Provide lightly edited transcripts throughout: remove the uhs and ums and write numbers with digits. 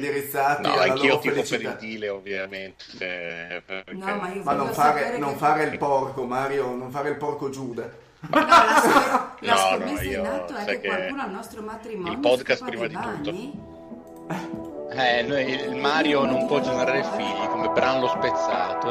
indirizzati alla loro felicità. No, anch'io tifo per il Dile, ovviamente. Perché... No, ma non fare il porco, Mario, non fare il porco Giuda. No, la scommessa in atto è che qualcuno al nostro matrimonio... Il podcast prima di tutto. Noi, il Mario non può generare figli, come Bran lo spezzato.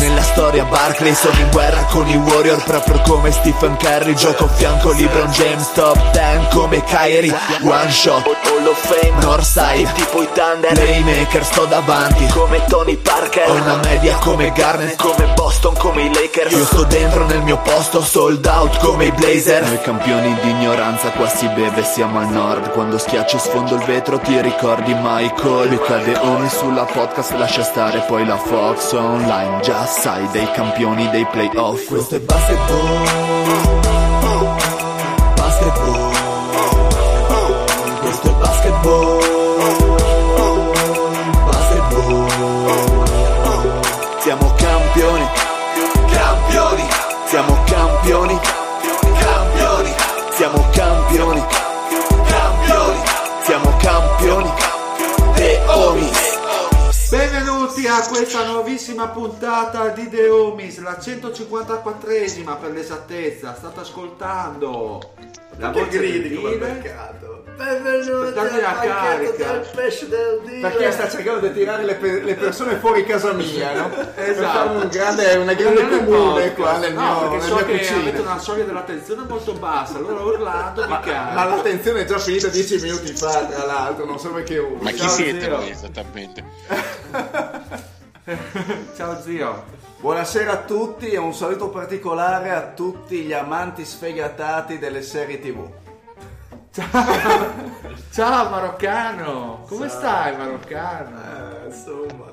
Nella storia Barkley sono in guerra con i Warrior, proprio come Stephen Curry. Gioco a fianco LeBron James, top 10 come Kyrie. One shot, Hall of Fame, Northside, tipo i Thunder. Playmaker, sto davanti come Tony Parker. Ho una media come Garnett, come Boston, come i Lakers. Io sto dentro nel mio posto, sold out come i Blazer. Noi campioni di ignoranza, qua si beve, siamo al nord. Quando schiaccio e sfondo il vetro ti ricordi Michael. Luca De Oni sulla podcast, lascia stare poi la Fox online. Già sai dei campioni dei playoff. Questo è basketball, basketball. Questo è basketball, basketball. Siamo campioni, campioni. Siamo campioni, campioni. Siamo campioni, campioni. Siamo campioni, The Omis. Benvenuti a questa nuovissima puntata di The Omis, la 154esima per l'esattezza. State ascoltando la Bolgridi come mercato. Benvenuti al mercato del pesce del Dile. Perché sta cercando di tirare le persone fuori casa mia, no? Esatto. Una grande comune qua nel mio so che cucina. Avete una soglia dell'attenzione molto bassa, allora ho urlato di caro. Ma l'attenzione è già finita 10 minuti fa, tra l'altro, non serve che uno. Ma chi siete voi esattamente? Ciao zio, buonasera a tutti e un saluto particolare a tutti gli amanti sfegatati delle serie TV. Ciao Maroccano, come stai Maroccano? Insomma,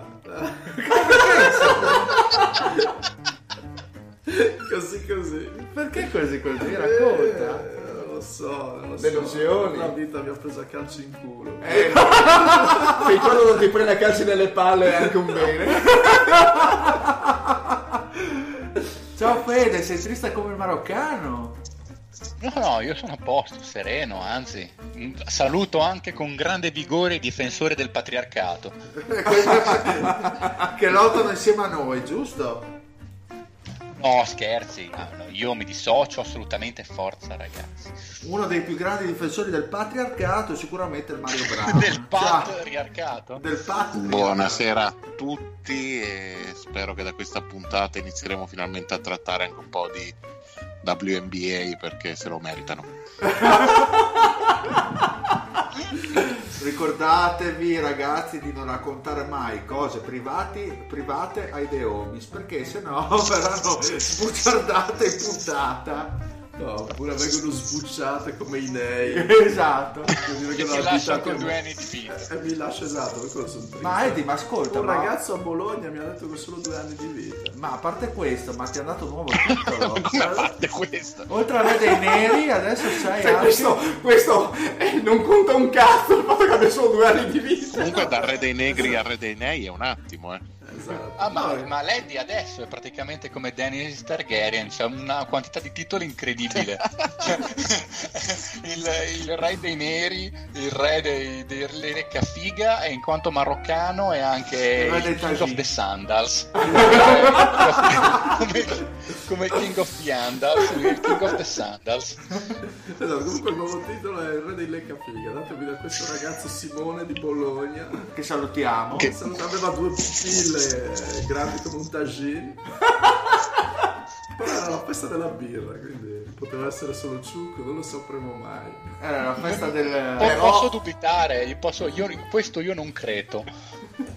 così. Perché così? Racconta. Non lo so. Delusioni. La vita mi ha preso a calci in culo. Se quando non ti prende a calci nelle palle è anche un bene. Ciao Fede, sei triste come il Maroccano? No, io sono a posto, sereno, anzi saluto anche con grande vigore i difensori del patriarcato che lottano insieme a noi, giusto? No, scherzi, no, io mi dissocio assolutamente, forza ragazzi. Uno dei più grandi difensori del patriarcato è sicuramente il Mario Bravo. Del patriarcato. Buonasera a tutti e spero che da questa puntata inizieremo finalmente a trattare anche un po' di WNBA perché se lo meritano. Ricordatevi ragazzi di non raccontare mai cose private ai The Omis, perché sennò verranno sbucciardate in puntata. No, oppure vengono sbucciate come i nei. Esatto. Che mi lascia con 2 anni di vita. Mi lascia, esatto, sono ma Edi, ma ascolta, un ragazzo a Bologna mi ha detto che solo 2 anni di vita. Ma a parte questo, ma ti è andato un nuovo titolo. A parte questo, oltre a avere dei neri, adesso sai anche... Questo non conta un cazzo il fatto che abbia solo 2 anni di vita. Comunque dal re dei negri al re dei nei è un attimo, Esatto. Ah, ma Lady adesso è praticamente come Daenerys Targaryen, c'è una quantità di titoli incredibile. il re dei neri, il re dei Leccafiga, e in quanto maroccano è anche il King of the Sandals. come King of the Andals, il King of the Sandals. Esatto, comunque il nuovo titolo è il re dei Leccafiga, datevi da questo ragazzo Simone di Bologna che salutiamo, che aveva 2 pupille grandi come un tagine. Però era la festa della birra, quindi poteva essere solo ciucco, non lo sapremo mai. Era la festa del... Posso dubitare, io non credo.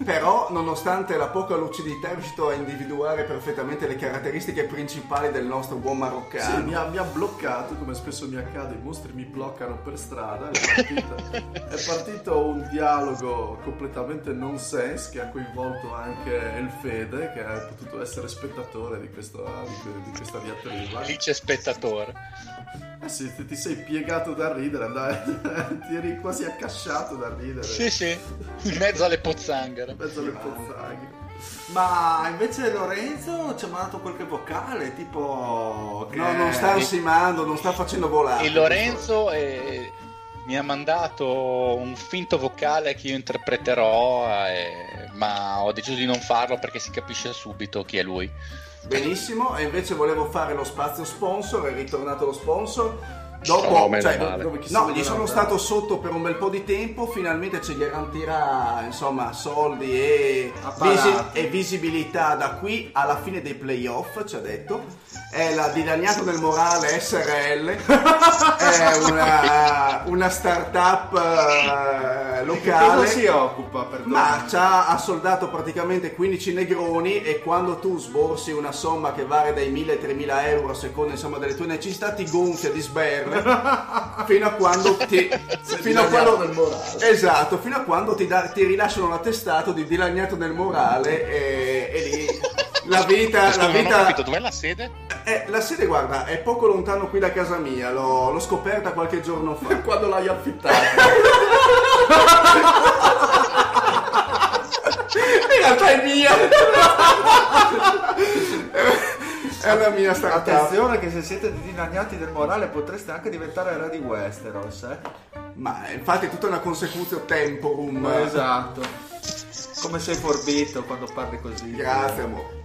Però, nonostante la poca lucidità, è riuscito a individuare perfettamente le caratteristiche principali del nostro buon maroccano. Sì, mi ha bloccato, come spesso mi accade, i mostri mi bloccano per strada. È partito un dialogo completamente nonsense che ha coinvolto anche El Fede, che ha potuto essere spettatore di questo di questa diatriba. Lì c'è spettatore. Sì, ti sei piegato da ridere, ti eri quasi accasciato da ridere. Sì, sì, in mezzo alle pozzanghere. In mezzo alle pozzanghere. Ma invece Lorenzo ci ha mandato qualche vocale, tipo che no, non sta ansimando, non sta facendo volare. E Lorenzo mi ha mandato un finto vocale che io interpreterò, ma ho deciso di non farlo perché si capisce subito chi è lui. Benissimo, e invece volevo fare lo spazio sponsor, è ritornato lo sponsor. Dopo, gli sono stato sotto per un bel po' di tempo, finalmente ci garantirà, insomma, soldi e visibilità da qui alla fine dei playoff, ci ha detto. È la dilaniato del morale SRL, è una startup locale. Cosa si occupa? Perdone. Ma ci ha soldato praticamente 15 negroni, e quando tu sborsi una somma che varia dai 1.000 ai 3.000 euro a seconda, insomma, delle tue necessità, ti gonfia di sberle fino a quando ti rilasciano l'attestato di dilaniato del morale, e lì la vita. Capito, dov'è la sede? La sede, guarda, è poco lontano qui da casa mia, l'ho scoperta qualche giorno fa quando l'hai affittata. In realtà è mia. È la mia startup. Attenzione che se siete dilaniati del morale potreste anche diventare re di Westeros, Ma infatti è tutta una consecuzione temporum. Esatto. Come sei forbito quando parli così. Grazie, amore.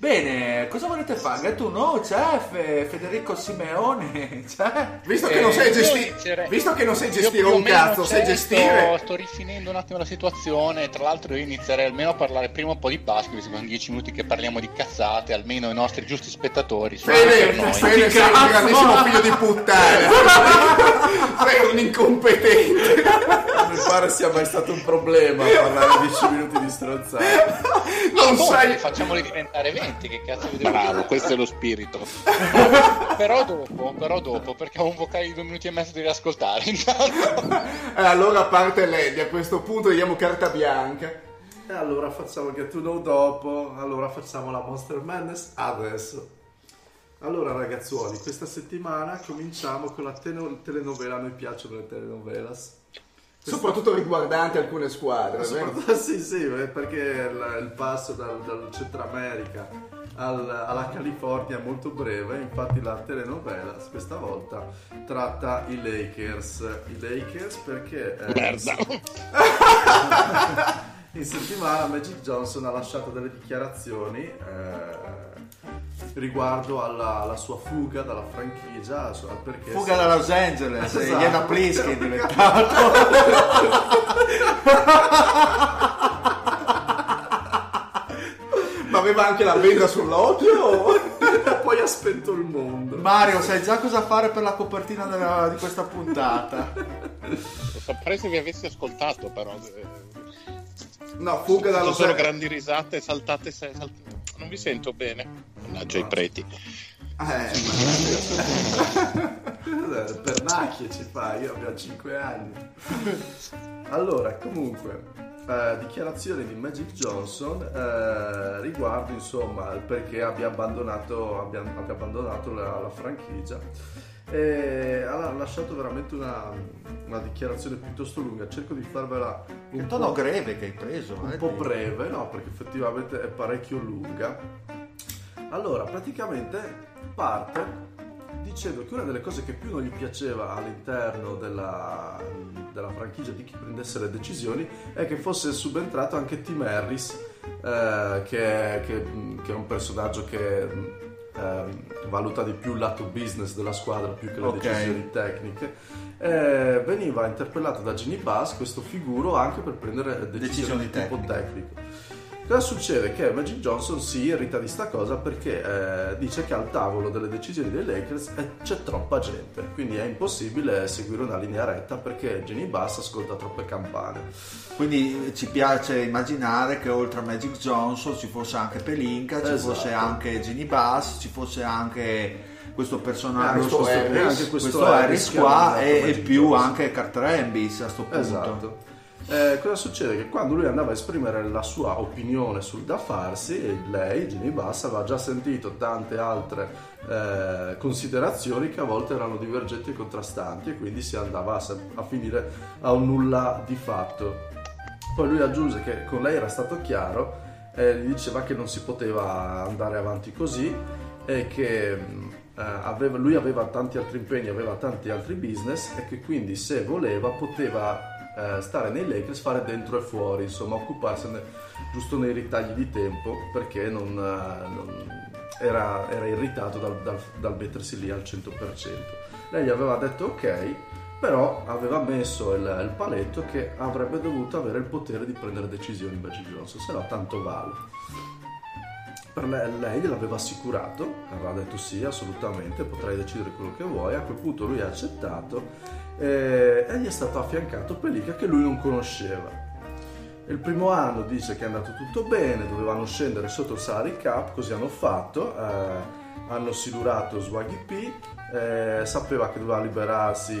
Bene, cosa volete fare? Gattuno c'è, Federico Simeone c'è. Visto che non sai gestire un cazzo, sai gestire. Sto rifinendo un attimo la situazione. Tra l'altro io inizierei almeno a parlare prima un po' di basket, perché sono 10 minuti che parliamo di cazzate, almeno i nostri giusti spettatori. Fede, sei un grandissimo figlio di puttana. Sei un incompetente. Non mi pare sia mai stato un problema parlare 10 minuti di stronzate. Facciamoli diventare 20. Che cazzo di bravo, questo è lo spirito. però dopo perché ho un vocale di 2 minuti e mezzo da riascoltare intanto. Allora parte Lady, a questo punto diamo carta bianca. E allora facciamo Gattuno dopo, allora facciamo la Monster Madness adesso. Allora ragazzuoli, questa settimana cominciamo con la telenovela. A noi piacciono le telenovelas, soprattutto riguardante alcune squadre. Sì, perché il passo dal Centro America alla California è molto breve. Infatti la telenovela questa volta tratta i Lakers perché merda. In settimana Magic Johnson ha lasciato delle dichiarazioni riguardo alla sua fuga dalla franchigia, perché fuga da Los Angeles, esatto. Indiana Pliskin è diventato. Ma aveva anche la venda sull'occhio. Poi ha spento il mondo. Mario, sai già cosa fare per la copertina di questa puntata? Lo saprei se vi avessi ascoltato, però. No, fuga da Los Angeles. Sono grandi risate, saltate. Non vi sento bene. Mannaggia i preti. Per macchie ci fa, io abbiamo 5 anni. Allora, comunque, dichiarazione di Magic Johnson riguardo, insomma, il perché abbia abbandonato la franchigia. E ha lasciato veramente una dichiarazione piuttosto lunga. Cerco di farvela un tono greve che hai preso un po' breve, no, perché effettivamente è parecchio lunga. Allora praticamente parte dicendo che una delle cose che più non gli piaceva all'interno della franchigia, di chi prendesse le decisioni, è che fosse subentrato anche Tim Harris, che è un personaggio che valuta di più il lato business della squadra più che le decisioni tecniche. Veniva interpellato da Jeanie Buss, questo figuro, anche per prendere decisioni di tipo tecnico. Cosa succede? Che Magic Johnson si irrita di sta cosa perché dice che al tavolo delle decisioni dei Lakers c'è troppa gente, quindi è impossibile seguire una linea retta perché Jeanie Buss ascolta troppe campane. Quindi ci piace immaginare che oltre a Magic Johnson ci fosse anche Pelinka, ci fosse anche Jeanie Buss, ci fosse anche questo personaggio, questo Harris qua, e più Johnson. Anche Carter Ambis a sto punto. Esatto. cosa succede? Che quando lui andava a esprimere la sua opinione sul da farsi, lei, Jeanie Buss, aveva già sentito tante altre considerazioni che a volte erano divergenti e contrastanti, e quindi si andava a finire a un nulla di fatto. Poi lui aggiunse che con lei era stato chiaro, gli diceva che non si poteva andare avanti così e che lui aveva tanti altri impegni, aveva tanti altri business, e che quindi se voleva poteva stare nei Lakers, fare dentro e fuori, insomma occuparsene giusto nei ritagli di tempo, perché era irritato dal mettersi lì al 100%. Lei gli aveva detto ok, però aveva messo il paletto che avrebbe dovuto avere il potere di prendere decisioni Magic Johnson, se no tanto vale. Per lei gliel'aveva assicurato, aveva detto sì, assolutamente, potrai decidere quello che vuoi. A quel punto lui ha accettato e gli è stato affiancato Pelinka, che lui non conosceva. Il primo anno dice che è andato tutto bene, dovevano scendere sotto il salary cap, così hanno fatto, hanno silurato Swaggy P, sapeva che doveva liberarsi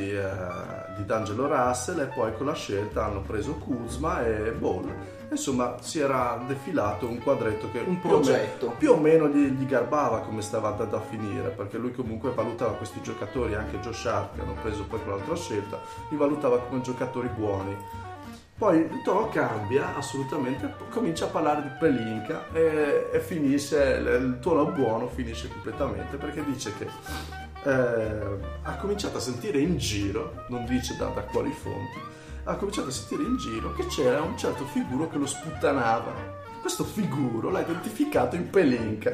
di D'Angelo Russell, e poi con la scelta hanno preso Kuzma e Ball. Insomma si era defilato un quadretto che un progetto più o meno gli garbava come stava andando a finire, perché lui comunque valutava questi giocatori, anche Josh Hart che hanno preso poi con l'altra scelta, li valutava come giocatori buoni. Poi il tono cambia assolutamente, comincia a parlare di Pelinka e finisce, il tono buono finisce completamente, perché dice che ha cominciato a sentire in giro, non dice da quali fonti, ha cominciato a sentire in giro che c'era un certo figuro che lo sputtanava. Questo figuro l'ha identificato in Pelinka.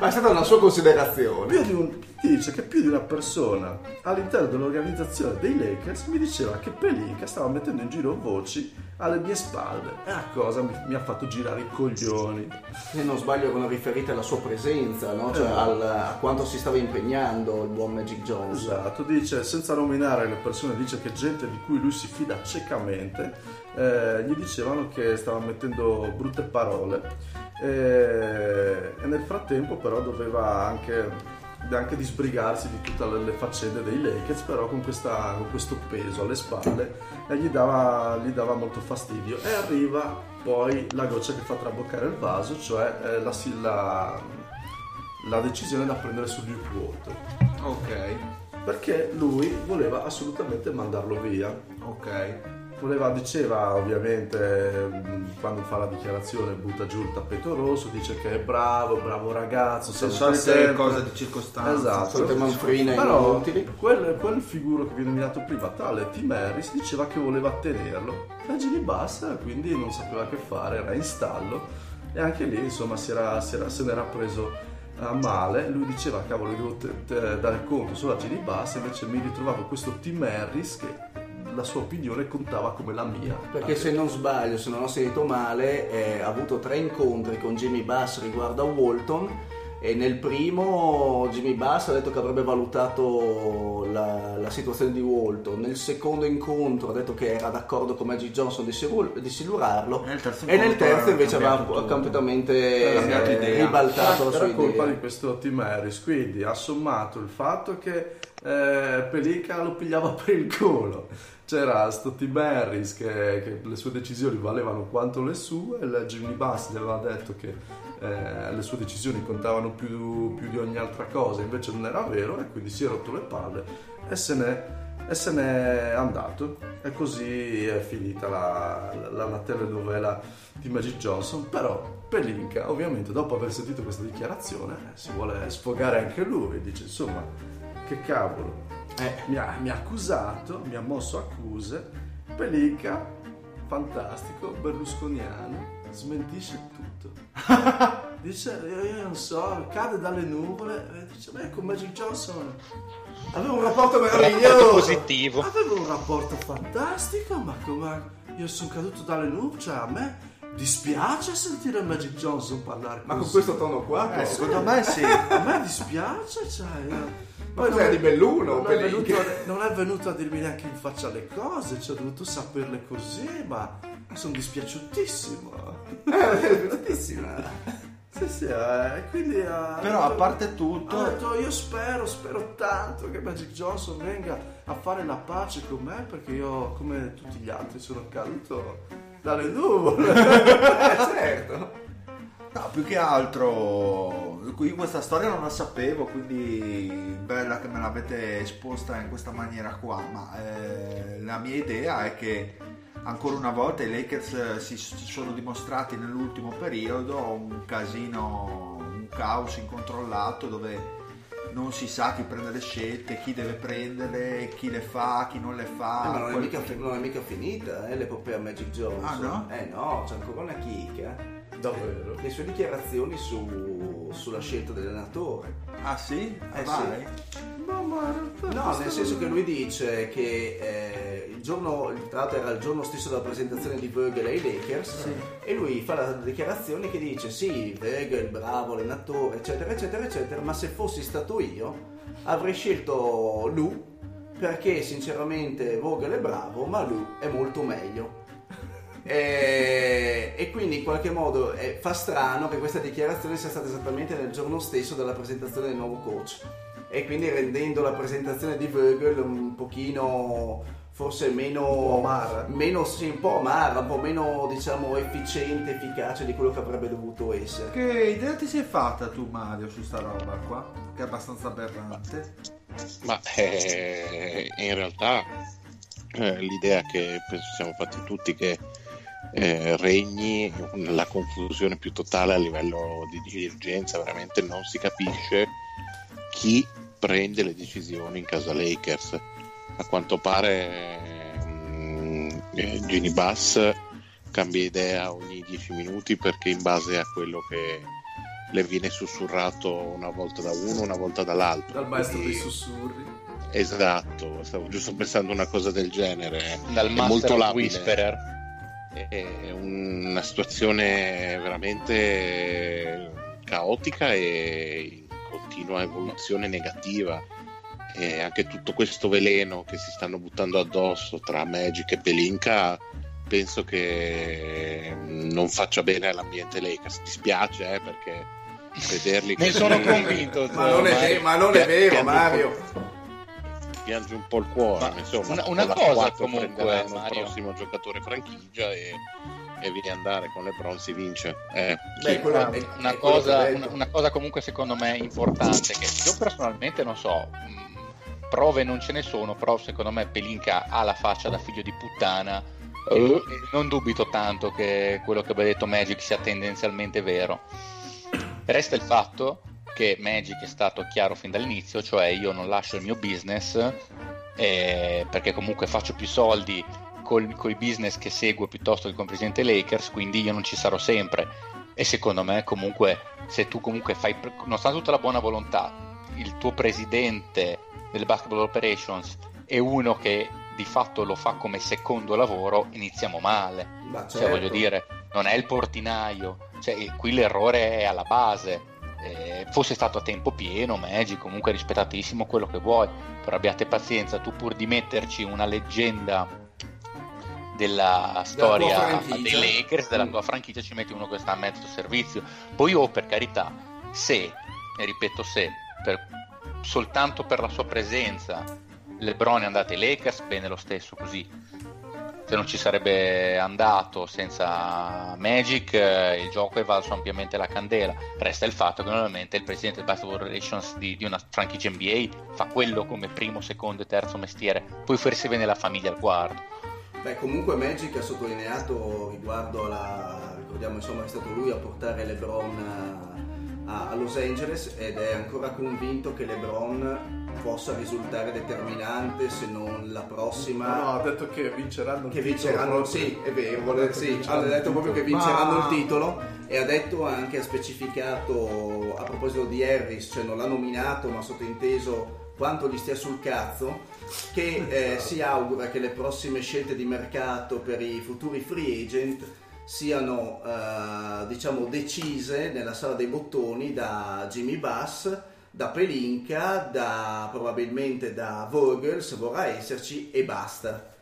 Ma è stata una sua considerazione. Dice che più di una persona all'interno dell'organizzazione dei Lakers mi diceva che Pelinka stava mettendo in giro voci alle mie spalle. E la cosa mi ha fatto girare i coglioni. Se non sbaglio erano riferite alla sua presenza, no? Cioè a quanto si stava impegnando il buon Magic Johnson. Esatto, dice, senza nominare le persone, dice che gente di cui lui si fida ciecamente gli dicevano che stava mettendo brutte parole, e nel frattempo però doveva anche disbrigarsi di tutte le faccende dei Lakers, però con questo peso alle spalle, e gli dava molto fastidio. E arriva poi la goccia che fa traboccare il vaso, cioè la decisione da prendere su Luke Walton. Ok, perché lui voleva assolutamente mandarlo via. Ok. Diceva ovviamente, quando fa la dichiarazione butta giù il tappeto rosso, dice che è bravo ragazzo, sono solite cose di circostanza, esatto, manfrine inutili. Quel figuro che vi ho nominato prima, tale Tim Harris, diceva che voleva tenerlo, la Jeanie Buss quindi non sapeva che fare, era in stallo, e anche lì insomma se n'era preso a male. Lui diceva cavolo, devo dare conto sulla Jeanie Buss, invece mi ritrovavo questo Tim Harris che la sua opinione contava come la mia. Perché se non sbaglio, se non ho sentito male, ha avuto 3 incontri con Jeanie Buss riguardo a Walton, e nel primo Jeanie Buss ha detto che avrebbe valutato la situazione di Walton, nel secondo incontro ha detto che era d'accordo con Magic Johnson di silurarlo, e nel terzo invece aveva completamente ribaltato la sua idea. Era colpa di questo Tim Harris, quindi ha sommato il fatto che Pelinka lo pigliava per il culo, c'era sto Tim Harris che le sue decisioni valevano quanto le sue, e la Jeanie Buss gli aveva detto che le sue decisioni contavano più di ogni altra cosa, invece non era vero, e quindi si è rotto le palle e se n'è andato. E così è finita la telenovela di Magic Johnson. Però Pelinka ovviamente, dopo aver sentito questa dichiarazione, si vuole sfogare anche lui, dice insomma che cavolo, mi ha accusato, mi ha mosso accuse, Pelinka, fantastico, berlusconiano, smentisce tutto. Dice, io non so, cade dalle nuvole, dice, beh, con Magic Johnson avevo un rapporto meraviglioso, un rapporto positivo, avevo un rapporto fantastico, ma come io sono caduto dalle nuvole, cioè a me dispiace sentire Magic Johnson parlare così. Ma con questo tono qua? Secondo me sì. A me dispiace, cioè... Poi non è di Belluno, non è venuto a dirmi neanche in faccia le cose, cioè ho dovuto saperle così, ma sono dispiaciutissimo. Quindi però a parte tutto, ho detto, io spero tanto che Magic Johnson venga a fare la pace con me, perché io, come tutti gli altri, sono caduto dalle nuvole. Certo. No, più che altro io questa storia non la sapevo, quindi bella che me l'avete esposta in questa maniera qua, ma la mia idea è che ancora una volta i Lakers si sono dimostrati nell'ultimo periodo un casino, un caos incontrollato, dove non si sa chi prende le scelte, chi deve prenderle, chi le fa, chi non le fa. Ma non è mica finita l'epopea Magic Johnson. Ah no? No, c'è ancora una chicca. Davvero? Le sue dichiarazioni sulla scelta dell'allenatore. Ah sì? Vale? Sì. No, nel senso che lui dice che il giorno, tra l'altro era il giorno stesso della presentazione di Vogel ai Lakers, sì. E lui fa la dichiarazione che dice: sì, Vogel, bravo allenatore, eccetera eccetera eccetera, ma se fossi stato io avrei scelto lui, perché sinceramente Vogel è bravo ma lui è molto meglio. E quindi in qualche modo fa strano che questa dichiarazione sia stata esattamente nel giorno stesso della presentazione del nuovo coach, e quindi rendendo la presentazione di Vogel un pochino forse meno amara, un po' meno, diciamo, efficiente, efficace di quello che avrebbe dovuto essere. Che idea ti sei fatta tu, Mario, su sta roba qua, che è abbastanza aberrante? Ma in realtà l'idea che penso siamo fatti tutti, che regni la confusione più totale a livello di dirigenza, veramente non si capisce chi prende le decisioni in casa Lakers. A quanto pare Jeanie Buss cambia idea ogni 10 minuti, perché in base a quello che le viene sussurrato una volta da uno, una volta dall'altro, dal maestro dei sussurri. Esatto, stavo giusto pensando una cosa del genere. Dal master whisperer. È una situazione veramente caotica e in continua evoluzione negativa, e anche tutto questo veleno che si stanno buttando addosso tra Magic e Pelinka penso che non faccia bene all'ambiente Lakers. Dispiace perché vederli ne sono convinto. Ma non è vero Mario, piange un po' il cuore. Ma insomma, una cosa comunque, Mario, il prossimo giocatore franchigia e viene andare con LeBron, si vince. Una cosa comunque secondo me importante, che io personalmente non so, prove non ce ne sono, però secondo me Pelinka ha la faccia da figlio di puttana, e non dubito tanto che quello che aveva detto Magic sia tendenzialmente vero. Resta il fatto che Magic è stato chiaro fin dall'inizio, cioè io non lascio il mio business perché comunque faccio più soldi col business che seguo piuttosto che con il presidente Lakers, quindi io non ci sarò sempre. E secondo me comunque, se tu comunque fai, nonostante tutta la buona volontà, il tuo presidente del Basketball Operations è uno che di fatto lo fa come secondo lavoro, iniziamo male. Ma certo. Cioè, voglio dire, non è il portinaio, cioè, qui l'errore è alla base. Fosse stato a tempo pieno Magic, comunque rispettatissimo, quello che vuoi, però abbiate pazienza, tu pur di metterci una leggenda della storia dei Lakers, della tua franchigia, ci metti uno che sta a mezzo servizio. Poi per carità, se, e ripeto se, soltanto per la sua presenza LeBron è andato ai Lakers, bene lo stesso così. Se non ci sarebbe andato senza Magic, il gioco è valso ampiamente la candela. Resta il fatto che normalmente il presidente del Basketball Relations di una franchigia NBA fa quello come primo, secondo e terzo mestiere, poi forse viene la famiglia al quarto. Comunque Magic ha sottolineato riguardo ricordiamo insomma che è stato lui a portare LeBron a Los Angeles, ed è ancora convinto che LeBron possa risultare determinante, se non la prossima. No, ha detto che vinceranno il titolo. Sì, è vero, sì, ha detto proprio che vinceranno il titolo, e ha detto anche, ha specificato a proposito di Harris, cioè non l'ha nominato ma sottinteso quanto gli stia sul cazzo, che si augura che le prossime scelte di mercato per i futuri free agent siano diciamo decise nella sala dei bottoni da Jeanie Buss, da Pelinka, probabilmente da Vogel, se vorrà esserci, e basta.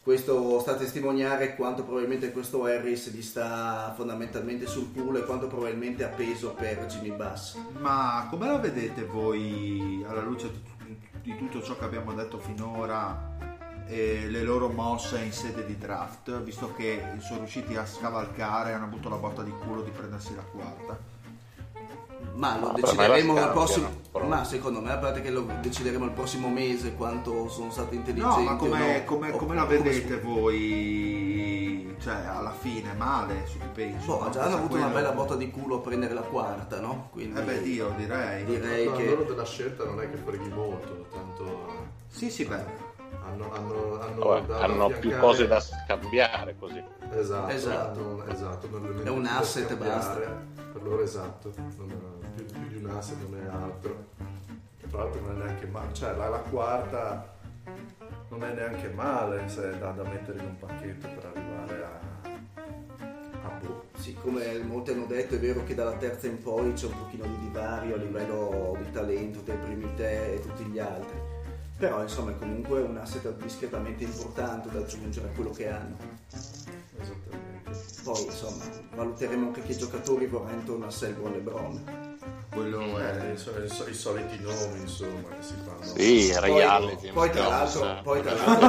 Questo sta a testimoniare quanto probabilmente questo Harris gli sta fondamentalmente sul culo e quanto probabilmente ha peso per Jeanie Buss. Ma come la vedete voi, alla luce di tutto ciò che abbiamo detto finora e le loro mosse in sede di draft, visto che sono riusciti a scavalcare, hanno avuto la botta di culo di prendersi la quarta. Ma lo decideremo al prossimo, ma secondo me a parte che lo decideremo il prossimo mese quanto sono stati intelligenti. No, ma come la vedete voi, cioè alla fine male su chi penso? Boh, no? Già hanno avuto quello... una bella botta di culo a prendere la quarta, no? Quindi io direi che loro della scelta non è che freghi molto, tanto sì beh. Hanno più cose da scambiare, così esatto. Non è un asset, basta per loro, esatto, più di un asset, non è altro. E tra l'altro non è neanche male, cioè la quarta non è neanche male, se è da mettere in un pacchetto per arrivare a boh. Sì, come molti hanno detto, è vero che dalla terza in poi c'è un pochino di divario a livello di talento dei primi tre e tutti gli altri, però insomma è comunque un asset discretamente importante da aggiungere a quello che hanno. Esattamente. Poi insomma valuteremo anche che giocatori vorrà intorno a sé il buon LeBron. Quello è i soliti nomi, insomma, che si fanno. Sì, reale. Poi tra l'altro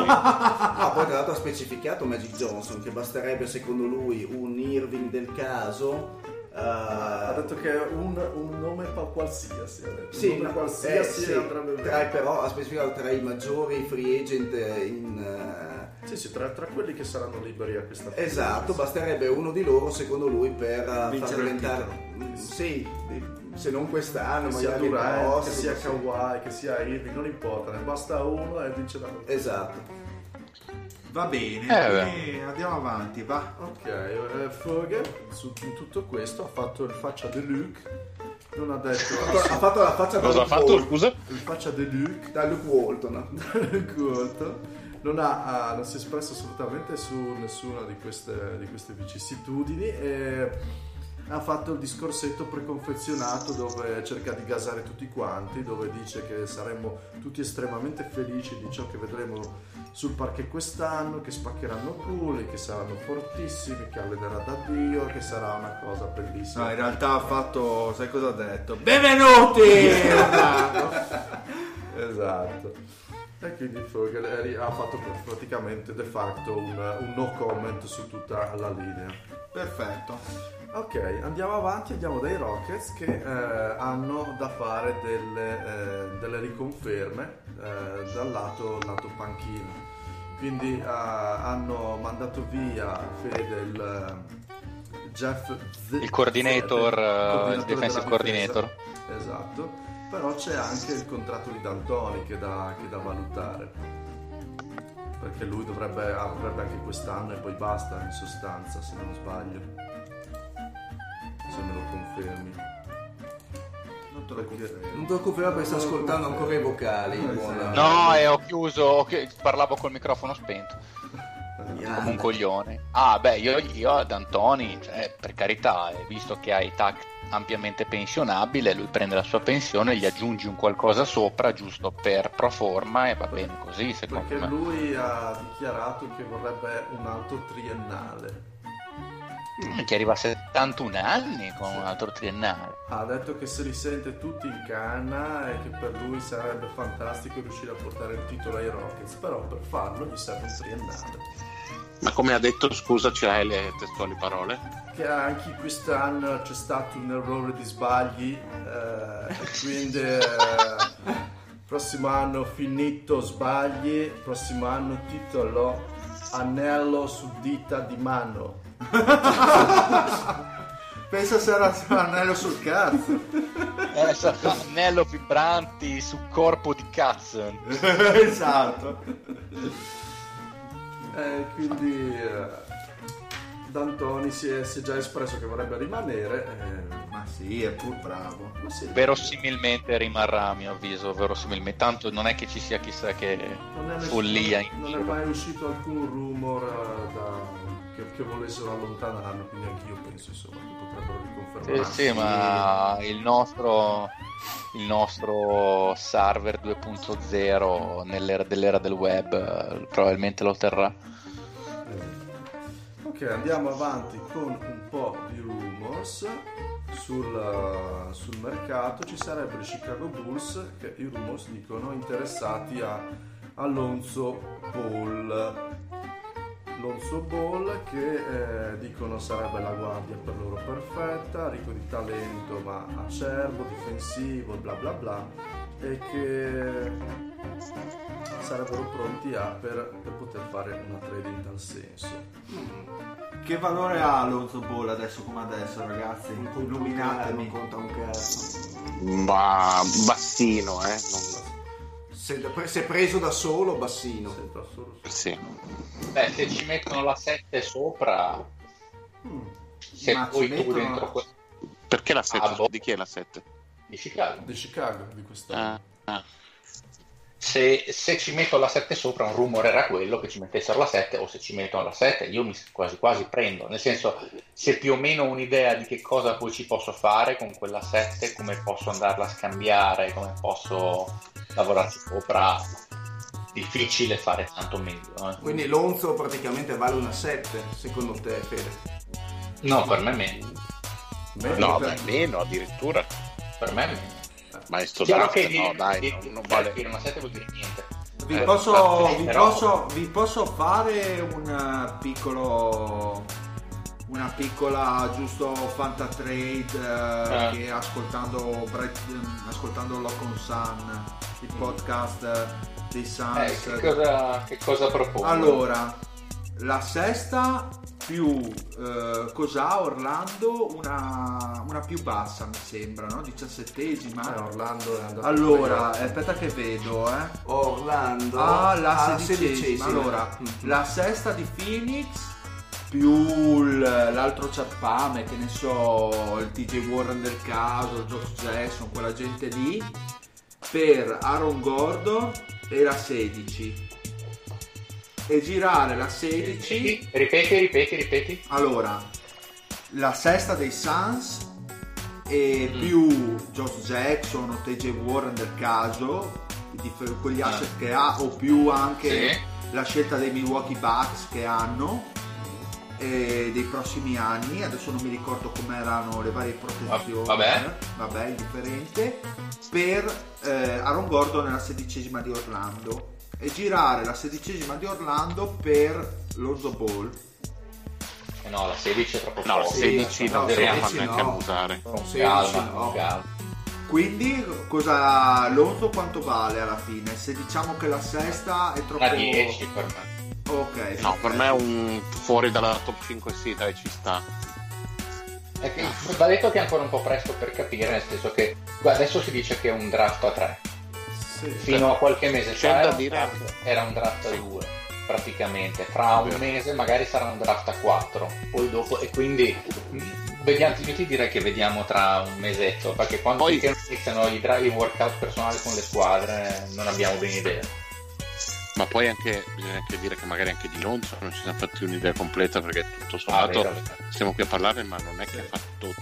ha specificato Magic Johnson che basterebbe secondo lui un Irving del caso. Ha detto che è un nome qualsiasi, però ha specificato tra i maggiori free agent tra quelli che saranno liberi a questa fine. Esatto, basterebbe uno di loro secondo lui per far diventare se non quest'anno, che sia Durant, che sia Kawhi, che sia Irving, non importa, ne basta uno e vince la partita. Esatto. Va bene, andiamo avanti, va. Ok, Vogel in tutto questo ha fatto il faccia de Luke, non ha detto... ha fatto la faccia da Luke. Cosa ha fatto, scusa? Il faccia de Luke. Da Luke Walton. Non si è espresso assolutamente su nessuna di queste vicissitudini e ha fatto il discorsetto preconfezionato dove cerca di gasare tutti quanti, dove dice che saremmo tutti estremamente felici di ciò che vedremo sul parquet quest'anno, che spaccheranno culo, che saranno fortissimi, che allenerà da Dio, che sarà una cosa bellissima. No, in realtà ha fatto, sai cosa ha detto? Benvenuti! Esatto. E quindi Fogel ha fatto praticamente de facto un no comment su tutta la linea. Perfetto. Ok, andiamo avanti, andiamo dai Rockets che hanno da fare delle riconferme dal lato panchina. Quindi hanno mandato via Fedel, Jeff il coordinator, il defensive coordinator. Esatto, però c'è anche il contratto di D'Antoni che da valutare, perché lui avrebbe anche quest'anno e poi basta in sostanza, se non sbaglio. Se me lo confermi, non te lo confermo perché sta ascoltando ancora i vocali. Ho chiuso, parlavo col microfono spento come un coglione. Io ad Antoni, cioè, per carità, visto che ha i tac ampiamente pensionabile, lui prende la sua pensione, gli aggiungi un qualcosa sopra giusto per pro forma e va bene così, secondo me. Perché lui ha dichiarato che vorrebbe un altro triennale, che arriva a 71 anni con un altro triennale. Ha detto che se li sente tutti in canna e che per lui sarebbe fantastico riuscire a portare il titolo ai Rockets, però per farlo gli serve un triennale. Ma come ha detto, scusa, ce l'hai le testuali parole? Che anche quest'anno c'è stato un errore di sbagli, quindi prossimo anno finito sbagli, prossimo anno titolo anello su dita di mano. Penso sarà anello sul cazzo, sarà anello vibranti su corpo di cazzo. Esatto. Quindi D'Antoni si è già espresso che vorrebbe rimanere, ma sì, è pur bravo, sì, verosimilmente rimarrà, a mio avviso, verosimilmente, tanto non è che ci sia chissà che follia non è mai uscito alcun rumor che volessero allontanarlo, quindi anche io penso insomma che potrebbero riconfermarsi. Sì, ma il nostro server 2.0 dell'era del web probabilmente lo terrà. Ok, andiamo avanti con un po' di rumors. sul mercato ci sarebbero i Chicago Bulls, che i rumors dicono interessati a Lonzo Ball, che dicono sarebbe la guardia per loro perfetta, ricco di talento ma acerbo, difensivo, bla bla bla, e che sarebbero pronti per poter fare una trade in tal senso. Che valore ha Lonzo Ball adesso come adesso, ragazzi? Illuminatemi. Non conta un cazzo. Bassino, Se preso da solo, bassino. Sì. Beh, se ci mettono la 7 sopra... Se ma poi tu mettono... dentro... Perché la 7? Di chi è la 7? Di Chicago. Di Chicago, di quest'anno. Se ci metto la 7 sopra, un rumore era quello che ci mettessero la 7, o se ci mettono la 7 io mi quasi prendo, nel senso, se più o meno ho un'idea di che cosa poi ci posso fare con quella 7, come posso andarla a scambiare, come posso lavorarci sopra, difficile fare tanto meglio. Quindi Lonzo praticamente vale una 7 secondo te, Fede? No, per me meno. No, per meno addirittura. Per me meno. Ma è stato non vale una 7, vuol dire niente. Vi posso fare una piccola giusto fantatrade. Che ascoltando Lock on Sun, il podcast dei Suns, che cosa propongo? Allora, la sesta più cos'ha Orlando? Una più bassa, mi sembra, no? 17esima. Orlando è andato. Allora, aspetta che vedo, Orlando la 16esima. Allora, la sesta di Phoenix più l'altro ciappame, che ne so, il TJ Warren del caso, il Josh Jackson, quella gente lì, per Aaron Gordon e la 16. E girare la 16. Ripeti. Allora, la sesta dei Suns e più Josh Jackson o TJ Warren del caso, con gli asset che ha, o più anche la scelta dei Milwaukee Bucks che hanno dei prossimi anni. Adesso non mi ricordo com'erano le varie protezioni, vabbè, indifferente, per Aaron Gordon nella 16esima di Orlando, e girare la 16esima di Orlando per Lonzo Ball. No, la 16 è troppo forte. No, la 16 non dobbiamo neanche abusare. Quindi cosa Lonzo quanto vale alla fine? Se diciamo che la sesta è troppo... La 10 per me. Ok. No, per me è un fuori dalla top 5, sì, dai, ci sta. Va detto che è ancora un po' presto per capire, nel senso che adesso si dice che è un draft a 3. Fino a qualche mese fa era un draft a 2, praticamente. Fra un mese magari sarà un draft a 4, poi dopo, e quindi vediamo, io ti direi che vediamo tra un mesetto, perché quando iniziano i workout personali con le squadre non abbiamo ben idea. Ma poi bisogna anche dire che magari anche di Lonzo non ci siamo fatti un'idea completa, perché tutto sommato siamo qui a parlarne, ma non è che ha fatto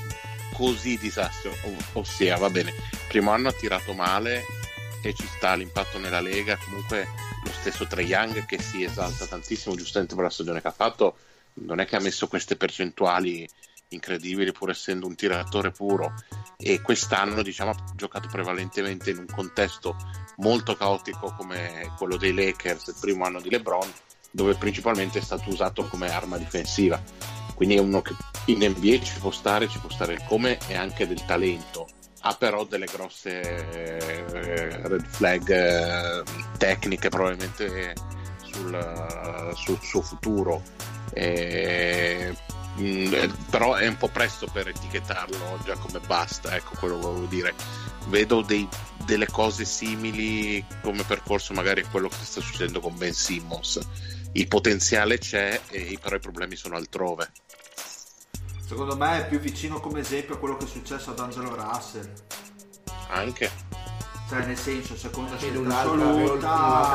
così disastro, ossia va bene, primo anno ha tirato male e ci sta, l'impatto nella Lega, comunque lo stesso Trae Young che si esalta tantissimo giustamente per la stagione che ha fatto, non è che ha messo queste percentuali incredibili pur essendo un tiratore puro, e quest'anno diciamo ha giocato prevalentemente in un contesto molto caotico come quello dei Lakers, il primo anno di LeBron, dove principalmente è stato usato come arma difensiva, quindi è uno che in NBA ci può stare il come e anche del talento. Ha però delle grosse red flag tecniche probabilmente sul suo futuro, però è un po' presto per etichettarlo già come basta, ecco quello che volevo dire. Vedo delle cose simili come percorso magari a quello che sta succedendo con Ben Simmons, il potenziale c'è, però i problemi sono altrove. Secondo me è più vicino come esempio a quello che è successo ad Angelo Russell. Anche? Cioè, nel senso, seconda scelta assoluta,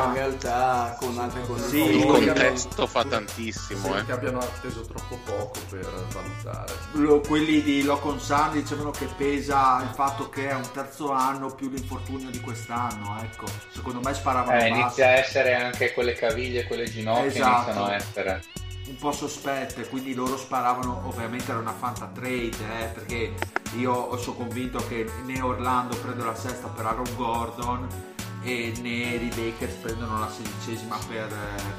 in realtà con altre cose. Sì, il contesto fa tantissimo. Sì, che abbiano atteso troppo poco per valutare. Quelli di Lock on Sun dicevano che pesa il fatto che è un terzo anno più l'infortunio di quest'anno, ecco. Secondo me sparavano basso. Inizia a essere anche quelle caviglie, quelle ginocchia, esatto. Iniziano a essere... un po' sospette, quindi loro sparavano, ovviamente era una fanta trade, perché io sono convinto che né Orlando prende la sesta per Aaron Gordon e né i Lakers prendono la 16ª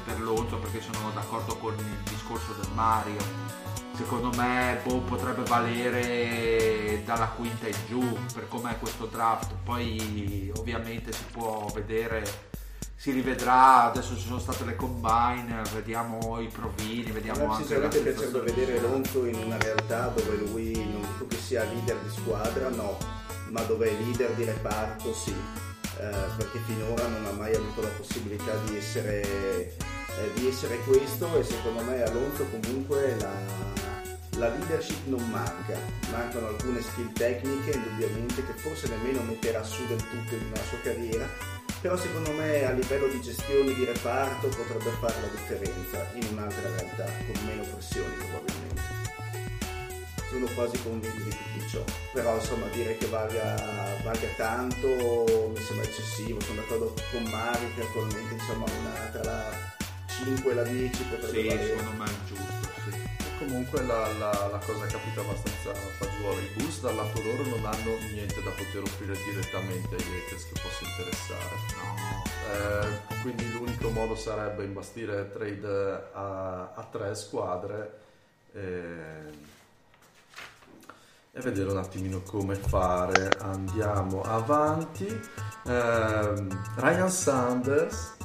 per Lonzo, perché sono d'accordo con il discorso del Mario. Secondo me potrebbe valere dalla 5ª in giù per com'è questo draft, poi ovviamente si può vedere, si rivedrà, adesso ci sono state le combine, vediamo i provini, vediamo anche... Sinceramente piacerebbe vedere Lonzo in una realtà dove lui non so che sia leader di squadra, no, ma dove è leader di reparto, sì, perché finora non ha mai avuto la possibilità di essere questo, e secondo me a Lonzo comunque la leadership non manca, mancano alcune skill tecniche indubbiamente che forse nemmeno metterà su del tutto in una sua carriera, però secondo me a livello di gestione di reparto potrebbe fare la differenza in un'altra realtà con meno pressioni probabilmente. Sono quasi convinto di tutto ciò, però insomma dire che valga tanto mi sembra eccessivo. Sono d'accordo con Mario che attualmente insomma la 5 e la 10 potrebbe valere. Secondo me è giusto, sì. Comunque la cosa è capita abbastanza fagiolo. I Bulls dal lato loro non hanno niente da poter offrire direttamente ai Lakers che possa interessare, no. Quindi l'unico modo sarebbe imbastire trade a tre squadre e vedere un attimino come fare. Andiamo avanti. Ryan Sanders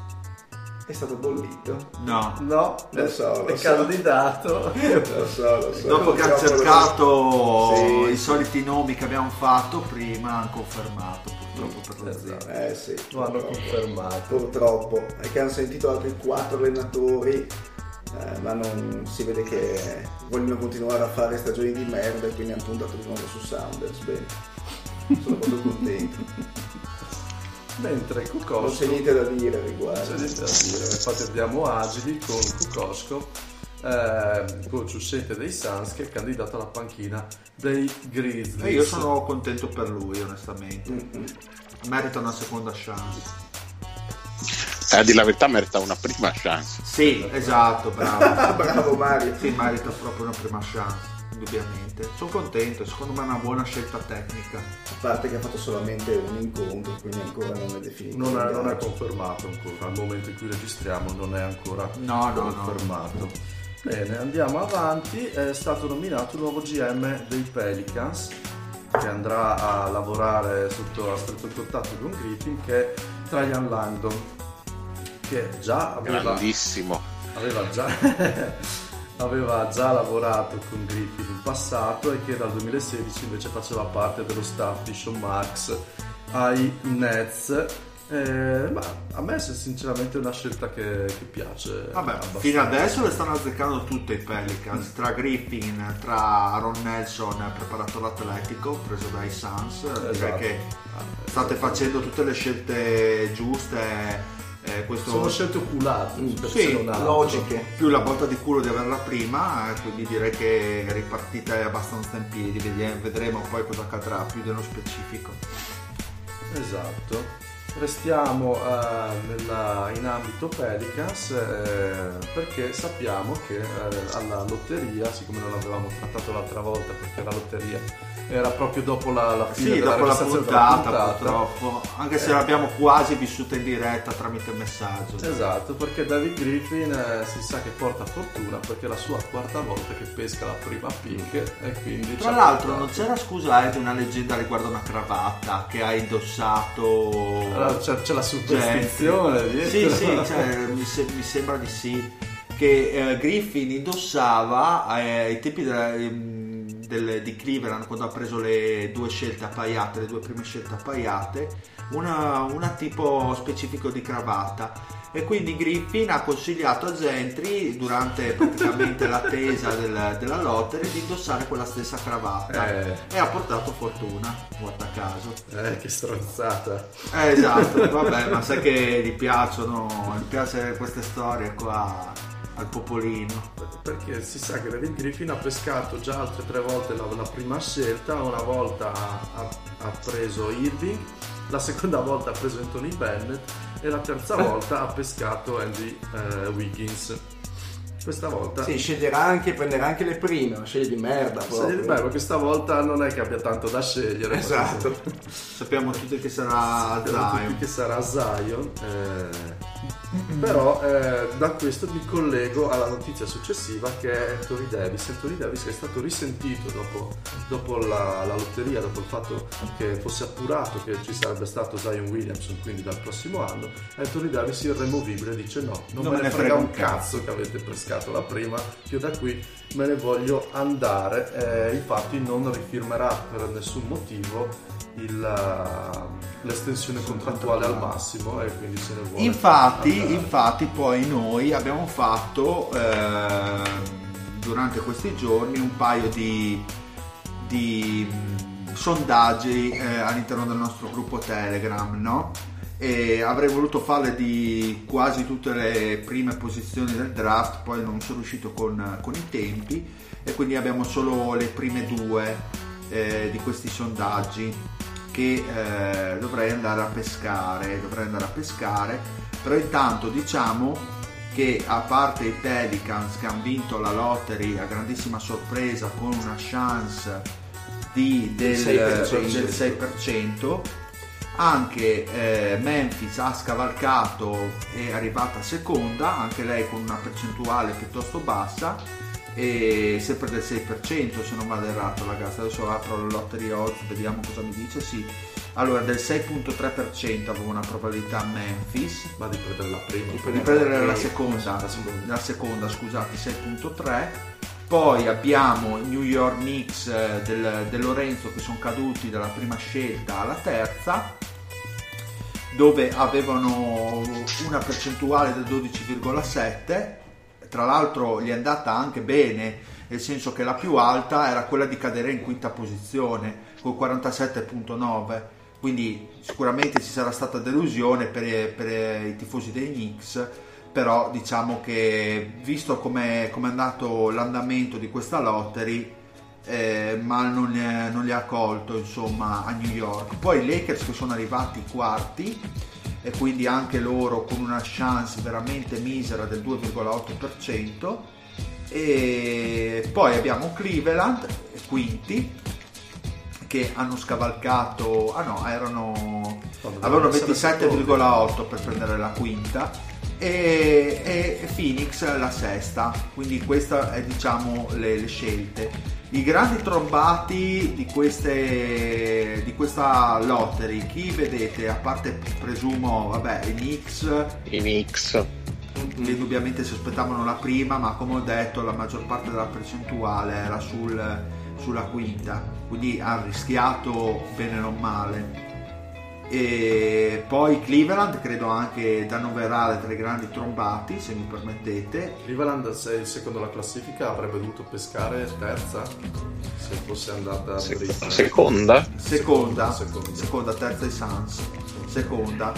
è stato bollito? No, lo so. È candidato. Lo so. Dopo che ha cercato i soliti nomi che abbiamo fatto prima, hanno confermato purtroppo per lo zero. Lo hanno confermato. Purtroppo, è che hanno sentito altri 4 allenatori, ma non si vede che vogliono continuare a fare stagioni di merda, e quindi hanno puntato di nuovo su Sanders. Bene, sono molto contento. Mentre Kukosco, non c'è niente da dire riguardo, infatti abbiamo Agili con Kukosco, Ciussette dei Suns, che è candidato alla panchina dei Grizzlies, e io sono contento per lui onestamente. Merita una seconda chance, a dire la verità merita una prima chance, sì, esatto, bravo. Bravo Mario, sì, merita proprio una prima chance indubbiamente. Sono contento, secondo me è una buona scelta tecnica, a parte che ha fatto solamente un incontro, quindi ancora non è definito, non è confermato ancora, al momento in cui registriamo non è ancora confermato. No. Bene, andiamo avanti. È stato nominato il nuovo GM dei Pelicans, che andrà a lavorare sotto a stretto contatto con Griffin, che è Traian Langdon, che già aveva già lavorato con Griffin in passato, e che dal 2016 invece faceva parte dello staff di Sean Marks ai Nets. Ma a me è sinceramente una scelta che piace. Vabbè, fino adesso le stanno azzeccando tutte i Pelicans, tra Griffin, tra Aaron Nelson, preparatore atletico preso dai Suns, esatto. Che state facendo tutte le scelte giuste. Questo... sono scelte oculate, logiche, più la botta di culo di averla prima, quindi direi che ripartita è abbastanza in piedi. Vedremo poi cosa accadrà più dello specifico. Esatto, restiamo in ambito Pelicans, perché sappiamo che alla lotteria, siccome non l'avevamo trattato l'altra volta perché la lotteria era proprio dopo la fine della puntata purtroppo, anche se l'abbiamo quasi vissuta in diretta tramite messaggio. Esatto, perché David Griffin si sa che porta fortuna, perché è la sua 4ª volta che pesca la prima pick, e quindi tra l'altro non c'era di una leggenda riguardo una cravatta che ha indossato. Allora, c'è la superstizione dietro. Mi sembra di sì, che Griffin indossava ai tempi di Cleveland, quando ha preso le due prime scelte appaiate, una tipo specifico di cravatta, e quindi Griffin ha consigliato a Gentry durante praticamente l'attesa della lottery di indossare quella stessa cravatta, e ha portato fortuna, guarda caso. Che stronzata. Esatto, vabbè, ma sai che gli piace queste storie qua al popolino, perché si sa che David Griffin ha pescato già altre 3 volte la prima scelta. Una volta ha preso Irving, la seconda volta ha preso Anthony Bennett, e la terza volta ha pescato Andrew Wiggins. Questa volta sì, sceglierà anche, prenderà anche le prime, una scelta di merda proprio. Beh, ma questa volta non è che abbia tanto da scegliere. Esatto. Sappiamo tutti che sarà Zion. Che sarà Zion. Però da questo mi collego alla notizia successiva, che è Anthony Davis. Anthony Davis che è stato risentito dopo la lotteria, dopo il fatto che fosse appurato che ci sarebbe stato Zion Williamson, quindi dal prossimo anno. Anthony Davis irremovibile dice no, non me ne frega un cazzo che avete pescato la prima, io da qui me ne voglio andare. Infatti non rifirmerà per nessun motivo l'estensione contrattuale al massimo, e quindi se ne vuole infatti poi noi abbiamo fatto durante questi giorni un paio di sondaggi all'interno del nostro gruppo Telegram, no? E avrei voluto farle di quasi tutte le prime posizioni del draft, poi non sono riuscito con i tempi, e quindi abbiamo solo le prime due di questi sondaggi che dovrei andare a pescare. Però intanto diciamo che, a parte i Pelicans che hanno vinto la lotteria a grandissima sorpresa con una chance del 6%, anche Memphis ha scavalcato, è arrivata seconda, anche lei con una percentuale piuttosto bassa, e sempre del 6% se non vado errato, ragazzi. Adesso apro la lotteria oggi, vediamo cosa mi dice. Sì, allora del 6.3% avevo una probabilità Memphis, ma di prendere la prima, di prendere la seconda, scusate, 6.3. Poi abbiamo New York Knicks del Lorenzo, che sono caduti dalla prima scelta alla terza, dove avevano una percentuale del 12,7. Tra l'altro gli è andata anche bene, nel senso che la più alta era quella di cadere in quinta posizione con 47,9, quindi sicuramente ci sarà stata delusione per i tifosi dei Knicks. Però diciamo che, visto come è andato l'andamento di questa lottery, mal non li ha colto, insomma, a New York. Poi i Lakers, che sono arrivati quarti, e quindi anche loro con una chance veramente misera del 2,8%. E poi abbiamo Cleveland, quinti, che hanno scavalcato, avevano 27,8 per prendere la quinta, e Phoenix la sesta. Quindi questa è, diciamo, le scelte, i grandi trombati di questa lottery. Chi vedete? A parte, presumo, vabbè, i Knicks che indubbiamente si aspettavano la prima, ma come ho detto la maggior parte della percentuale era sulla quinta, quindi ha rischiato bene o male. E poi Cleveland credo anche da annoverare tra i grandi trombati, se mi permettete. Cleveland, se secondo la classifica avrebbe dovuto pescare terza, se fosse andata seconda, terza i Suns, seconda,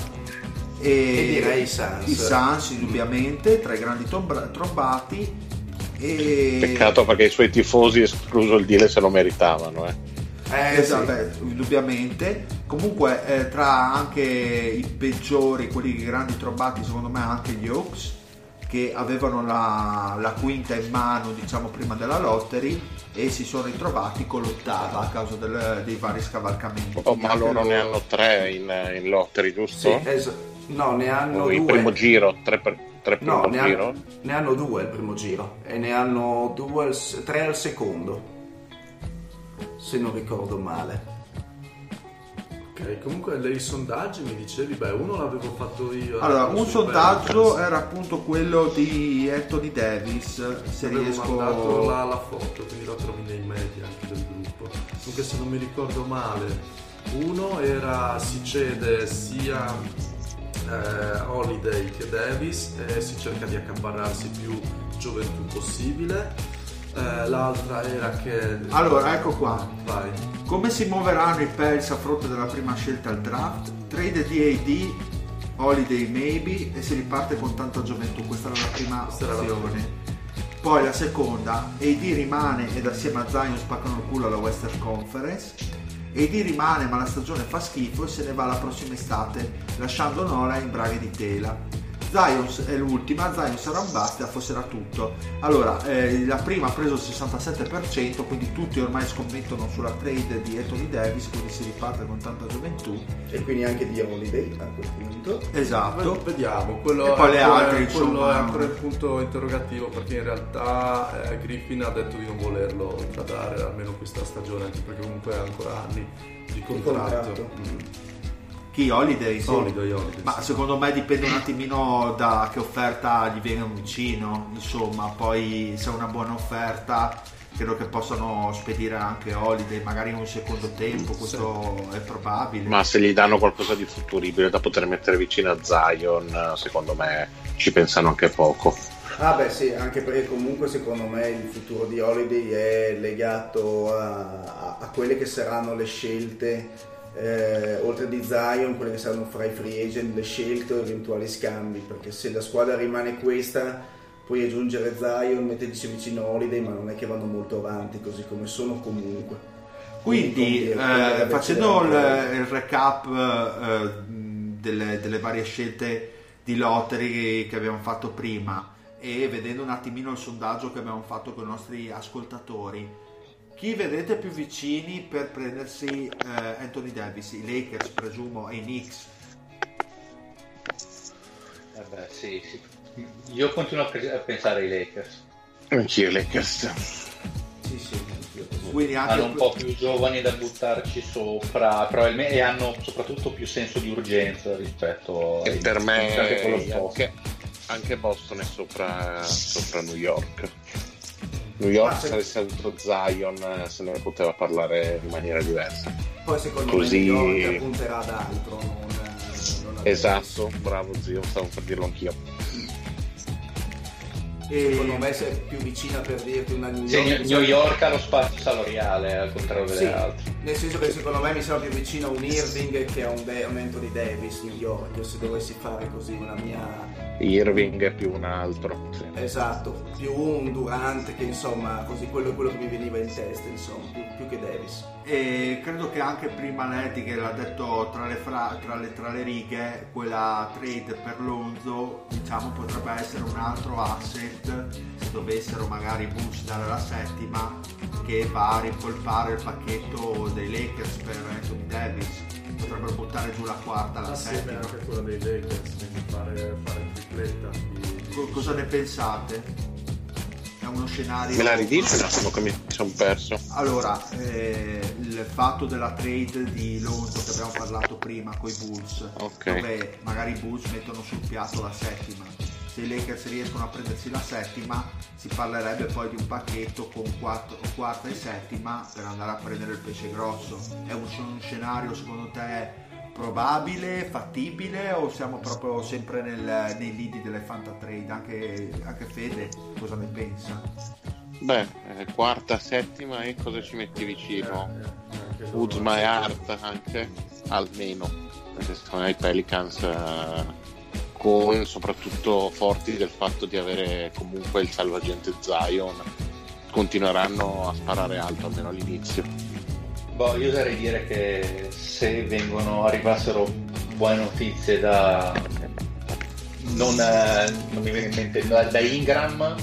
e direi i Suns indubbiamente tra i grandi trombati. E... peccato, perché i suoi tifosi, escluso il Dile, se lo meritavano, esatto, sì. Indubbiamente. Comunque tra anche i peggiori, quelli grandi trombati, secondo me anche gli Hawks, che avevano la quinta in mano, diciamo, prima della lottery, e si sono ritrovati con l'ottava a causa dei vari scavalcamenti. Ma loro ne hanno tre in lottery, giusto? Sì, no, ne hanno due. Il primo giro, ne hanno due il primo giro, e ne hanno tre al secondo, se non ricordo male. Okay, comunque dei sondaggi mi dicevi, uno l'avevo fatto io. Allora, un sondaggio era appunto quello di Anthony Davis, se riesco... avevo mandato la foto, quindi la trovi nei media anche del gruppo. Comunque, se non mi ricordo male, uno era si cede sia Holiday che Davis, e si cerca di accaparrarsi più gioventù possibile. L'altra era che... Allora, ecco qua. Vai. Come si muoveranno i Pels a fronte della prima scelta al draft? Trade di AD, Holiday maybe, e si riparte con tanta gioventù. Questa era la prima opzione. Poi la seconda, AD rimane ed assieme a Zion spaccano il culo alla Western Conference. AD rimane, ma la stagione fa schifo e se ne va la prossima estate, lasciando Nola in braghe di tela. Zion è l'ultima, Zion sarà un bust e affosserà tutto. Allora, la prima ha preso il 67%, quindi tutti ormai scommettono sulla trade di Anthony Davis, quindi si riparte con tanta gioventù. E quindi anche di Holiday a quel punto. Esatto. Beh, vediamo, quello e poi le altre, quello è ancora il punto interrogativo, perché in realtà Griffin ha detto di non volerlo tradare almeno questa stagione, anche perché comunque ha ancora anni di contratto. Holiday, sì. Holiday, ma sì, secondo me dipende un attimino da che offerta gli viene vicino, insomma. Poi se è una buona offerta credo che possano spedire anche Holiday magari in un secondo tempo, questo sì, è probabile. Ma se gli danno qualcosa di futuribile da poter mettere vicino a Zion, secondo me ci pensano anche poco. Ah beh sì, anche perché comunque secondo me il futuro di Holiday è legato a quelle che saranno le scelte, oltre di Zion, quelle che saranno fra i free agent, le scelte o eventuali scambi, perché se la squadra rimane questa, puoi aggiungere Zion, metterci vicino Holiday, ma non è che vanno molto avanti così come sono comunque. Quindi facendo il recap delle varie scelte di lottery che abbiamo fatto prima e vedendo un attimino il sondaggio che abbiamo fatto con i nostri ascoltatori, chi vedete più vicini per prendersi Anthony Davis? I Lakers, presumo, e i Knicks? Eh beh, sì, sì. Io continuo a pensare ai Lakers. Anch'io, Lakers. Sì, sì. Quindi anche hanno un po' più giovani da buttarci sopra, probabilmente, e hanno soprattutto più senso di urgenza rispetto a. Per me, anche Boston è sopra New York. New York, se avesse avuto Zion se ne poteva parlare in maniera diversa. Poi secondo me New York punterà ad altro, non esatto, bravo zio, stavo per dirlo anch'io. E secondo me sei più vicina, per dirti, una New York ha lo spazio salariale al contrario delle altre, nel senso che secondo me mi sono più vicino a un Irving che a un Anthony Davis. New York, se dovessi fare così una mia, Irving è più un altro, sì, esatto, più un Durant, che insomma così quello che mi veniva in testa, insomma, più che Davis. E credo che anche prima Leti, che l'ha detto tra le righe, quella trade per Lonzo, diciamo, potrebbe essere un altro asset, se dovessero magari Bush dare la settima, che va a rimpolpare il pacchetto dei Lakers per Anthony Davis. Potrebbero buttare giù la quarta, la settima, anche quella dei Lakers, quindi fare tripletta. Cosa ne pensate? È uno scenario. Me la ridite un attimo che mi sono perso. Allora, il fatto della trade di Lonzo che abbiamo parlato prima coi Bulls, okay, dove magari i Bulls mettono sul piatto la settima. Se i Lakers riescono a prendersi la settima, si parlerebbe poi di un pacchetto con quarta e settima per andare a prendere il pesce grosso. È un scenario secondo te probabile, fattibile, o siamo proprio sempre nei lidi delle fantatrade? Anche Fede cosa ne pensa? Beh, quarta, settima, e cosa ci metti vicino? Kuzma e Hart anche, almeno, perché secondo me i Pelicans con soprattutto forti del fatto di avere comunque il salvagente Zion continueranno a sparare alto almeno all'inizio. Boh, io oserei dire che se arrivassero buone notizie non mi viene in mente, da Ingram,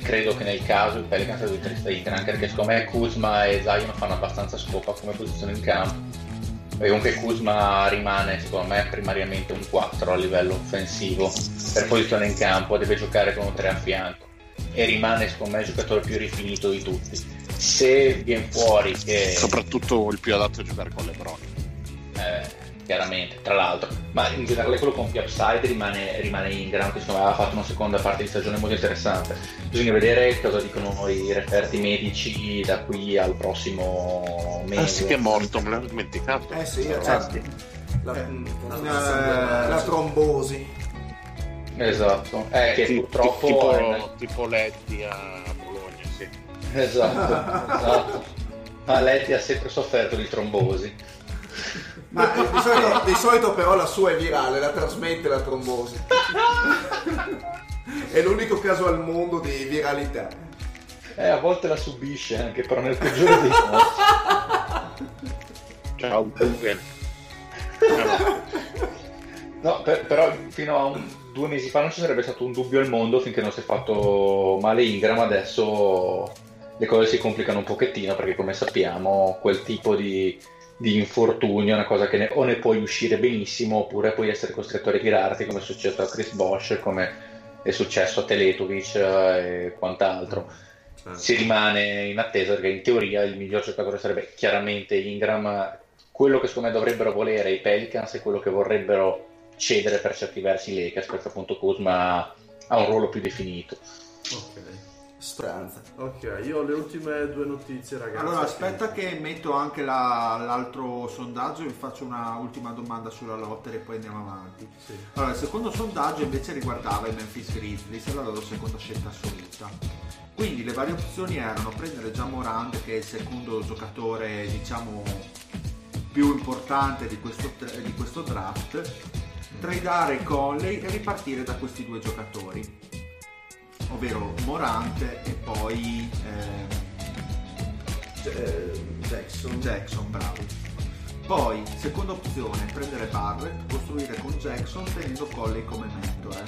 credo che nel caso il Pelicans sia interessato a Ingram, anche perché secondo me Kuzma e Zion fanno abbastanza scopa come posizione in campo. E comunque Kuzma rimane, secondo me, primariamente un 4 a livello offensivo per posizione in campo, deve giocare con un 3 a fianco e rimane, secondo me, il giocatore più rifinito di tutti. Se viene fuori che soprattutto il più adatto a giocare con LeBron, chiaramente, tra l'altro, ma in generale quello con più upside rimane Ingram, che secondo me ha fatto una seconda parte di stagione molto interessante. Bisogna vedere cosa dicono i referti medici da qui al prossimo mese. Ah sì, che è morto, me l'ho dimenticato. Sì, certo. La trombosi, esatto, che purtroppo tipo Letti a Bologna, sì, esatto. Ma Letti ha sempre sofferto di trombosi. Ma di solito però la sua è virale, la trasmette la trombosi. È l'unico caso al mondo di viralità. A volte la subisce anche, però nel peggiore dei casi. Ciao, bene. No, però fino a due mesi fa non ci sarebbe stato un dubbio al mondo finché non si è fatto male Ingram. Adesso le cose si complicano un pochettino perché, come sappiamo, quel tipo di infortunio è una cosa che o ne puoi uscire benissimo oppure puoi essere costretto a ritirarti, come è successo a Chris Bosh, come è successo a Teletovic e quant'altro. Si rimane in attesa perché in teoria il miglior giocatore sarebbe chiaramente Ingram. Quello che secondo me dovrebbero volere i Pelicans è quello che vorrebbero cedere per certi versi i Lakers, perché appunto Kuzma ha un ruolo più definito. Ok, stranza. Ok, io ho le ultime due notizie, ragazzi. Allora aspetta che metto anche l'altro sondaggio e vi faccio una ultima domanda sulla lotteria e poi andiamo avanti. Sì. Allora il secondo sondaggio invece riguardava i Memphis Grizzlies e la loro seconda scelta assoluta. Quindi le varie opzioni erano prendere Ja Morant, che è il secondo giocatore diciamo più importante di questo draft, tradare Conley e ripartire da questi due giocatori, ovvero Morant e poi Jackson, bravo. Poi seconda opzione, prendere Barrett, costruire con Jackson tenendo Conley come mentore,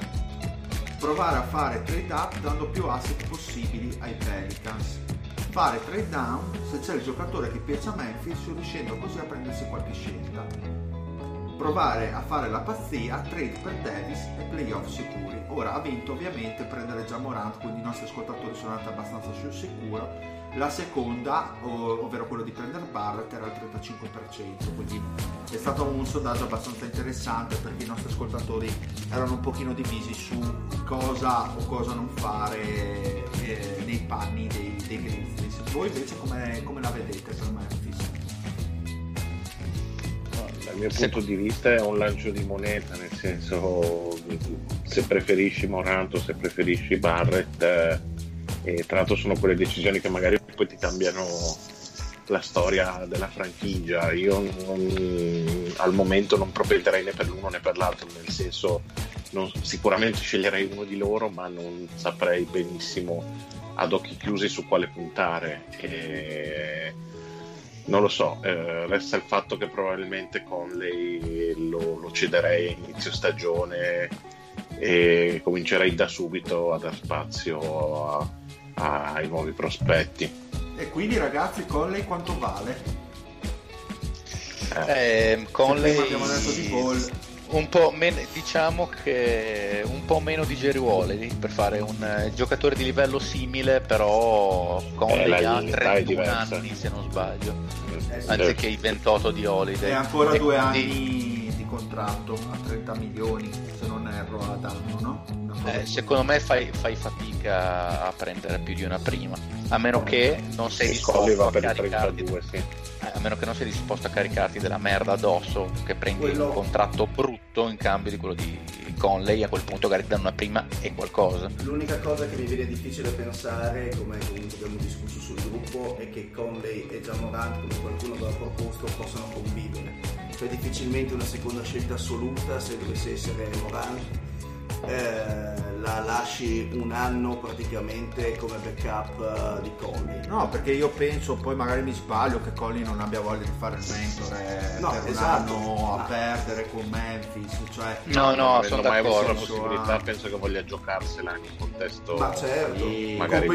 provare a fare trade up dando più asset possibili ai Pelicans, fare trade down se c'è il giocatore che piace a Memphis, riuscendo così a prendersi qualche scelta, provare a fare la pazzia, trade per Davis e playoff sicuri. Ora ha vinto ovviamente prendere Ja Morant, quindi i nostri ascoltatori sono andati abbastanza sul sicuro. La seconda, ovvero quello di prendere Barrett, era al 35%, quindi è stato un sondaggio abbastanza interessante perché i nostri ascoltatori erano un pochino divisi su cosa o cosa non fare nei panni dei Grizzlies. Voi invece come la vedete per Memphis? Dal mio punto di vista è un lancio di moneta, nel senso, se preferisci Morant o se preferisci Barrett, e tra l'altro sono quelle decisioni che magari poi ti cambiano la storia della franchigia. Io al momento non propenderei né per l'uno né per l'altro, nel senso sicuramente sceglierei uno di loro, ma non saprei benissimo ad occhi chiusi su quale puntare, e non lo so, resta il fatto che probabilmente Conley lo cederei a inizio stagione e comincerei da subito a dar spazio ai nuovi prospetti. E quindi ragazzi, Conley quanto vale? Conley abbiamo detto di Ball. Un po' meno, diciamo che un po' meno di Jrue Holiday, per fare un giocatore di livello simile, però Conley ha 31 anni se non sbaglio, anziché i 28 di Holiday, e ancora e due anni di contratto a 30 milioni se non erro ad anno, no? Secondo me fai fatica a prendere più di una prima, a meno che non sei disposto a caricarti 32, sì. A meno che non sei disposto a caricarti della merda addosso, che prendi un contratto brutto in cambio di quello di Conley. A quel punto magari ti danno una prima e qualcosa. L'unica cosa che mi viene difficile pensare, come comunque abbiamo discusso sul gruppo, è che Conley e Ja Morant, come qualcuno aveva proposto, possano convivere. Cioè difficilmente una seconda scelta assoluta, se dovesse essere Morant, la lasci un anno praticamente come backup di Conley. No, perché io penso, poi magari mi sbaglio, che Conley non abbia voglia di fare il mentore, no, per esatto, un anno a perdere con Memphis, cioè no, sono d'accordo, la possibilità penso che voglia giocarsela in un contesto, ma certo, magari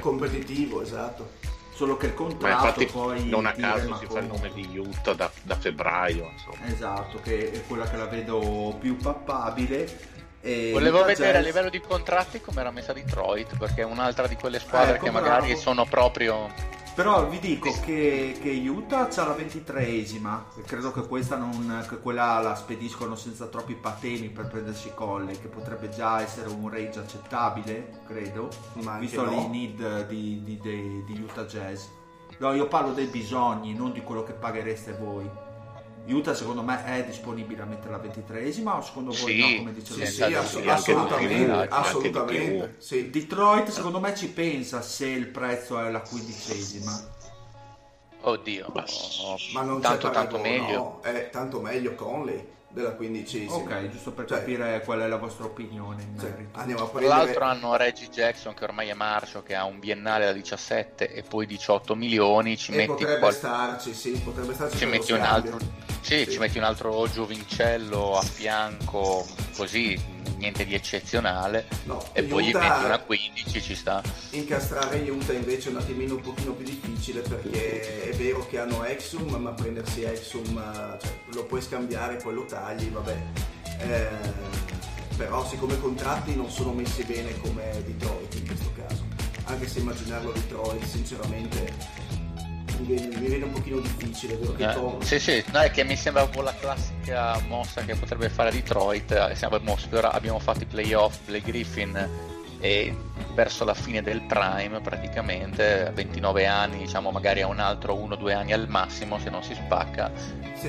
competitivo, esatto. Solo che il contratto poi non a caso si fa il nome di Utah da febbraio, insomma. Esatto, che è quella che la vedo più pappabile. Volevo vedere a livello di contratti come era messa Detroit, perché è un'altra di quelle squadre che magari sono proprio. Però vi dico che Utah c'ha la 23esima, credo che questa che quella la spediscono senza troppi patemi per prendersi Conley, che potrebbe già essere un range accettabile, credo, ma visto i need di Utah Jazz. No, io parlo dei bisogni, non di quello che paghereste voi. Utah secondo me è disponibile a mettere la 23esima, o secondo voi no, come dice lui? Sì, assolutamente. Sì. Detroit secondo me ci pensa se il prezzo è la 15esima. Oddio, ma non tanto meglio. No, è tanto meglio Conley della 15esima. Ok, giusto per capire qual è la vostra opinione in merito. Andiamo a prendere. L'altro hanno Reggie Jackson, che ormai è marcio, che ha un biennale da 17 e poi 18 milioni. Ci metti potrebbe starci, sì, potrebbe starci. Ci metti un altro Sì, ci metti un altro giovincello a fianco, così niente di eccezionale, no, e poi gli metti una 15, ci sta. Incastrare Utah invece è un attimino un pochino più difficile, perché è vero che hanno Exum, ma prendersi Exum, cioè, lo puoi scambiare, poi lo tagli, vabbè, però siccome i contratti non sono messi bene come Detroit in questo caso, anche se immaginarlo Detroit sinceramente mi viene un pochino difficile, vero che sì, no, è che mi sembra un po' la classica mossa che potrebbe fare Detroit. Abbiamo fatto i playoff, Blake Griffin e verso la fine del prime praticamente, 29 anni, diciamo magari a un altro 1-2 anni al massimo se non si spacca,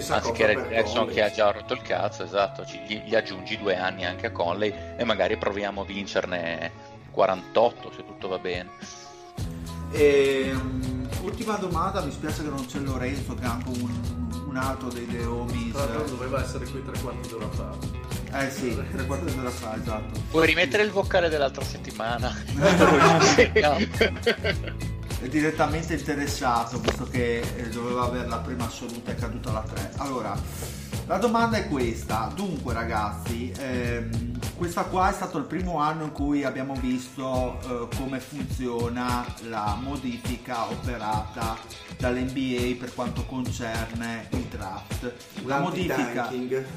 anziché Red Jackson che ha già rotto il cazzo, esatto, gli aggiungi 2 anni anche a Conley e magari proviamo a vincerne 48 se tutto va bene. Ultima domanda, mi spiace che non c'è Lorenzo, che è anche un altro dei omis. Doveva essere qui 3/4 d'ora fa. Sì, 3/4 d'ora fa, esatto. Puoi rimettere il vocale dell'altra settimana? È direttamente interessato, visto che doveva avere la prima assoluta, è caduta la 3. Allora, la domanda è questa. Dunque ragazzi, questa qua è stato il primo anno in cui abbiamo visto come funziona la modifica operata dall'NBA per quanto concerne il draft,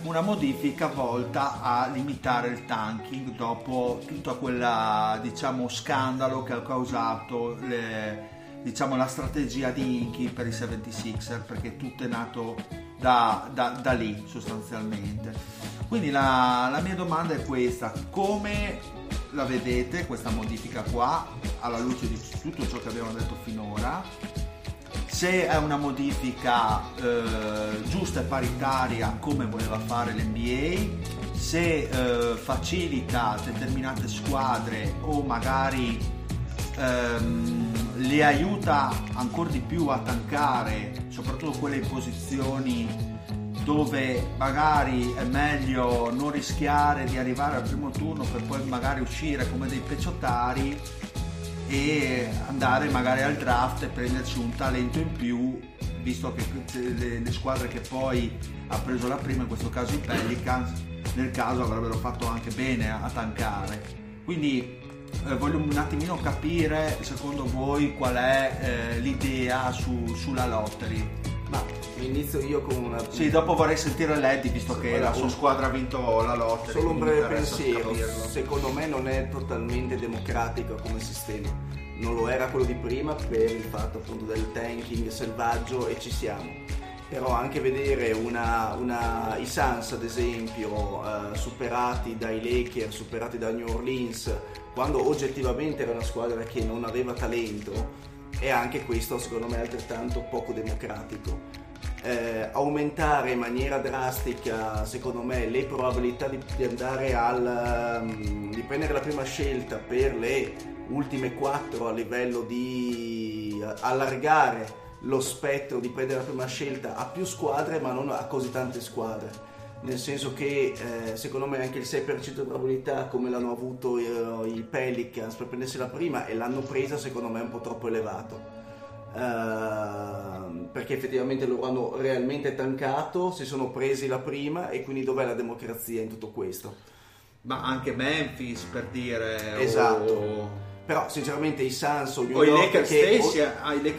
una modifica volta a limitare il tanking dopo tutto quella, diciamo, scandalo che ha causato la strategia di Inky per i 76er, perché tutto è nato da lì sostanzialmente. Quindi la mia domanda è questa: come la vedete questa modifica qua alla luce di tutto ciò che abbiamo detto finora? Se è una modifica giusta e paritaria come voleva fare l'NBA, se facilita determinate squadre o magari le aiuta ancora di più a tankare, soprattutto quelle posizioni dove magari è meglio non rischiare di arrivare al primo turno per poi magari uscire come dei peciottari e andare magari al draft e prenderci un talento in più, visto che le squadre che poi ha preso la prima, in questo caso i Pelicans, nel caso avrebbero fatto anche bene a tankare. Quindi voglio un attimino capire secondo voi qual è l'idea sulla lottery. Ma inizio io con una... Sì, dopo vorrei sentire Leddy, visto che la sua squadra ha vinto la lottery. Solo un breve pensiero: secondo me non è totalmente democratico come sistema, non lo era quello di prima per il fatto appunto del tanking selvaggio, e ci siamo. Però anche vedere i Suns ad esempio superati dai Lakers, superati da New Orleans, quando oggettivamente era una squadra che non aveva talento, è anche questo secondo me altrettanto poco democratico. Aumentare in maniera drastica secondo me le probabilità di andare di prendere la prima scelta per le ultime 4, a livello di allargare lo spettro di prendere la prima scelta a più squadre, ma non a così tante squadre, nel senso che secondo me anche il 6% di probabilità come l'hanno avuto i Pelicans per prendersi la prima e l'hanno presa, secondo me è un po' troppo elevato, perché effettivamente loro hanno realmente tankato, si sono presi la prima, e quindi dov'è la democrazia in tutto questo? Ma anche Memphis, per dire, esatto, però sinceramente i Suns o i Lakers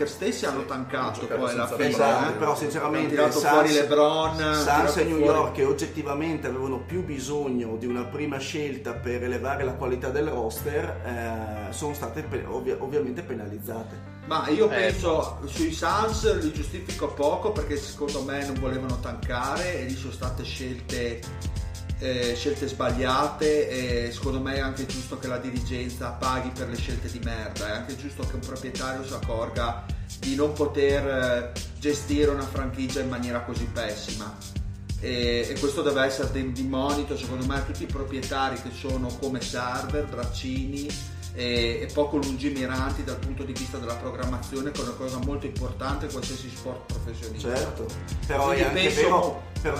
stessi hanno tankato poi alla fine, esatto, però sinceramente hanno tirato fuori LeBron, Suns e New York, che oggettivamente avevano più bisogno di una prima scelta per elevare la qualità del roster, sono state ovviamente penalizzate. Ma io penso sui Suns li giustifico poco, perché secondo me non volevano tankare e lì sono state scelte sbagliate, e secondo me è anche giusto che la dirigenza paghi per le scelte di merda, è anche giusto che un proprietario si accorga di non poter gestire una franchigia in maniera così pessima, e questo deve essere di monito secondo me a tutti i proprietari, che sono come Sarver, braccini e poco lungimiranti dal punto di vista della programmazione, che è una cosa molto importante in qualsiasi sport professionista. Certo, però è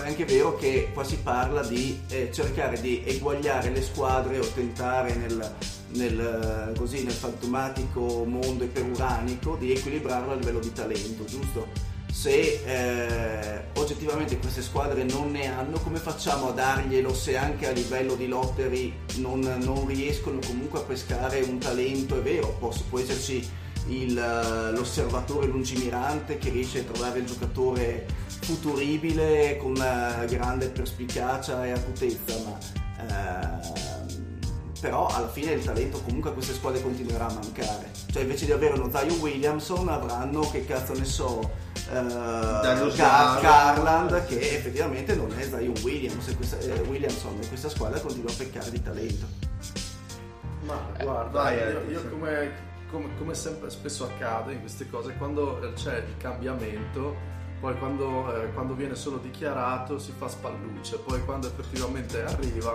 anche vero che qua si parla di cercare di eguagliare le squadre, o tentare nel fantomatico mondo iperuranico di equilibrarlo a livello di talento, giusto? se oggettivamente queste squadre non ne hanno, come facciamo a darglielo se anche a livello di lottery non riescono comunque a pescare un talento? È vero, può esserci l'osservatore lungimirante che riesce a trovare il giocatore futuribile con grande perspicacia e acutezza, ma però alla fine il talento comunque a queste squadre continuerà a mancare. Cioè, invece di avere uno Zion Williamson avranno, che cazzo ne so, Garland, che effettivamente non è Zion Williamson, e questa squadra continua a peccare di talento. Ma guarda, io come sempre spesso accade in queste cose, quando c'è il cambiamento, poi quando viene solo dichiarato si fa spallucce, poi quando effettivamente arriva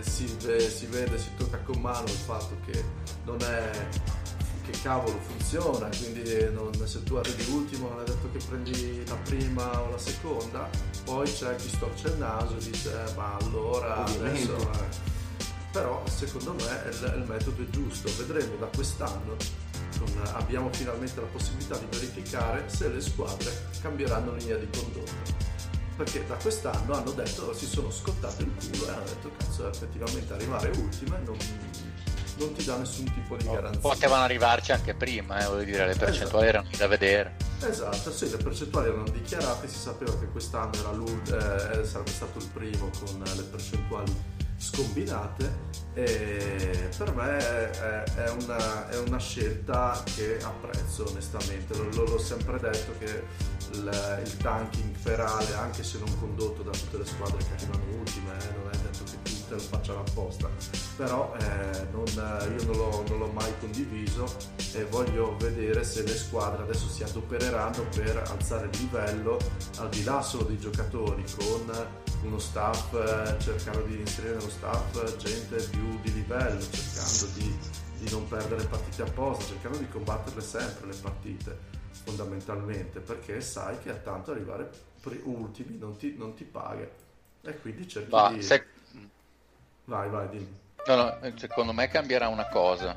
si vede, si tocca con mano il fatto che non è che cavolo funziona, quindi se tu arrivi ultimo non è detto che prendi la prima o la seconda. Poi c'è chi storce il naso e dice ma allora adesso Però secondo me il metodo è giusto. Vedremo da quest'anno, abbiamo finalmente la possibilità di verificare se le squadre cambieranno linea di condotta, perché da quest'anno hanno detto, si sono scottate il culo e hanno detto cazzo, effettivamente arrivare ultima non ti dà nessun tipo di garanzia. Potevano arrivarci anche prima, voglio dire, le percentuali erano da vedere. Esatto, sì, le percentuali erano dichiarate, si sapeva che quest'anno era sarebbe stato il primo con le percentuali scombinate, e per me è una scelta che apprezzo onestamente. L'ho sempre detto che il tanking ferale, anche se non condotto da tutte le squadre che arrivano ultime, non è detto che tutte lo facciano apposta, però io non l'ho mai condiviso, e voglio vedere se le squadre adesso si adopereranno per alzare il livello al di là solo dei giocatori, con uno staff, cercando di inserire nello staff gente più di livello, cercando di non perdere partite apposta, cercando di combatterle sempre le partite fondamentalmente, perché sai che a tanto arrivare ultimi non ti paga, e quindi cerchi di... Vai, dimmi. No, secondo me cambierà una cosa: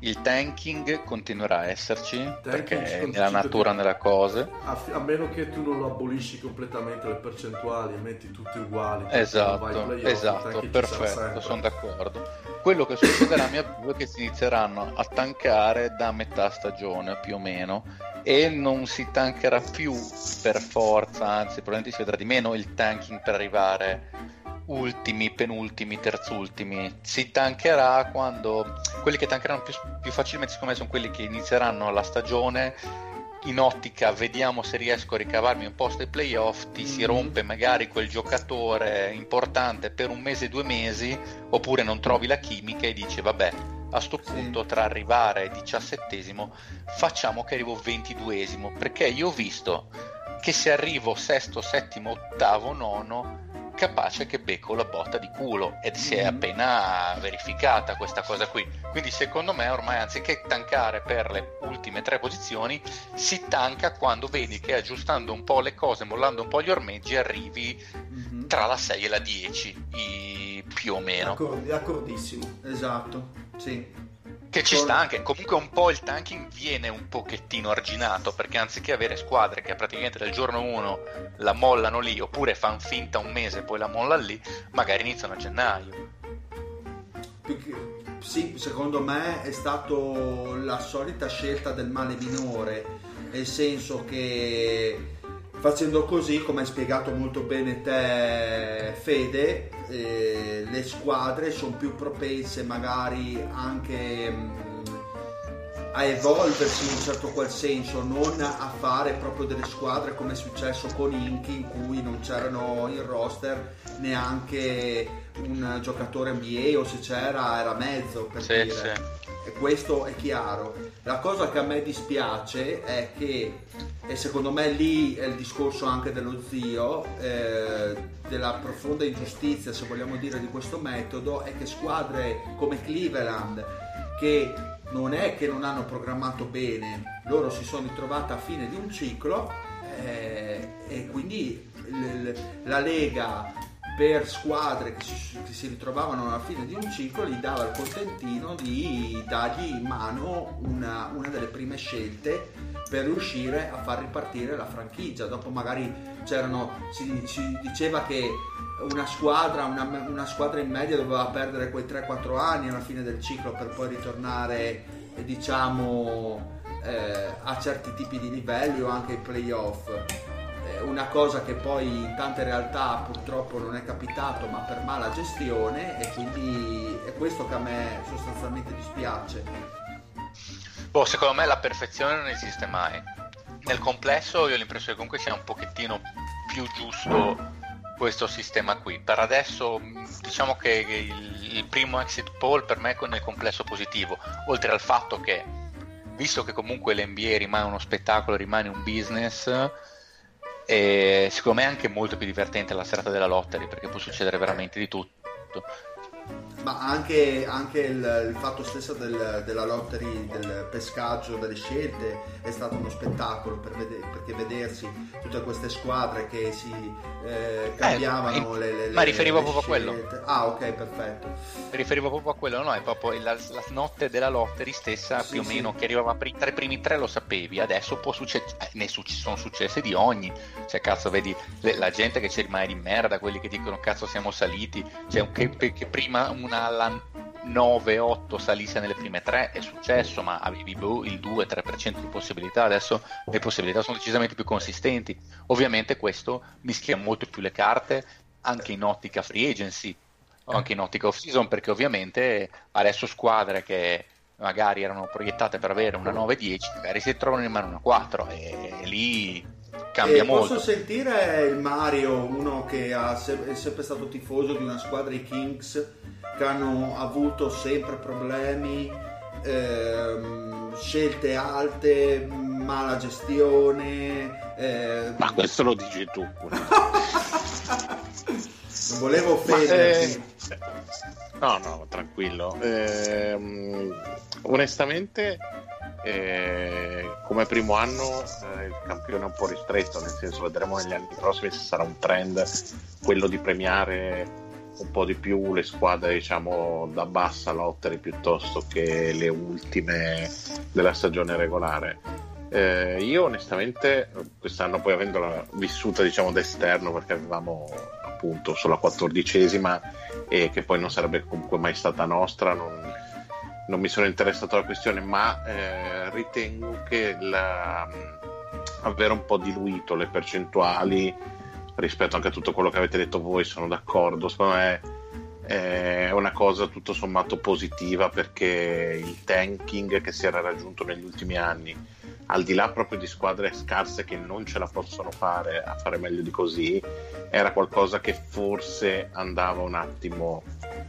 il tanking continuerà a esserci, perché è nella natura della cosa, a meno che tu non lo abolisci completamente le percentuali e metti tutti uguali. Esatto, perfetto, sono d'accordo. Quello che succederà, è che si inizieranno a tankare da metà stagione più o meno, e non si tankerà più per forza, anzi probabilmente si vedrà di meno il tanking per arrivare ultimi, penultimi, terzultimi. Si tankerà quando quelli che tankeranno più facilmente, secondo me, sono quelli che inizieranno la stagione in ottica vediamo se riesco a ricavarmi un posto ai playoff. Ti si rompe magari quel giocatore importante per un mese, 2 mesi, oppure non trovi la chimica e dici vabbè, a sto punto tra arrivare 17° facciamo che arrivo 22°, perché io ho visto che se arrivo 6°, 7°, 8°, 9°, capace che becco la botta di culo, ed si è appena verificata questa cosa qui. Quindi secondo me ormai, anziché tankare per le ultime 3 posizioni, si tanca quando vedi che aggiustando un po' le cose, mollando un po' gli ormeggi, arrivi tra la 6 e la 10 più o meno. D'accordissimo, esatto, sì, che ci sta anche. Comunque un po' il tanking viene un pochettino arginato, perché anziché avere squadre che praticamente dal giorno 1 la mollano lì, oppure fan finta un mese e poi la molla lì, magari iniziano a gennaio. Sì, secondo me è stato la solita scelta del male minore, nel senso che facendo così, come hai spiegato molto bene te, Fede, le squadre sono più propense magari anche a evolversi in un certo qual senso, non a fare proprio delle squadre come è successo con Inky, in cui non c'erano in roster neanche un giocatore NBA, o se c'era era mezzo, per dire. E questo è chiaro. La cosa che a me dispiace è che, e secondo me lì è il discorso anche dello zio, della profonda ingiustizia, se vogliamo dire, di questo metodo, è che squadre come Cleveland, che non è che non hanno programmato bene, loro si sono ritrovate a fine di un ciclo, e quindi la Lega per squadre che si ritrovavano alla fine di un ciclo gli dava il contentino di dargli in mano una delle prime scelte per riuscire a far ripartire la franchigia. Dopo magari si diceva che una squadra in media doveva perdere quei 3-4 anni alla fine del ciclo per poi ritornare, a certi tipi di livelli o anche ai playoff. Una cosa che poi in tante realtà purtroppo non è capitato, ma per mala gestione, e quindi è questo che a me sostanzialmente dispiace. Secondo me la perfezione non esiste mai. Nel complesso io ho l'impressione che comunque sia un pochettino più giusto questo sistema qui. Per adesso diciamo che il primo exit poll per me è nel complesso positivo, oltre al fatto che, visto che comunque l'NBA rimane uno spettacolo, rimane un business, e secondo me è anche molto più divertente la serata della lottery, perché può succedere veramente di tutto. Ma anche il fatto stesso della lottery, del pescaggio delle scelte, è stato uno spettacolo perché vedersi tutte queste squadre che si cambiavano ma riferivo proprio a quello. Ah, ok, perfetto. Riferivo proprio a quello, no? È proprio la notte della lottery stessa, sì, più o meno, che arrivava tra i primi tre, lo sapevi. Adesso può succedere, sono successe di ogni. Cioè, cazzo, vedi la gente che ci rimane di merda, quelli che dicono cazzo siamo saliti, cioè che prima alla 9-8 salisse nelle prime tre, è successo, ma avevi il 2-3% di possibilità. Adesso le possibilità sono decisamente più consistenti. Ovviamente questo mischia molto più le carte anche in ottica free agency o anche in ottica off season, perché ovviamente adesso squadre che magari erano proiettate per avere una 9-10 magari si trovano in mano una 4 e lì cambia molto. Posso sentire il Mario, uno che è sempre stato tifoso di una squadra, i Kings, che hanno avuto sempre problemi, scelte alte, mala gestione. Ma questo lo dici tu. Non volevo offenderti. No, tranquillo. Onestamente, come primo anno il campione è un po' ristretto, nel senso vedremo negli anni prossimi se sarà un trend quello di premiare un po' di più le squadre, diciamo, da bassa lottery piuttosto che le ultime della stagione regolare. Io onestamente quest'anno, poi avendola vissuta, diciamo, d'esterno, perché avevamo appunto solo la 14ª e che poi non sarebbe comunque mai stata nostra, non mi sono interessato alla questione, ma ritengo che aver un po' diluito le percentuali rispetto anche a tutto quello che avete detto voi, sono d'accordo. Secondo me è una cosa tutto sommato positiva, perché il tanking che si era raggiunto negli ultimi anni, al di là proprio di squadre scarse che non ce la possono fare a fare meglio di così, era qualcosa che forse andava un attimo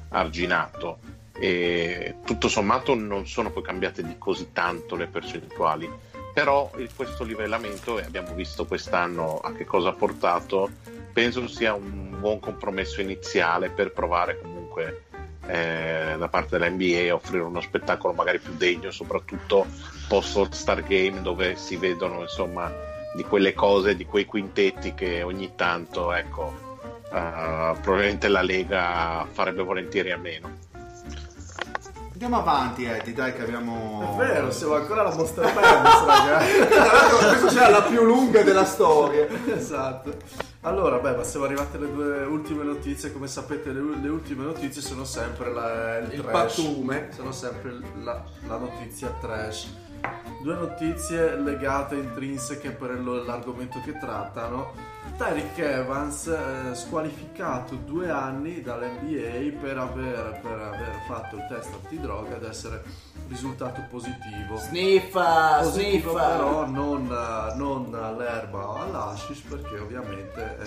arginato. E tutto sommato non sono poi cambiate di così tanto le percentuali, però questo livellamento, e abbiamo visto quest'anno a che cosa ha portato, penso sia un buon compromesso iniziale per provare comunque da parte della NBA a offrire uno spettacolo magari più degno, soprattutto post All Star Game, dove si vedono, insomma, di quelle cose, di quei quintetti che ogni tanto, ecco, probabilmente la Lega farebbe volentieri a meno. Andiamo avanti, Eddie, dai, che abbiamo... È vero, siamo ancora alla mostra Palace, raga. Questa c'era la più lunga della storia. Esatto. Allora, ma siamo arrivate alle due ultime notizie. Come sapete, le ultime notizie sono sempre il trash. Pattume. Sono sempre la notizia trash. Due notizie legate, intrinseche per l'argomento che trattano. Tyreek Evans, squalificato 2 anni dall'NBA per aver fatto il test antidroga ed essere risultato positivo. Sniffa! Però non all'erba o all'hashish, perché ovviamente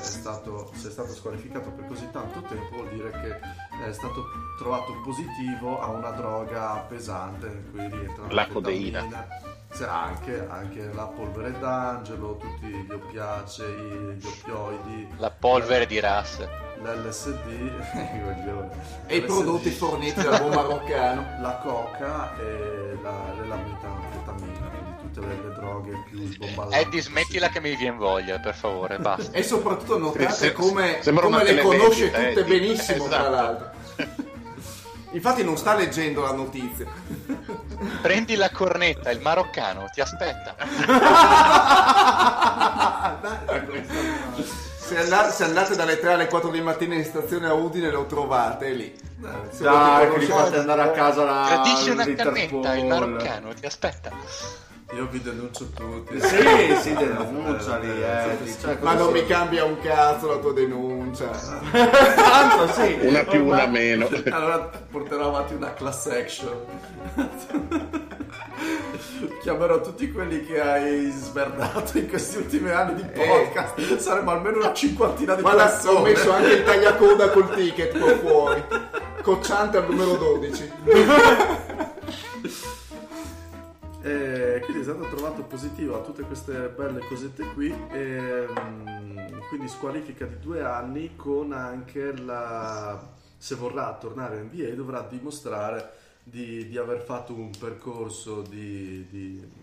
se è stato squalificato per così tanto tempo vuol dire che è stato trovato positivo a una droga pesante, quindi la codeina. C'è anche la polvere d'angelo, tutti gli oppiacei, gli oppioidi, la polvere di Ras, l'LSD e i prodotti forniti dal buon maroccano, la coca e la metanfetamina, quindi tutte le droghe più sbombalate. Eddie, smettila che mi viene voglia, per favore, basta. E soprattutto notate come le conosce tutte benissimo, esatto. Tra l'altro Infatti non sta leggendo la notizia. Prendi la cornetta, il maroccano ti aspetta. Se andate dalle 3 alle 4 di mattina in stazione a Udine lo trovate lì. Se dai, li fate andare a casa la... Tradisci una cornetta, il maroccano ti aspetta. Io vi denuncio tutti. Sì, sì, denunciali. Ma non mi cambia un cazzo la tua denuncia. Tanto sì. Una più, una meno. Allora porterò avanti una class action. Chiamerò tutti quelli che hai sverdato in questi ultimi anni di podcast. Saremo almeno una cinquantina di persone. Ma ho messo anche il tagliacoda col ticket qua fuori. Cocciante al numero 12. Quindi è stato trovato positivo a tutte queste belle cosette qui, quindi squalifica di 2 anni, con anche la, se vorrà tornare in NBA dovrà dimostrare di aver fatto un percorso di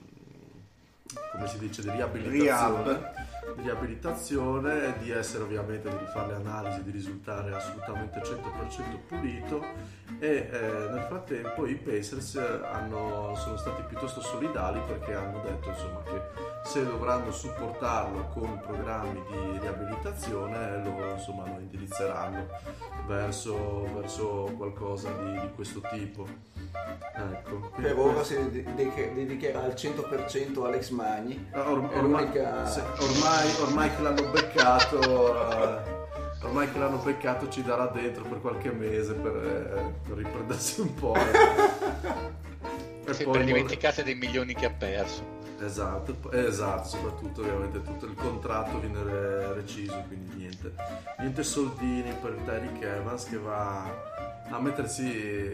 come si dice, di riabilitazione, di essere ovviamente, di fare le analisi, di risultare assolutamente 100% pulito. E nel frattempo i Pacers sono stati piuttosto solidali, perché hanno detto insomma che se dovranno supportarlo con programmi di riabilitazione loro insomma lo indirizzeranno verso qualcosa di questo tipo, ecco. Per ora si dedicherà al 100% Alex Magni. Ormai che l'hanno beccato ci darà dentro per qualche mese per riprendersi un po'. E sempre poi dimenticate dei milioni che ha perso. Esatto, soprattutto ovviamente tutto il contratto viene reciso, quindi niente soldini per Tyreek Evans, che va a mettersi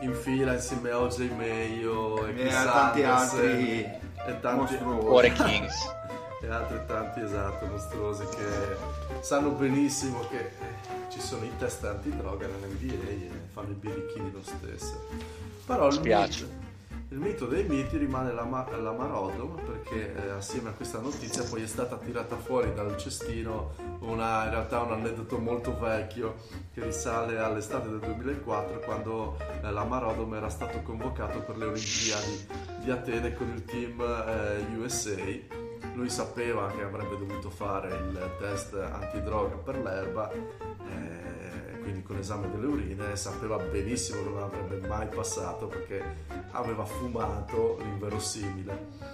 in fila insieme a OJ Mayo e tanti altri e tanti Ore Kings e altrettanti, esatto, mostruosi, che sanno benissimo che ci sono i test antidroga nell'NBA e fanno i birichini lo stesso. Però il mito dei miti rimane la Marodom, perché assieme a questa notizia poi è stata tirata fuori dal cestino in realtà un aneddoto molto vecchio che risale all'estate del 2004, quando la Marodom era stato convocato per le Olimpiadi di Atene con il team USA. Lui sapeva che avrebbe dovuto fare il test antidroga per l'erba, quindi con l'esame delle urine, sapeva benissimo che non avrebbe mai passato perché aveva fumato l'inverosimile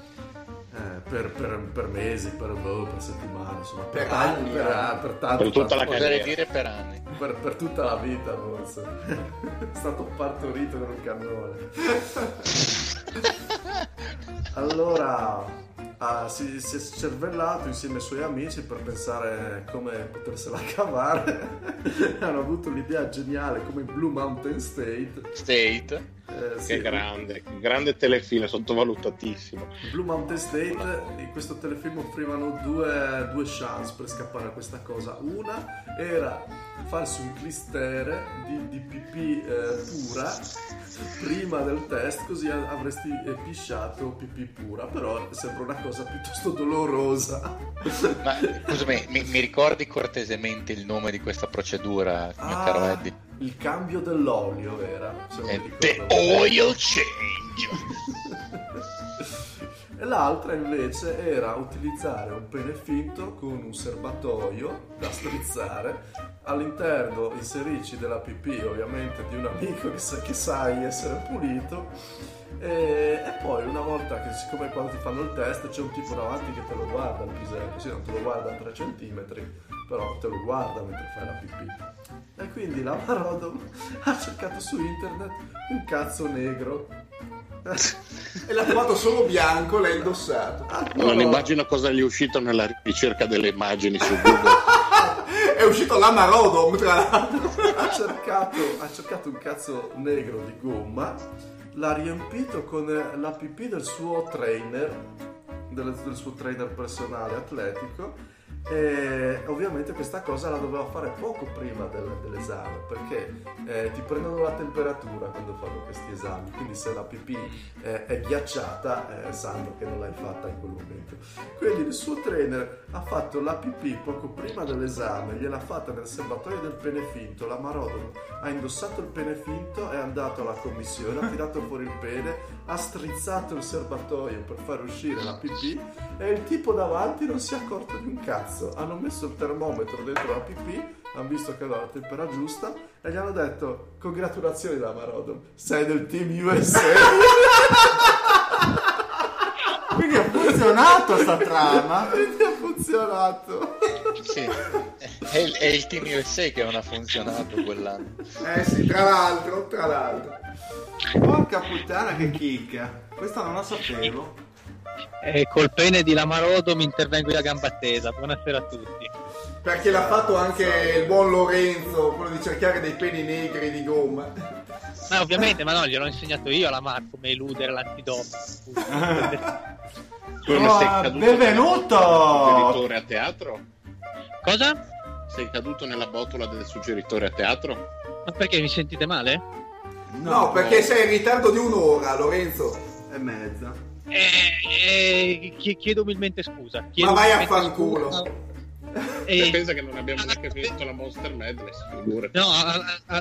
per mesi, per settimane, insomma per anni, per tutta la vita forse. È stato partorito con un cannone. Allora si è cervellato insieme ai suoi amici per pensare come potersela cavare. Hanno avuto l'idea geniale, come Blue Mountain State, che sì, grande telefilm, sottovalutatissimo. Blue Mountain State, in questo telefilm offrivano due chance per scappare a questa cosa. Una era farsi un clistere di pipì pura prima del test, così avresti pisciato pipì pura, però sembra una cosa piuttosto dolorosa. Ma scusami, mi ricordi cortesemente il nome di questa procedura, mio caro Eddie? Il cambio dell'olio era the oil change. E l'altra invece era utilizzare un pene finto con un serbatoio da strizzare, all'interno inserici della pipì ovviamente di un amico che sai essere pulito, e poi una volta che, siccome quando ti fanno il test c'è un tipo davanti che te lo guarda il pisello, sì, non te lo guarda a 3 centimetri, però te lo guarda mentre fai la pipì. E quindi la Marodom ha cercato su internet un cazzo negro e l'ha trovato solo bianco, l'ha indossato. Non immagino cosa gli è uscito nella ricerca delle immagini su Google. È uscito la Marodom, tra l'altro. Ha cercato un cazzo negro di gomma, l'ha riempito con la pipì del suo trainer personale atletico, E ovviamente questa cosa la doveva fare poco prima dell'esame, perché ti prendono la temperatura quando fanno questi esami, quindi se la pipì è ghiacciata sanno che non l'hai fatta in quel momento. Quindi il suo trainer ha fatto la pipì poco prima dell'esame, gliel'ha fatta nel serbatoio del penefinto, la Marodono ha indossato il penefinto, è andato alla commissione, ha tirato fuori il pene, ha strizzato il serbatoio per far uscire la pipì e il tipo davanti non si è accorto di un cazzo. Hanno messo il termometro dentro la pipì, hanno visto che aveva la temperatura giusta e gli hanno detto: congratulazioni la Marodon, sei del team USA. Quindi ha funzionato sta trama. Quindi ha funzionato. Sì, è il team USA che non ha funzionato quell'anno. Sì, tra l'altro. Porca puttana che chicca. Questa non la sapevo. E col pene di Lamarodo mi intervengo io a gamba attesa. Buonasera a tutti. Perché l'ha fatto anche il buon Lorenzo, quello di cercare dei peni negri di gomma. No, ovviamente, ma no, gliel'ho insegnato io alla Mar come eludere l'antidoping. Oh, benvenuto! Suggeritore a teatro? Cosa? Sei caduto nella botola del suggeritore a teatro? Ma perché mi sentite male? No, perché sei in ritardo di un'ora, Lorenzo. E mezza. Chiedo umilmente scusa. Ma vai a fanculo. Pensa che non abbiamo neanche visto la Monster Madness, figurati. No,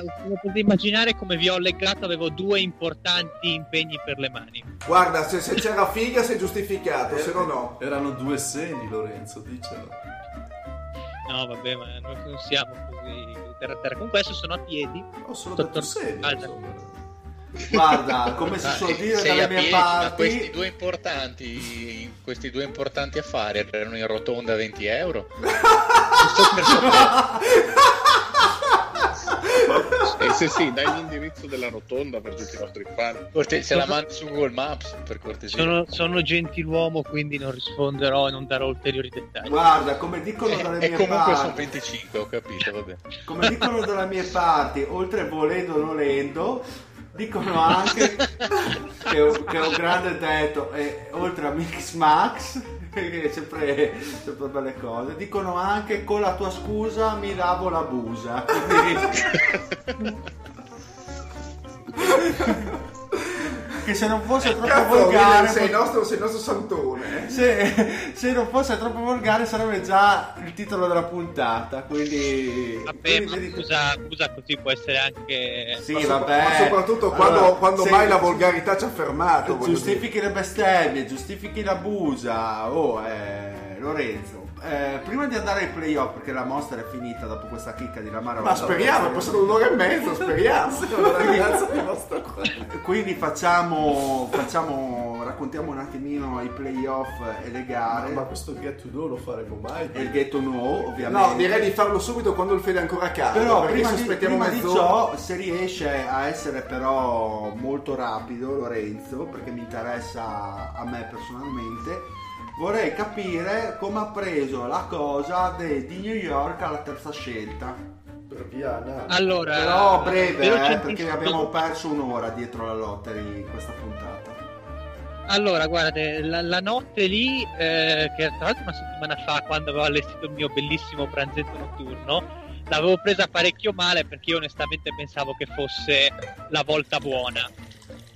come potete immaginare, come vi ho legato, avevo due importanti impegni per le mani. Guarda, se c'era figa sei giustificato, se no no. Erano due seni, Lorenzo, dicelo. No, vabbè, ma non siamo così terra a terra. Comunque adesso sono a piedi. Ho solo detto seni, insomma. Guarda, come si suol dire dalle mie parti, questi due importanti affari erano in rotonda €20. Giusto per sapere. E se sì, dai l'indirizzo della rotonda per tutti i nostri fan. Se la mandi su Google Maps, per cortesia. Sono gentiluomo, quindi non risponderò e non darò ulteriori dettagli. Guarda, come dicono dalle mie parti. E comunque sono 25, ho capito, vabbè. Come dicono dalle mie parti, oltre volendo o nolendo, dicono anche che ho un grande tetto e oltre a Mix Max, che sempre belle cose, dicono anche con la tua scusa mi lavo la busa. Che se non fosse troppo volgare, sei il nostro santone. Se non fosse troppo volgare sarebbe già il titolo della puntata, quindi vabbè, quindi scusa così può essere anche, sì, ma soprattutto quando mai la volgarità ci ha fermato. Giustifichi le bestemmie, giustifichi la busa. Lorenzo, prima di andare ai playoff, perché la mostra è finita dopo questa chicca di Lamar, ma speriamo, è passato un'ora e mezzo, speriamo. Quindi raccontiamo un attimino i playoff e le gare. Ma questo get to know lo faremo mai? E il get to know, ovviamente. No, direi di farlo subito quando il Fede è ancora caldo. Però prima di ciò, se riesce a essere però molto rapido Lorenzo, perché mi interessa a me personalmente, vorrei capire come ha preso la cosa di New York alla terza scelta. Allora, però breve, perché abbiamo perso un'ora dietro la lottery in questa puntata. Allora, guardate, la notte lì, che tra l'altro una settimana fa, quando avevo allestito il mio bellissimo pranzetto notturno, l'avevo presa parecchio male, perché io onestamente pensavo che fosse la volta buona.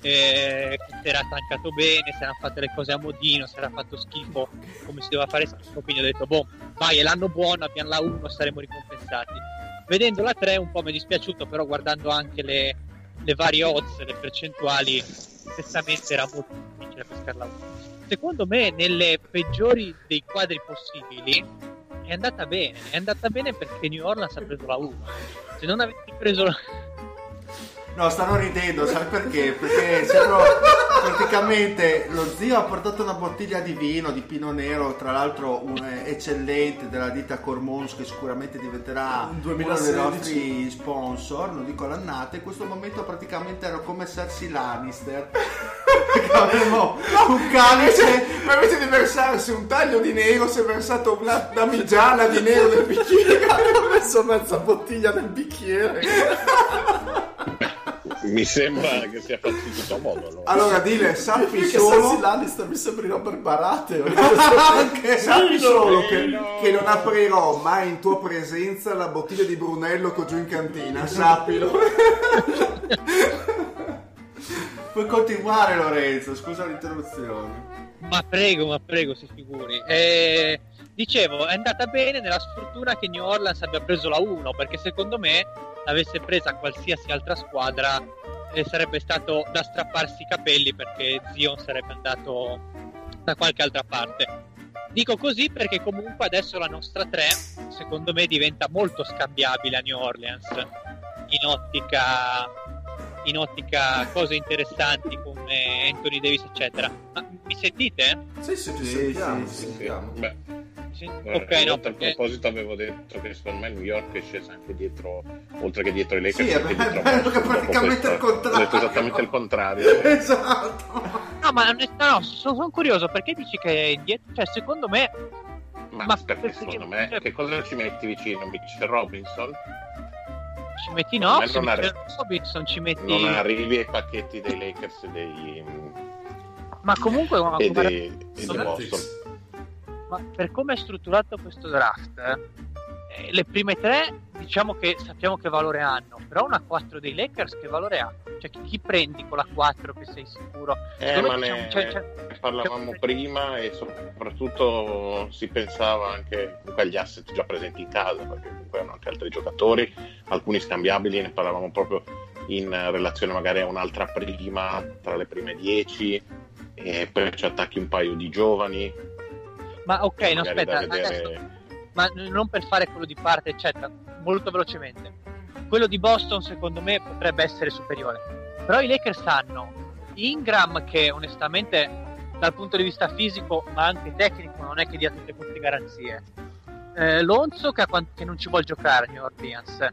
Si era tancato bene, si erano fatte le cose a modino, si era fatto schifo come si doveva fare schifo, quindi ho detto vai, è l'anno buono, abbiamo la 1, saremo ricompensati. Vedendo la 3 un po' mi è dispiaciuto, però guardando anche le varie odds, le percentuali, onestamente era molto difficile pescare la 1. Secondo me, nelle peggiori dei quadri possibili, è andata bene perché New Orleans ha preso la 1. Se non avessi preso la... No, stanno ridendo, sai perché? Perché praticamente lo zio ha portato una bottiglia di vino, di Pinot Nero, tra l'altro un eccellente della ditta Cormons, che sicuramente diventerà uno dei nostri sponsor, non dico l'annata. In questo momento praticamente ero come Cersei Lannister, perché avevamo un calice, ma invece di versarsi un taglio di nero si è versato una damigiana di nero nel bicchiere, e ho messo mezza bottiglia nel bicchiere. Mi sembra che sia fatto in tutto modo. Allora Dile, sappi solo Lannister mi sembri Robert Baratheon. Sappi solo che non aprirò mai in tua presenza la bottiglia di Brunello che ho giù in cantina. Sappilo. Puoi continuare, Lorenzo, scusa l'interruzione. Ma prego, si figuri. Dicevo, è andata bene nella sfortuna che New Orleans abbia preso la 1, perché secondo me l'avesse presa qualsiasi altra squadra e sarebbe stato da strapparsi i capelli, perché Zion sarebbe andato da qualche altra parte. Dico così perché comunque adesso la nostra 3 secondo me diventa molto scambiabile a New Orleans in ottica cose interessanti come Anthony Davis eccetera. Ma mi sentite? Sì, ci sentiamo. Beh, sì? Okay, no, perché... A proposito avevo detto che secondo me New York è sceso anche dietro, oltre che dietro i Lakers, sì, anche dietro perché praticamente il contrario. Ho detto esattamente il contrario. Esatto. No, ma no, sono curioso perché dici che è dietro, cioè secondo me ma perché secondo me che cosa ci metti vicino? Mitchell Robinson? Ci metti non arrivi ai pacchetti dei Lakers e dei ma comunque ma per come è strutturato questo draft le prime 3 diciamo che sappiamo che valore hanno, però una 4 dei Lakers che valore ha? Cioè chi prendi con la 4 che sei sicuro? Parlavamo prima e soprattutto si pensava anche agli asset già presenti in casa, perché comunque hanno anche altri giocatori, alcuni scambiabili, ne parlavamo proprio in relazione magari a un'altra prima tra le prime 10 e poi ci attacchi un paio di giovani. Ma ok, no aspetta, adesso ma non per fare quello di parte eccetera, molto velocemente quello di Boston secondo me potrebbe essere superiore, però i Lakers hanno Ingram che onestamente dal punto di vista fisico ma anche tecnico non è che dia tutte queste garanzie, Lonzo che non ci vuol giocare New Orleans,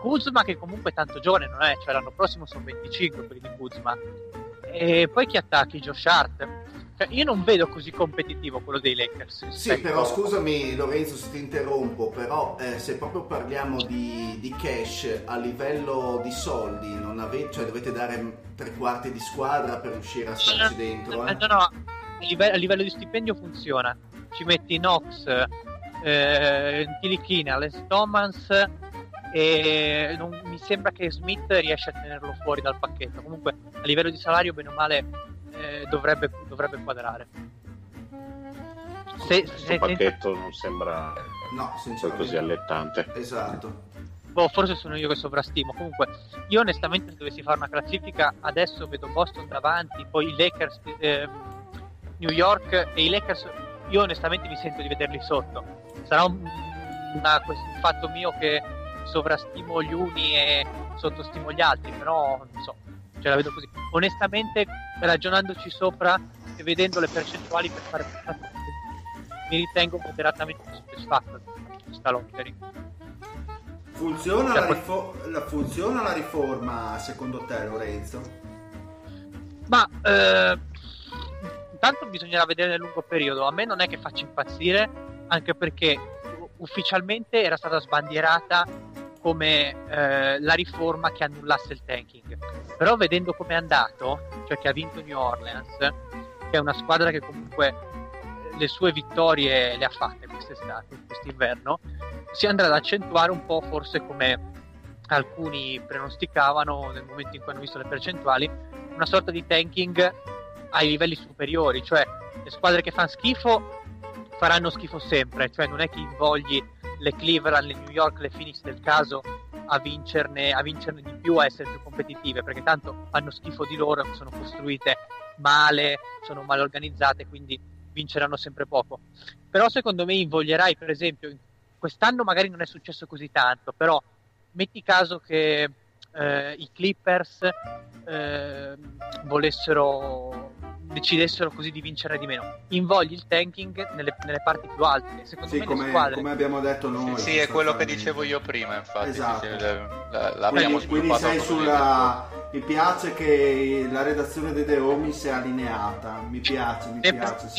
Kuzma che comunque tanto giovane non è, cioè l'anno prossimo sono 25 quelli di Kuzma, e poi chi attacchi? Josh Hart? Io non vedo così competitivo quello dei Lakers. Sì, però scusami Lorenzo se ti interrompo, però se proprio parliamo di cash a livello di soldi non avete, cioè dovete dare 3/4 di squadra per riuscire a starci dentro. No, a livello di stipendio funziona. Ci metti Knox, Tilichina, Les Thomas e non mi sembra che Smith riesce a tenerlo fuori dal pacchetto. Comunque a livello di salario bene o male dovrebbe quadrare. Se il pacchetto non sembra così allettante. Esatto. Forse sono io che sovrastimo. Comunque io onestamente se dovessi fare una classifica adesso vedo Boston davanti, poi i Lakers, New York e i Lakers io onestamente mi sento di vederli sotto. Sarà un fatto mio che sovrastimo gli uni e sottostimo gli altri, però non so, ce la vedo così. Onestamente ragionandoci sopra e vedendo le percentuali per fare mi ritengo moderatamente soddisfatto di questa lottery. Funziona la riforma secondo te, Lorenzo? Ma intanto bisognerà vedere nel lungo periodo, a me non è che faccia impazzire, anche perché ufficialmente era stata sbandierata come la riforma che annullasse il tanking, però vedendo come è andato, cioè che ha vinto New Orleans che è una squadra che comunque le sue vittorie le ha fatte quest'estate, quest'inverno, si andrà ad accentuare un po' forse come alcuni pronosticavano nel momento in cui hanno visto le percentuali, una sorta di tanking ai livelli superiori, cioè le squadre che fanno schifo faranno schifo sempre, cioè non è che invogli le Cleveland, le New York, le Phoenix del caso a vincerne di più, a essere più competitive, perché tanto fanno schifo di loro, sono costruite male, sono mal organizzate, quindi vinceranno sempre poco. Però secondo me invoglierai, per esempio quest'anno magari non è successo così tanto, però metti caso che i Clippers decidessero così di vincere di meno, invogli il tanking nelle parti più alte, secondo me come, le squadre come abbiamo detto noi, sì è quello che dicevo io prima, infatti esatto. Quindi sei sulla mi piace che la redazione dei Deomi sia allineata, mi piace, mi piace.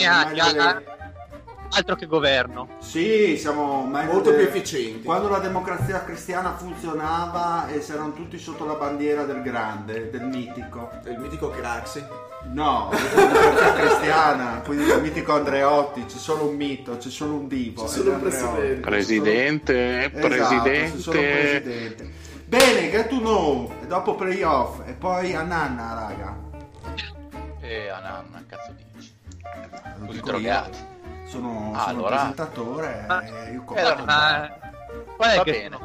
altro che governo. Sì, siamo molto più efficienti. Quando la democrazia cristiana funzionava e c'erano tutti sotto la bandiera del grande, del mitico Craxi. No, la democrazia cristiana, quindi il mitico Andreotti, c'è solo un mito, c'è solo un divo, c'è solo un presidente. Esatto, c'è solo un presidente. Bene, get to know, e dopo playoff e poi a nanna, raga. A nanna, cazzo dici? Così drogati. Sono presentatore e io commento. Va bene.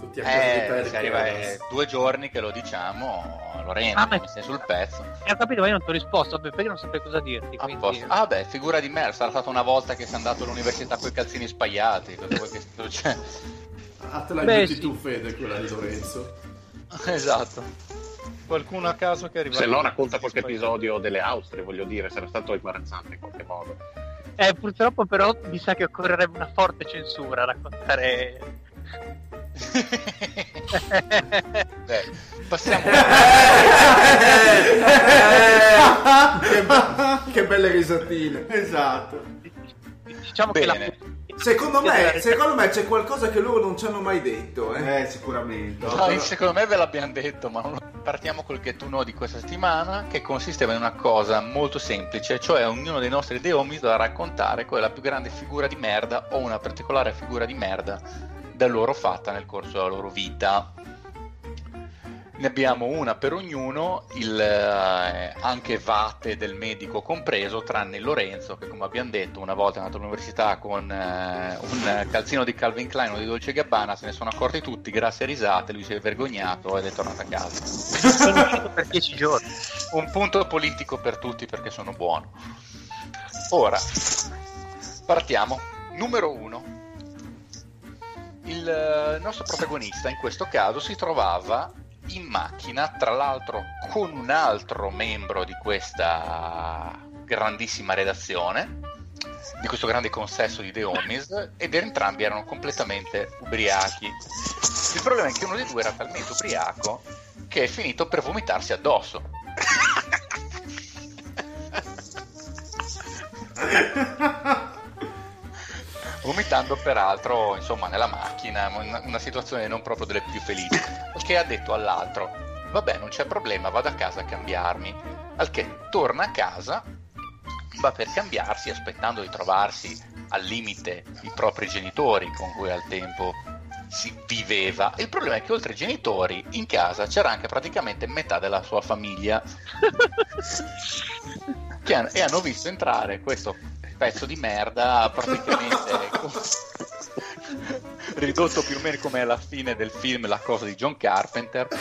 Tutti a arriva 2 giorni che lo diciamo. Lorena, mi sei sul pezzo. Ho capito, ma io non ti ho risposto perché non saprei cosa dirti. Quindi... Ah, beh, figura di merda. Sarà stata una volta che sei andato all'università con i calzini spaiati. Cosa vuoi che succede? Te la aiuti tu, Fede, quella di Lorenzo. Esatto. Qualcuno a caso che arriva. Se no, racconta qualche episodio delle Austrie, voglio dire, sarà stato imbarazzante in qualche modo. Purtroppo, però, mi sa che occorrerebbe una forte censura a raccontare. Beh, passiamo che belle risatine, esatto. Diciamo bene. Che secondo me c'è qualcosa che loro non ci hanno mai detto, sicuramente. No, però... Secondo me ve l'abbiamo detto, ma non... Partiamo col che tu no di questa settimana, che consisteva in una cosa molto semplice, cioè ognuno dei nostri deomis da raccontare qual è la più grande figura di merda o una particolare figura di merda da loro fatta nel corso della loro vita. Ne abbiamo una per ognuno, anche vate del medico compreso, tranne Lorenzo che, come abbiamo detto, una volta è andato all'università con un calzino di Calvin Klein o di Dolce Gabbana, se ne sono accorti tutti, grazie a risate, lui si è vergognato ed è tornato a casa. Sono uscito per 10 giorni. Un punto politico per tutti perché sono buono. Ora, partiamo. Numero 1. Il nostro protagonista in questo caso si trovava in macchina, tra l'altro con un altro membro di questa grandissima redazione, di questo grande consesso di The Homies, ed entrambi erano completamente ubriachi. Il problema è che uno dei due era talmente ubriaco che è finito per vomitarsi addosso. Vomitando peraltro, insomma, nella macchina, una situazione non proprio delle più felici, che ha detto all'altro: vabbè, non c'è problema, vado a casa a cambiarmi. Al che torna a casa, va per cambiarsi aspettando di trovarsi al limite i propri genitori con cui al tempo si viveva. Il problema è che oltre ai genitori in casa c'era anche praticamente metà della sua famiglia e hanno visto entrare questo pezzo di merda praticamente ridotto più o meno come alla fine del film La Cosa di John Carpenter, che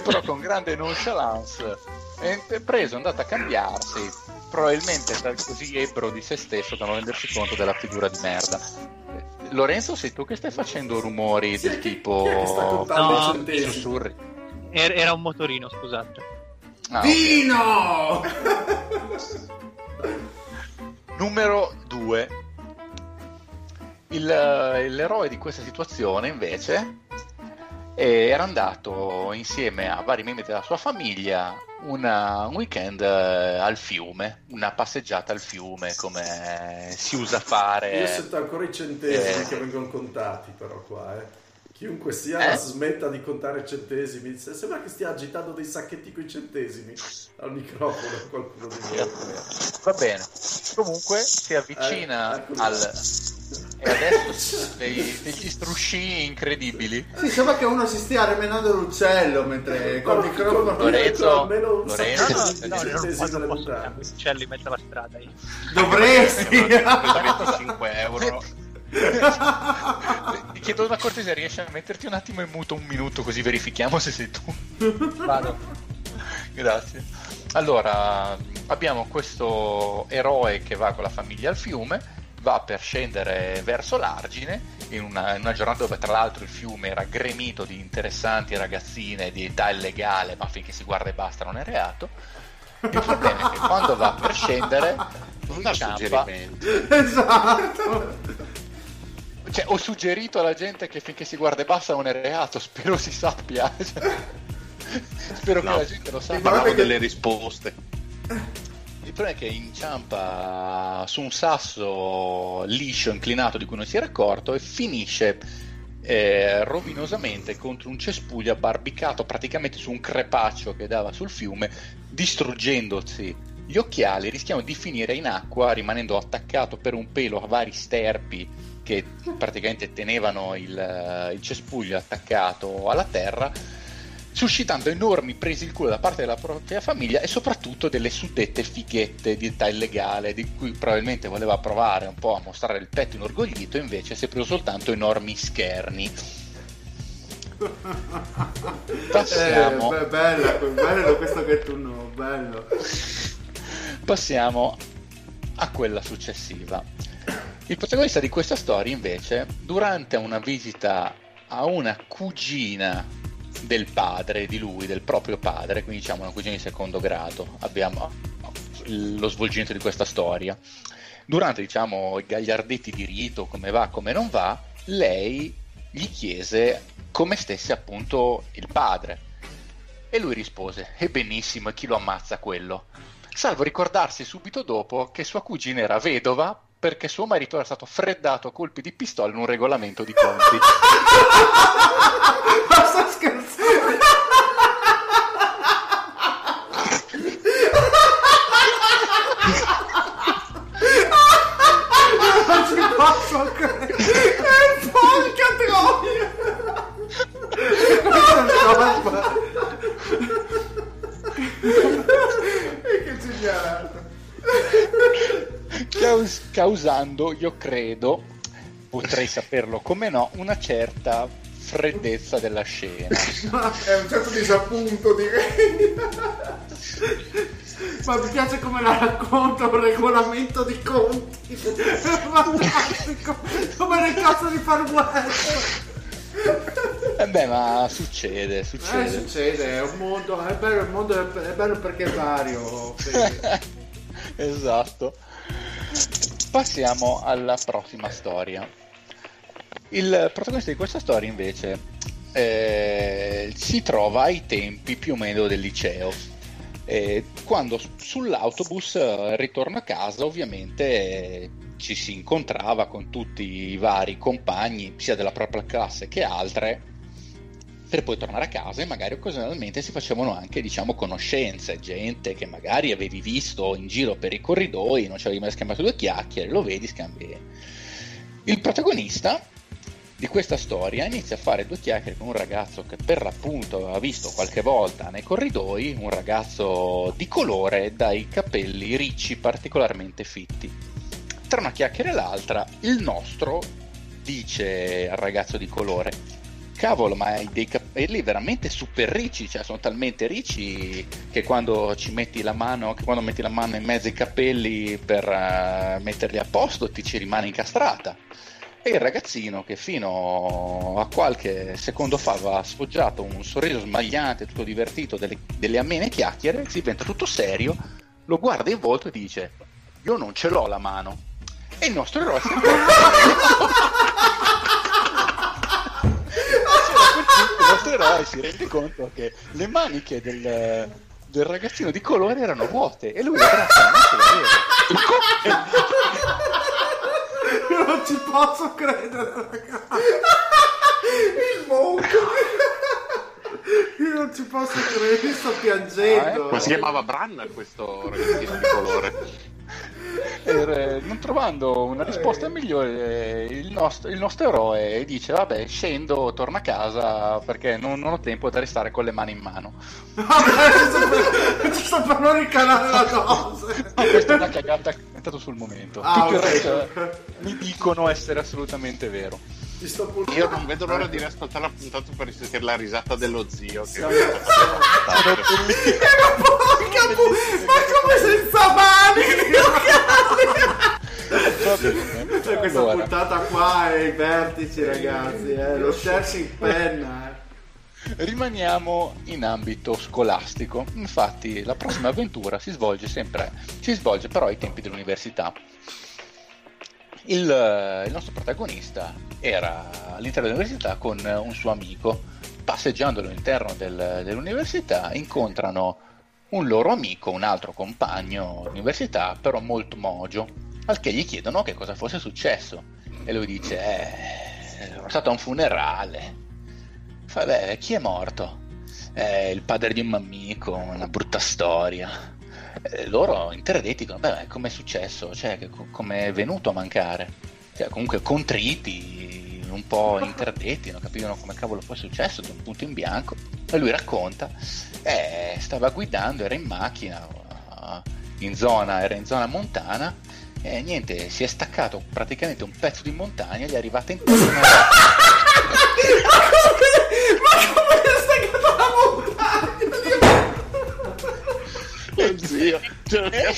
però con grande nonchalance è preso, è andato a cambiarsi, probabilmente così ebro di se stesso da non rendersi conto della figura di merda. Lorenzo, sei tu che stai facendo rumori del tipo sussurri? Era un motorino, scusate. Vino! Okay. Numero 2. L'eroe di questa situazione invece era andato insieme a vari membri della sua famiglia un weekend al fiume, una passeggiata al fiume come si usa fare. Io sento ancora i centesimi che vengono contati però qua, Chiunque sia smetta di contare centesimi. Sembra che stia agitando dei sacchetti coi centesimi al microfono. Qualcuno di voi. Va bene. Comunque si avvicina al. E adesso degli struscii incredibili. Sì, sembra che uno si stia remenando l'uccello mentre col microfono. Lorenzo, no, non posso mettere l'uccello in mezzo alla strada. Io. Dovresti. 25 euro. Ti chiedo una cortesia, riesci a metterti un attimo in muto un minuto così verifichiamo se sei tu? Vado. Grazie. Allora, abbiamo questo eroe che va con la famiglia al fiume, va per scendere verso l'argine in una giornata dove tra l'altro il fiume era gremito di interessanti ragazzine di età illegale, ma finché si guarda e basta non è reato. Il problema è che quando va per scendere inciampa. Esatto. Cioè, ho suggerito alla gente che finché si guarda e basta non è reato, spero si sappia. Spero che la gente lo sappia. Parlavo delle risposte. Il problema è che inciampa su un sasso liscio, inclinato, di cui non si era accorto, e finisce rovinosamente contro un cespuglio abbarbicato praticamente su un crepaccio che dava sul fiume, distruggendosi gli occhiali, rischiando di finire in acqua, rimanendo attaccato per un pelo a vari sterpi che praticamente tenevano il cespuglio attaccato alla terra, suscitando enormi presi il culo da parte della propria famiglia e soprattutto delle suddette fighette di età illegale, di cui probabilmente voleva provare un po' a mostrare il petto inorgoglito, invece si è preso soltanto enormi scherni. Passiamo. Bello questo che tu no, bello. Passiamo a quella successiva. Il protagonista di questa storia, invece, durante una visita a una cugina del padre di lui, del proprio padre, quindi diciamo una cugina di secondo grado, abbiamo lo svolgimento di questa storia. Durante, diciamo, i gagliardetti di rito, come va, come non va, lei gli chiese come stesse appunto il padre e lui rispose: e benissimo, e chi lo ammazza quello? Salvo ricordarsi subito dopo che sua cugina era vedova perché suo marito era stato freddato a colpi di pistola in un regolamento di conti. Ma sto scherzando. Non ci posso ancora. Porca troia. Che geniale. Causando, io credo, potrei saperlo come no, una certa freddezza della scena. È un certo disappunto, direi. Ma mi piace come la racconta, un regolamento di conti. È fantastico. Come nel caso di Farwell. Beh, ma succede. Succede, è un mondo, è bello, il mondo è bello perché è vario. Esatto. Passiamo alla prossima storia. Il protagonista di questa storia, invece, si trova ai tempi più o meno del liceo, quando sull'autobus ritorno a casa, ovviamente ci si incontrava con tutti i vari compagni, sia della propria classe che altre, per poi tornare a casa, e magari occasionalmente si facevano anche, diciamo, conoscenze, gente che magari avevi visto in giro per i corridoi, non ci avevi mai scambiato due chiacchiere, lo vedi, scambi. Il protagonista di questa storia inizia a fare due chiacchiere con un ragazzo che per l'appunto aveva visto qualche volta nei corridoi, un ragazzo di colore dai capelli ricci particolarmente fitti. Tra una chiacchiera e l'altra il nostro dice al ragazzo di colore: cavolo, ma hai dei capelli veramente super ricci, cioè sono talmente ricci che quando metti la mano in mezzo ai capelli per metterli a posto ti ci rimane incastrata. E il ragazzino, che fino a qualche secondo fa aveva sfoggiato un sorriso smagliante, tutto divertito, delle amene chiacchiere, si diventa tutto serio, lo guarda in volto e dice: io non ce l'ho la mano. E il nostro eroe si eroe si rende conto che le maniche del ragazzino di colore erano vuote e lui era io non ci posso credere, ragazzi. Il monco, io non ci posso credere, sto piangendo. Ma si chiamava Bran questo ragazzino di colore? Non trovando una risposta migliore, il nostro eroe dice: vabbè, scendo, torno a casa perché non ho tempo di restare con le mani in mano. Vabbè, ci sto per non ricalare la dose. No, questa è una cagata che ho inventato sul momento. Tutto il resto mi dicono essere assolutamente vero. Io non vedo l'ora di riascoltare la puntata per risentire la risata dello zio. Che ma come senza mani? Cioè, questa puntata qua è i vertici, ragazzi. Lo scherzo in penna. Rimaniamo in ambito scolastico. Infatti, la prossima avventura si svolge però ai tempi dell'università. Il nostro protagonista era all'interno dell'università con un suo amico passeggiando all'interno dell'università incontrano un loro amico, un altro compagno d'università, però molto mogio, al che gli chiedono che cosa fosse successo e lui dice sono stato a un funerale. Fa, beh, chi è morto? Il padre di un amico, una brutta storia. Loro interdetti dicono, beh, com'è successo? Cioè, come è venuto a mancare? Cioè, comunque contriti, un po' interdetti, non capivano come cavolo fosse successo, da un punto in bianco. E lui racconta, stava guidando, era in macchina, era in zona montana, e niente, si è staccato praticamente un pezzo di montagna, gli è arrivata in testa. Zio. Ma che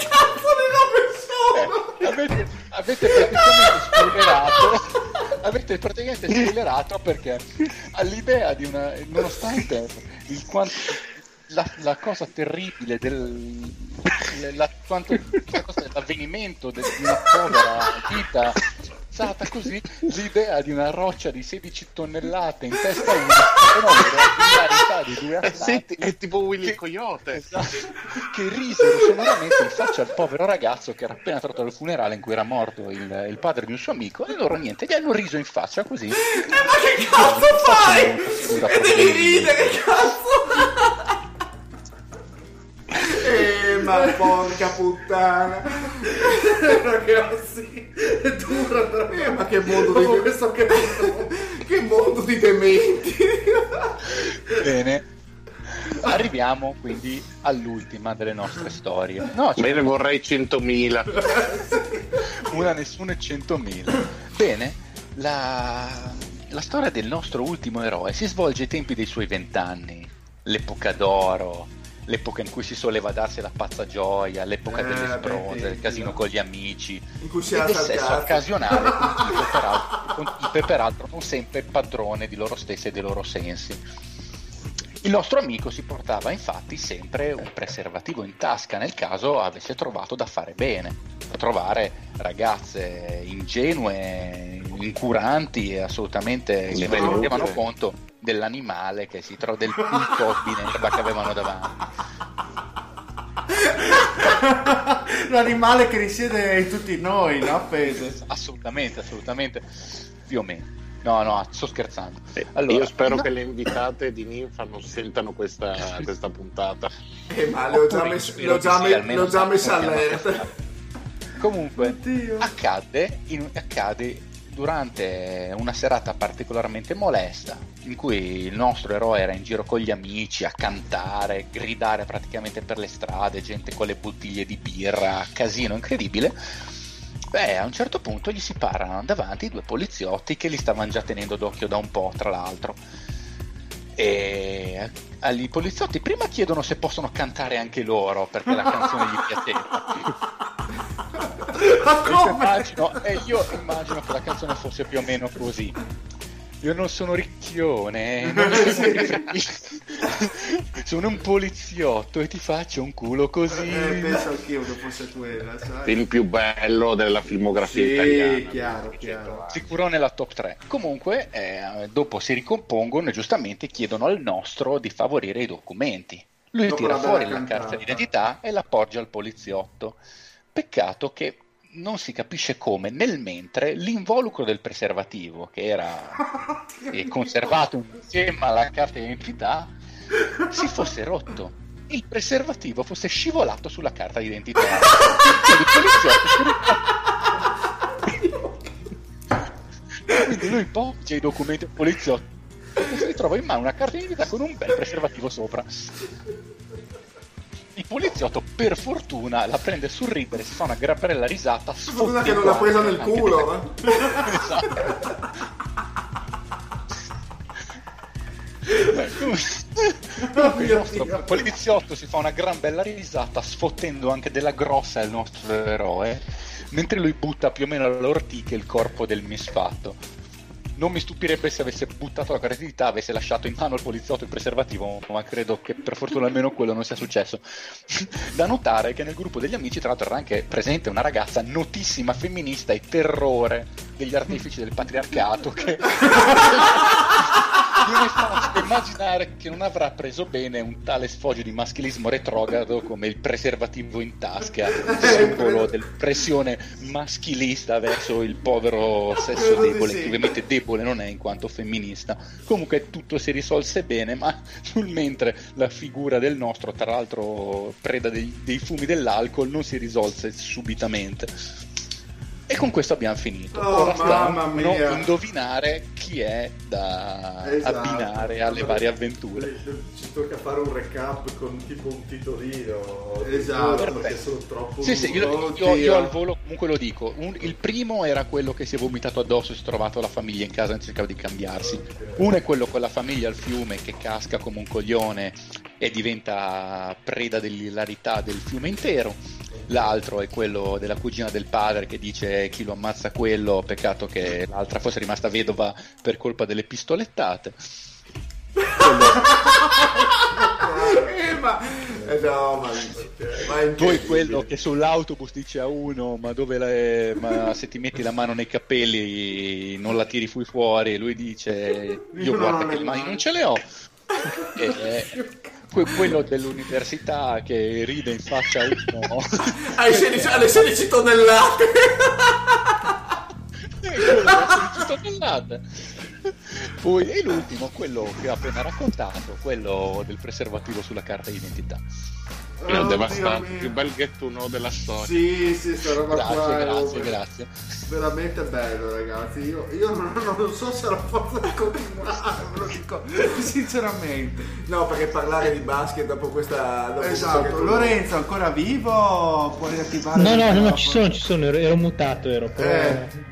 cazzo della persona? Avete praticamente spoilerato perché all'idea di una, nonostante il quanto la cosa terribile dell'avvenimento di una povera vita stata così, l'idea di una roccia di 16 tonnellate in testa a una di due atleti, è tipo Willy il Coyote, esatto, che risero sonoramente in faccia al povero ragazzo che era appena tornato dal funerale in cui era morto il padre di un suo amico, e loro niente, gli hanno riso in faccia così. Ma che cazzo fai? E devi ridere, che cazzo? Ma porca puttana, ragazzi, è dura però. Ma che mondo di questo, che mondo di dementi. Bene, arriviamo quindi all'ultima delle nostre storie. No, me ne vorrei 100.000. Una nessuna e 100.000. Bene, la storia del nostro ultimo eroe si svolge ai tempi dei suoi 20 anni, l'epoca d'oro, l'epoca in cui si soleva darsi la pazza gioia, l'epoca delle spronze, il casino con gli amici, il sesso occasionale peraltro non sempre padrone di loro stessi e dei loro sensi. Il nostro amico si portava infatti sempre un preservativo in tasca nel caso avesse trovato da fare bene, a trovare ragazze ingenue, incuranti e assolutamente che non rendevano conto dell'animale che si trova, del picco di erba che avevano davanti, l'animale che risiede in tutti noi, no? Fede? assolutamente più o meno, no sto scherzando. Allora, io spero che le invitate di Ninfa non sentano questa puntata, ma l'ho già messa all'erta. Comunque, oddio, accade durante una serata particolarmente molesta in cui il nostro eroe era in giro con gli amici a cantare, gridare praticamente per le strade, gente con le bottiglie di birra, casino incredibile. Beh, a un certo punto gli si parano davanti due poliziotti che li stavano già tenendo d'occhio da un po', tra l'altro, e ai poliziotti prima chiedono se possono cantare anche loro perché la canzone gli piaceva. Io immagino che la canzone fosse più o meno così: io non sono ricchione, sono un poliziotto e ti faccio un culo così. Penso anch'io che fosse quella, sai? Il più bello della filmografia italiana. Chiaro. Sicuro nella top 3. Comunque, dopo si ricompongono e giustamente chiedono al nostro di favorire i documenti. Lui tira fuori la carta d'identità e la appoggia al poliziotto. Peccato che non si capisce come, nel mentre, l'involucro del preservativo, che era conservato insieme alla carta d'identità, si fosse rotto. Il preservativo fosse scivolato sulla carta d'identità. Quindi lui poggia i documenti del poliziotto e si ritrova in mano una carta d'identità con un bel preservativo sopra. Il poliziotto, per fortuna, la prende sul ridere, si fa una grapparella risata. Scusa che non l'ha presa nel culo, esatto. Comunque il nostro poliziotto si fa una gran bella risata, sfottendo anche della grossa il nostro eroe, mentre lui butta più o meno all'ortica il corpo del misfatto. Non mi stupirebbe se avesse buttato la credibilità, avesse lasciato in mano al poliziotto il preservativo, ma credo che per fortuna almeno quello non sia successo. Da notare che nel gruppo degli amici, tra l'altro, era anche presente una ragazza notissima femminista e terrore degli artefici del patriarcato che immaginare che non avrà preso bene un tale sfoggio di maschilismo retrogrado come il preservativo in tasca, simbolo del pressione maschilista verso il povero sesso debole, che ovviamente debole non è in quanto femminista. Comunque tutto si risolse bene, ma sul mentre la figura del nostro, tra l'altro preda dei fumi dell'alcol, non si risolse subitamente. E con questo abbiamo finito. Ora sta indovinare chi è da abbinare alle varie avventure. Ci tocca fare un recap con tipo un titolino. Esatto, perché sono troppo. Sì, io al volo comunque lo dico. Il primo era quello che si è vomitato addosso e si è trovato la famiglia in casa e cercava di cambiarsi. Okay. Uno è quello con la famiglia al fiume che casca come un coglione e diventa preda dell'ilarità del fiume intero. L'altro è quello della cugina del padre che dice chi lo ammazza quello, peccato che l'altra fosse rimasta vedova per colpa delle pistolettate. Poi quello che sull'autobus dice a uno ma se ti metti la mano nei capelli non la tiri fuori, e lui dice io guarda che le mani non ce le ho. Quello dell'università che ride in faccia a uno alle 16 tonnellate poi e l'ultimo, quello che ho appena raccontato, quello del preservativo sulla carta d'identità. È devastante, il più bel gettuno della storia. Sì, sta roba grazie. Veramente bello, ragazzi. Io non so se ho la forza di continuare, ve lo dico sinceramente. No, perché parlare di basket dopo questa. Esatto. Lorenzo ancora vivo? Puoi attivare? No, ci sono. Ero mutato, però.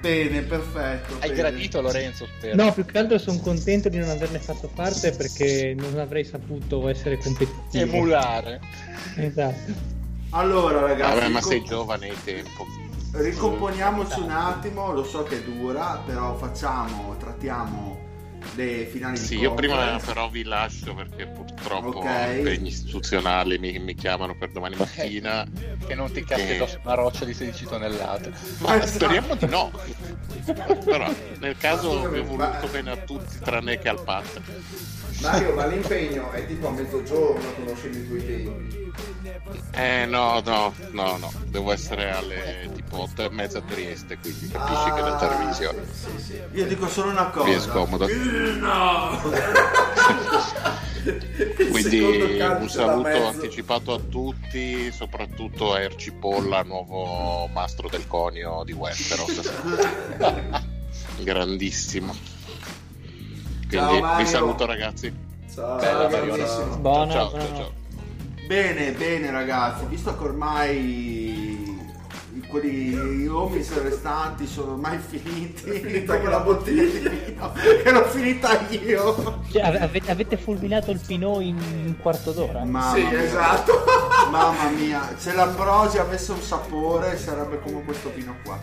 Bene, perfetto. Hai gradito, Lorenzo? Spero. No, più che altro sono contento di non averne fatto parte perché non avrei saputo essere competitivo. Emulare. Esatto. Allora ragazzi, vabbè, ma sei giovane in tempo, ricomponiamoci un attimo, lo so che è dura, però trattiamo le finali di conference. Io prima però vi lascio perché purtroppo impegni istituzionali mi chiamano per domani mattina. Che non ti caschi addosso una roccia di 16 tonnellate. Ma speriamo di no. Però nel caso vi ho voluto bene a tutti tranne che al patto. Mario, ma l'impegno è tipo a mezzogiorno, conosci i tuoi tempi? No, devo essere alle tipo 8:30 a Trieste, quindi capisci che la televisione. Sì. Io dico solo una cosa. Mi è scomodo. No! Quindi un saluto anticipato a tutti, soprattutto a Ercipolla, nuovo mastro del conio di Westeros. Grandissimo. Quindi vi saluto ragazzi. Ciao. Bella Mariona. Buona. Ciao. Bene ragazzi, visto che ormai quelli uomini restanti sono ormai finiti, è finita anche la bottiglia che l'ho finita io, cioè, avete fulminato il Pinot in un quarto d'ora. Esatto. Mamma mia, se l'ambrosia avesse un sapore sarebbe come questo vino qua.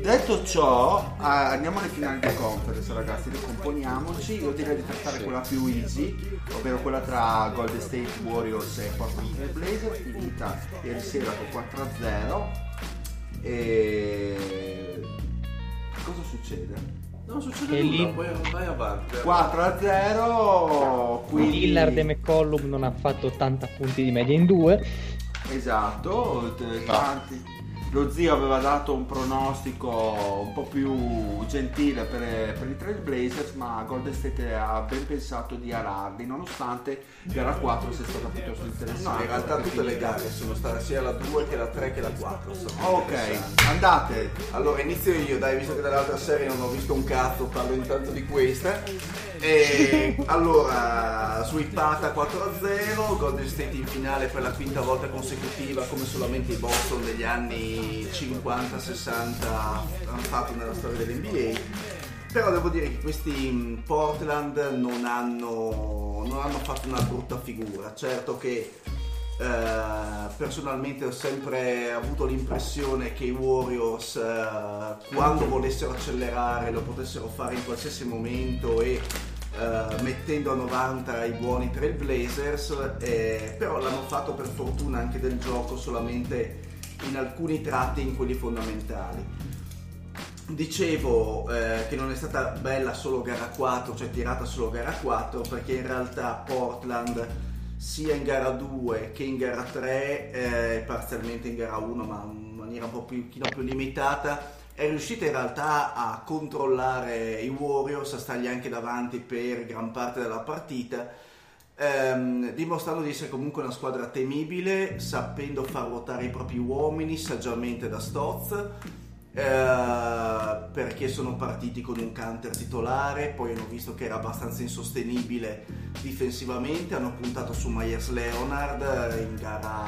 Detto ciò, andiamo alle finali di conference ragazzi, ricomponiamoci. Io direi di trattare quella più easy, ovvero quella tra Golden State Warriors e Portland Trail Blazers, finita ieri sera con 4-0. E cosa succede? Non succede nulla, poi vai avanti. 4-0, quindi Lillard e McCollum non hanno fatto 80 punti di media in due. Esatto, tanti. Lo zio aveva dato un pronostico un po' più gentile per i Trail Blazers, ma Golden State ha ben pensato di ararli, nonostante gara 4 sia stata piuttosto interessante. No, in realtà tutte le gare sono state sia la 2 che la 3 che la 4. Ok, andate. Allora inizio io, dai, visto che dall'altra serie non ho visto un cazzo, parlo intanto di questa. E allora, sweepata 4-0, Golden State in finale per la quinta volta consecutiva, come solamente i Boston negli anni 50-60 hanno fatto nella storia dell'NBA. Però devo dire che questi Portland non hanno fatto una brutta figura. Certo che personalmente ho sempre avuto l'impressione che i Warriors quando volessero accelerare lo potessero fare in qualsiasi momento e mettendo a 90 i buoni Trail Blazers, però l'hanno fatto per fortuna anche del gioco solamente in alcuni tratti, in quelli fondamentali. Dicevo che non è stata bella solo gara 4, cioè tirata solo gara 4, perché in realtà Portland sia in gara 2 che in gara 3, parzialmente in gara 1 ma in maniera un po' più limitata, è riuscita in realtà a controllare i Warriors, a stargli anche davanti per gran parte della partita, dimostrando di essere comunque una squadra temibile, sapendo far ruotare i propri uomini saggiamente da Stotz, perché sono partiti con un counter titolare, poi hanno visto che era abbastanza insostenibile difensivamente, hanno puntato su Myers Leonard in gara,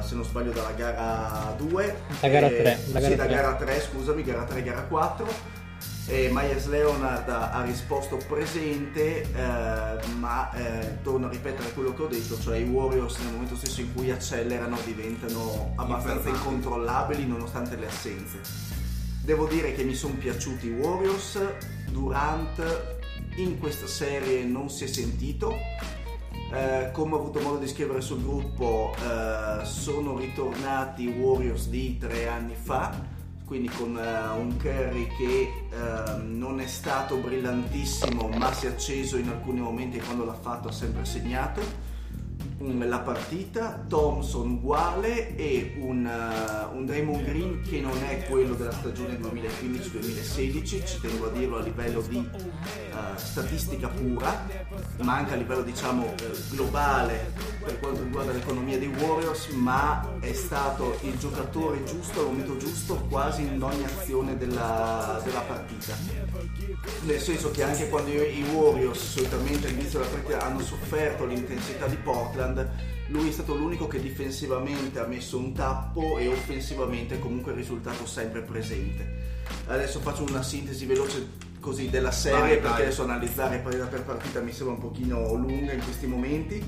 se non sbaglio dalla gara 2, gara 4, e Myers Leonard ha risposto presente, ma torno a ripetere quello che ho detto, cioè i Warriors nel momento stesso in cui accelerano diventano abbastanza incontrollabili nonostante le assenze. Devo dire che mi sono piaciuti i Warriors, Durant in questa serie non si è sentito, come ho avuto modo di scrivere sul gruppo, sono ritornati i Warriors di 3 anni fa, quindi con un Curry che non è stato brillantissimo ma si è acceso in alcuni momenti e quando l'ha fatto ha sempre segnato la partita, Thompson uguale, e un Draymond Green che non è quello della stagione 2015-2016, ci tengo a dirlo a livello di statistica pura, ma anche a livello diciamo globale per quanto riguarda l'economia dei Warriors, ma è stato il giocatore giusto al momento giusto quasi in ogni azione della partita, nel senso che anche quando i Warriors solitamente all'inizio della partita hanno sofferto l'intensità di Portland, lui è stato l'unico che difensivamente ha messo un tappo e offensivamente comunque il risultato sempre presente. Adesso faccio una sintesi veloce così della serie, perché adesso analizzare partita per partita mi sembra un pochino lunga in questi momenti,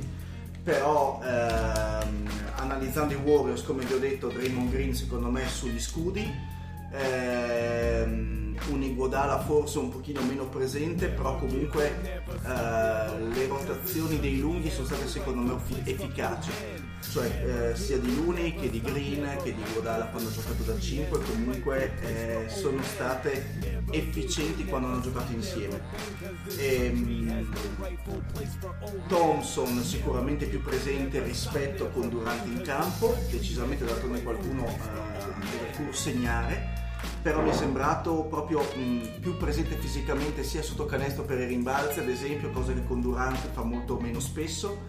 però analizzando i Warriors, come vi ho detto, Draymond Green secondo me sugli scudi, un Iguodala forse un pochino meno presente, però comunque le rotazioni dei lunghi sono state secondo me efficaci, cioè sia di Looney che di Green che di Iguodala quando ha giocato da 5 comunque sono state efficienti quando hanno giocato insieme, Thompson sicuramente più presente rispetto con Durant in campo, decisamente da tornare qualcuno deve pur segnare, però mi è sembrato proprio più presente fisicamente sia sotto canestro per i rimbalzi ad esempio, cosa che con Durant fa molto meno spesso,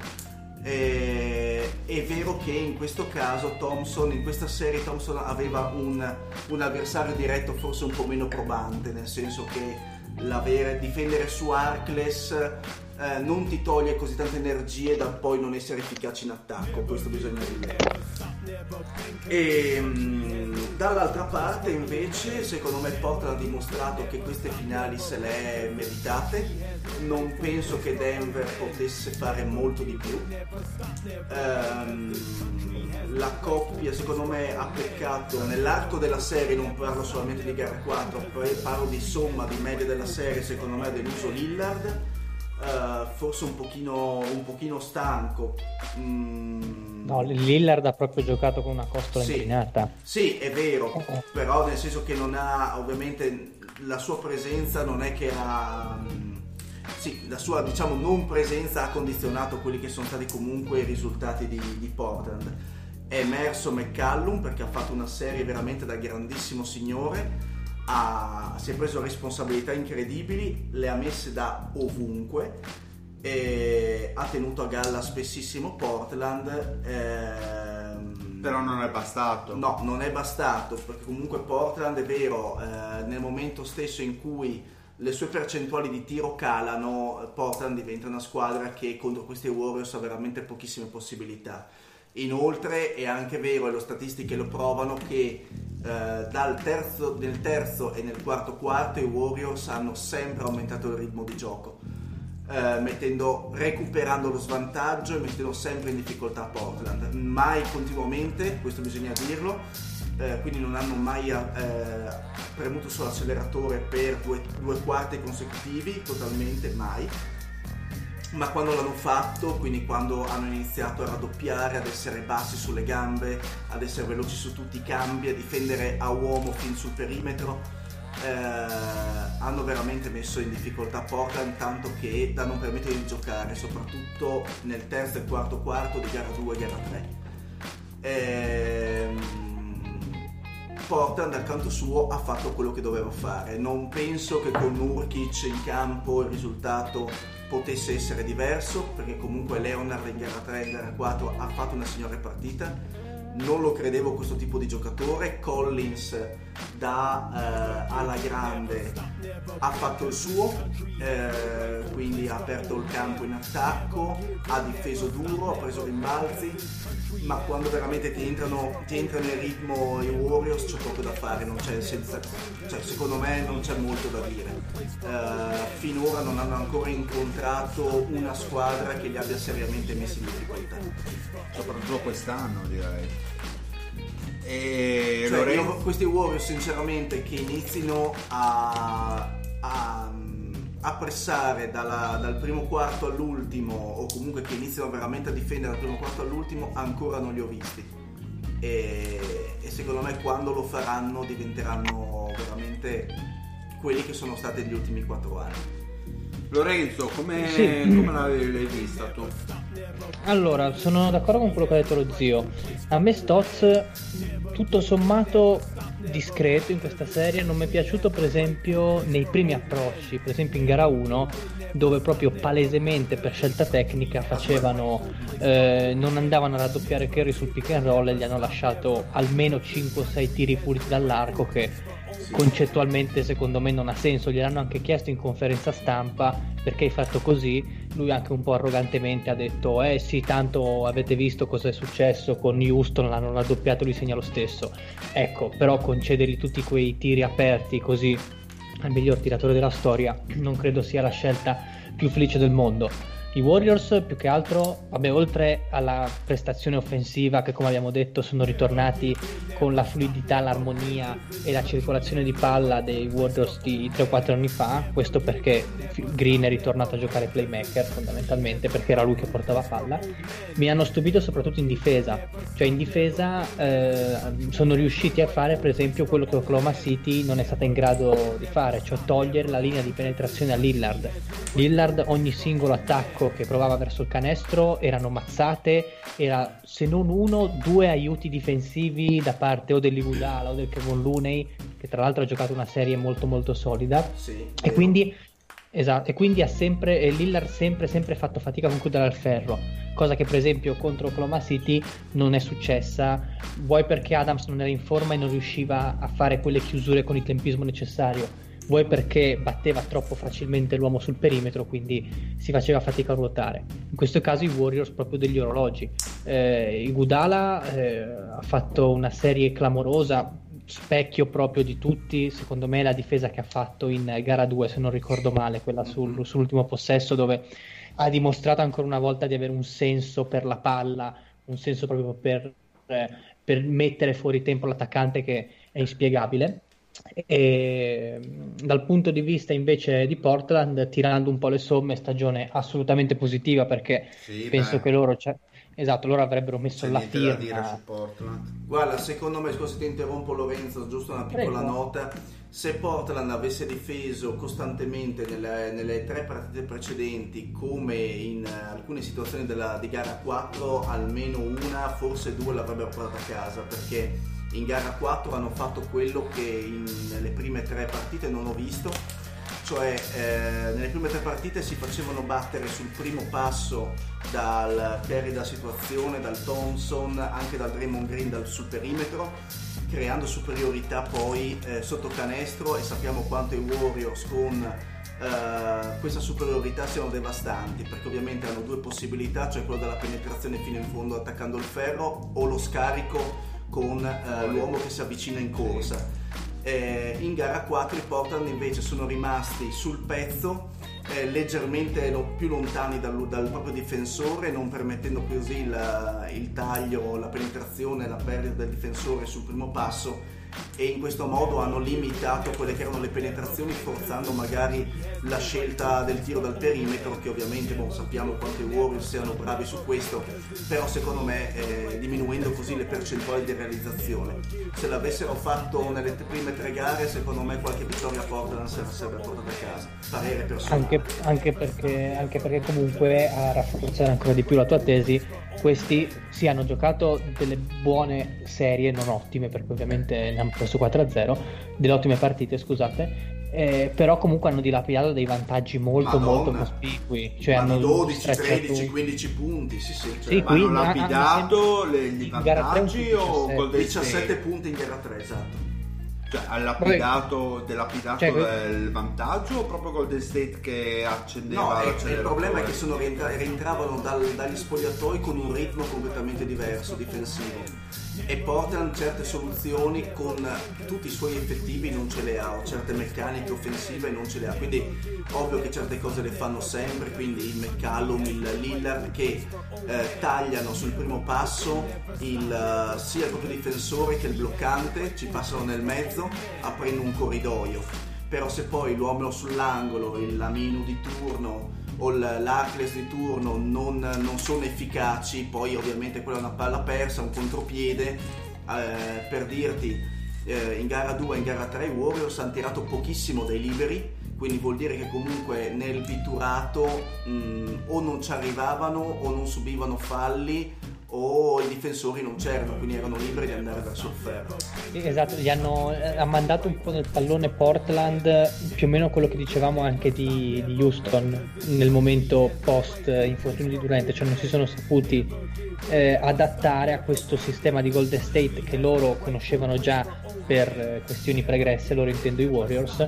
è vero che in questo caso Thompson, in questa serie Thompson aveva un avversario diretto forse un po' meno probante, nel senso che difendere su Harkless non ti toglie così tante energie da poi non essere efficaci in attacco, questo bisogna dirlo. Dall'altra parte invece secondo me Portland ha dimostrato che queste finali se le è meritate, non penso che Denver potesse fare molto di più, la coppia secondo me ha peccato nell'arco della serie, non parlo solamente di gara 4, parlo di somma di media della serie, secondo me ha deluso Lillard, forse un pochino stanco. No, Lillard ha proprio giocato con una costola inclinata. Sì, è vero, okay. Però nel senso che non ha, ovviamente la sua presenza non è che ha... Sì, la sua diciamo non presenza ha condizionato quelli che sono stati comunque i risultati di Portland. È emerso McCallum perché ha fatto una serie veramente da grandissimo signore, si è preso responsabilità incredibili, le ha messe da ovunque e ha tenuto a galla spessissimo Portland, però non è bastato. No, non è bastato, perché comunque Portland è vero, nel momento stesso in cui le sue percentuali di tiro calano, Portland diventa una squadra che contro questi Warriors ha veramente pochissime possibilità. Inoltre è anche vero, e le statistiche lo provano, che nel terzo e nel quarto quarto i Warriors hanno sempre aumentato il ritmo di gioco, recuperando lo svantaggio e mettendo sempre in difficoltà Portland, mai continuamente, questo bisogna dirlo, quindi non hanno mai premuto sull'acceleratore per due quarti consecutivi, totalmente mai, ma quando l'hanno fatto, quindi quando hanno iniziato a raddoppiare, ad essere bassi sulle gambe, ad essere veloci su tutti i cambi, a difendere a uomo fin sul perimetro, hanno veramente messo in difficoltà Portland, tanto che da non permettere di giocare, soprattutto nel terzo e quarto quarto di gara 2 e gara 3. Portland dal canto suo ha fatto quello che doveva fare. Non penso che con Nurkic in campo il risultato potesse essere diverso, perché comunque Leonard in gara 3 e gara 4 ha fatto una signora partita. Non lo credevo questo tipo di giocatore. Collins da alla grande ha fatto il suo, quindi ha aperto il campo in attacco, ha difeso duro, ha preso rimbalzi, ma quando veramente ti entrano in ritmo i Warriors c'è poco da fare, non c'è senza, cioè secondo me non c'è molto da dire. Finora non hanno ancora incontrato una squadra che li abbia seriamente messi in difficoltà, soprattutto quest'anno direi. E cioè, questi Warriors sinceramente che inizino a pressare dal primo quarto all'ultimo, o comunque che iniziano veramente a difendere dal primo quarto all'ultimo, ancora non li ho visti, e secondo me quando lo faranno diventeranno veramente quelli che sono stati gli ultimi 4 anni. Lorenzo, come l'hai vista tu? Allora, sono d'accordo con quello che ha detto lo zio. A me Stotz tutto sommato discreto in questa serie, non mi è piaciuto per esempio nei primi approcci, per esempio in gara 1 dove proprio palesemente per scelta tecnica non andavano a raddoppiare Curry sul pick and roll e gli hanno lasciato almeno 5-6 tiri puliti dall'arco che concettualmente secondo me non ha senso. Gliel'hanno anche chiesto in conferenza stampa perché hai fatto così, lui anche un po' arrogantemente ha detto sì, tanto avete visto cosa è successo con Houston, l'hanno raddoppiato, lui segna lo stesso. Ecco, però concedergli tutti quei tiri aperti così al miglior tiratore della storia non credo sia la scelta più felice del mondo. I Warriors più che altro, vabbè, oltre alla prestazione offensiva che come abbiamo detto sono ritornati con la fluidità, l'armonia e la circolazione di palla dei Warriors di 3 o 4 anni fa, questo perché Green è ritornato a giocare playmaker fondamentalmente perché era lui che portava palla, mi hanno stupito soprattutto in difesa, cioè in difesa sono riusciti a fare per esempio quello che Oklahoma City non è stata in grado di fare, cioè togliere la linea di penetrazione a Lillard. Ogni singolo attacco che provava verso il canestro erano mazzate, era se non 1-2 aiuti difensivi da parte o dell'Iguodala o del Kevon Looney, che tra l'altro ha giocato una serie molto molto solida, sì. E quindi ha sempre Lillard sempre fatto fatica a concludere al ferro, cosa che per esempio contro Oklahoma City non è successa, vuoi perché Adams non era in forma e non riusciva a fare quelle chiusure con il tempismo necessario, vuoi perché batteva troppo facilmente l'uomo sul perimetro, quindi si faceva fatica a ruotare. In questo caso i Warriors proprio degli orologi. Iguodala ha fatto una serie clamorosa, specchio proprio di tutti, secondo me la difesa che ha fatto in gara 2, se non ricordo male, quella sull'ultimo possesso, dove ha dimostrato ancora una volta di avere un senso per la palla, un senso proprio per mettere fuori tempo l'attaccante, che è inspiegabile. E dal punto di vista invece di Portland, tirando un po' le somme, stagione assolutamente positiva, perché sì, penso che loro loro avrebbero messo la firma. Dire su Portland, guarda, secondo me, scusa se ti interrompo Lorenzo, giusto una piccola nota: se Portland avesse difeso costantemente nelle 3 partite precedenti, come in alcune situazioni di gara 4, almeno una, forse 2 l'avrebbero portata a casa, perché in gara 4 hanno fatto quello che nelle prime 3 partite non ho visto, cioè nelle prime 3 partite si facevano battere sul primo passo dal Curry, da situazione, dal Thompson, anche dal Draymond Green sul perimetro, creando superiorità poi sotto canestro, e sappiamo quanto i Warriors con questa superiorità siano devastanti, perché ovviamente hanno 2 possibilità, cioè quella della penetrazione fino in fondo attaccando il ferro, o lo scarico con l'uomo che si avvicina in corsa. In gara 4 i Portland invece sono rimasti sul pezzo, leggermente più lontani dal proprio difensore, non permettendo così il taglio, la penetrazione, la perdita del difensore sul primo passo, e in questo modo hanno limitato quelle che erano le penetrazioni, forzando magari la scelta del tiro dal perimetro, che ovviamente non sappiamo quanto i Warriors siano bravi su questo, però secondo me diminuendo così le percentuali di realizzazione. Se l'avessero fatto nelle prime tre gare, secondo me qualche vittoria a Portland se la sarebbe portata a casa, parere personale. Anche perché comunque, a rafforzare ancora di più la tua tesi, questi sì hanno giocato delle buone serie, non ottime perché ovviamente ne hanno preso 4-0, delle ottime partite scusate, però comunque hanno dilapidato dei vantaggi molto molto cospicui, cioè hanno 12, 13, 15 punti sì, hanno lapidato gli vantaggi 3, o col 17 punti in gara 3, esatto, cioè ha lapidato il vantaggio, o proprio Golden State che accendeva il problema è che sono rientravano dagli spogliatoi con un ritmo completamente diverso difensivo, e Portland certe soluzioni con tutti i suoi effettivi non ce le ha, o certe meccaniche offensive non ce le ha, quindi ovvio che certe cose le fanno sempre, quindi il McCallum, il Lillard che tagliano sul primo passo sia il proprio difensore che il bloccante, ci passano nel mezzo aprendo un corridoio, però se poi l'uomo sull'angolo, il Laminu di turno o l'Acles di turno non sono efficaci, poi ovviamente quella è una palla persa, un contropiede, per dirti in gara 2 e in gara 3 i Warriors hanno tirato pochissimo dai liberi, quindi vuol dire che comunque nel pitturato o non ci arrivavano o non subivano falli o i difensori non c'erano, quindi erano liberi di andare verso il ferro. Esatto, gli ha mandato un po' del pallone Portland, più o meno quello che dicevamo anche di Houston nel momento post infortunio di Durant, cioè non si sono saputi adattare a questo sistema di Golden State che loro conoscevano già per questioni pregresse, loro intendo i Warriors,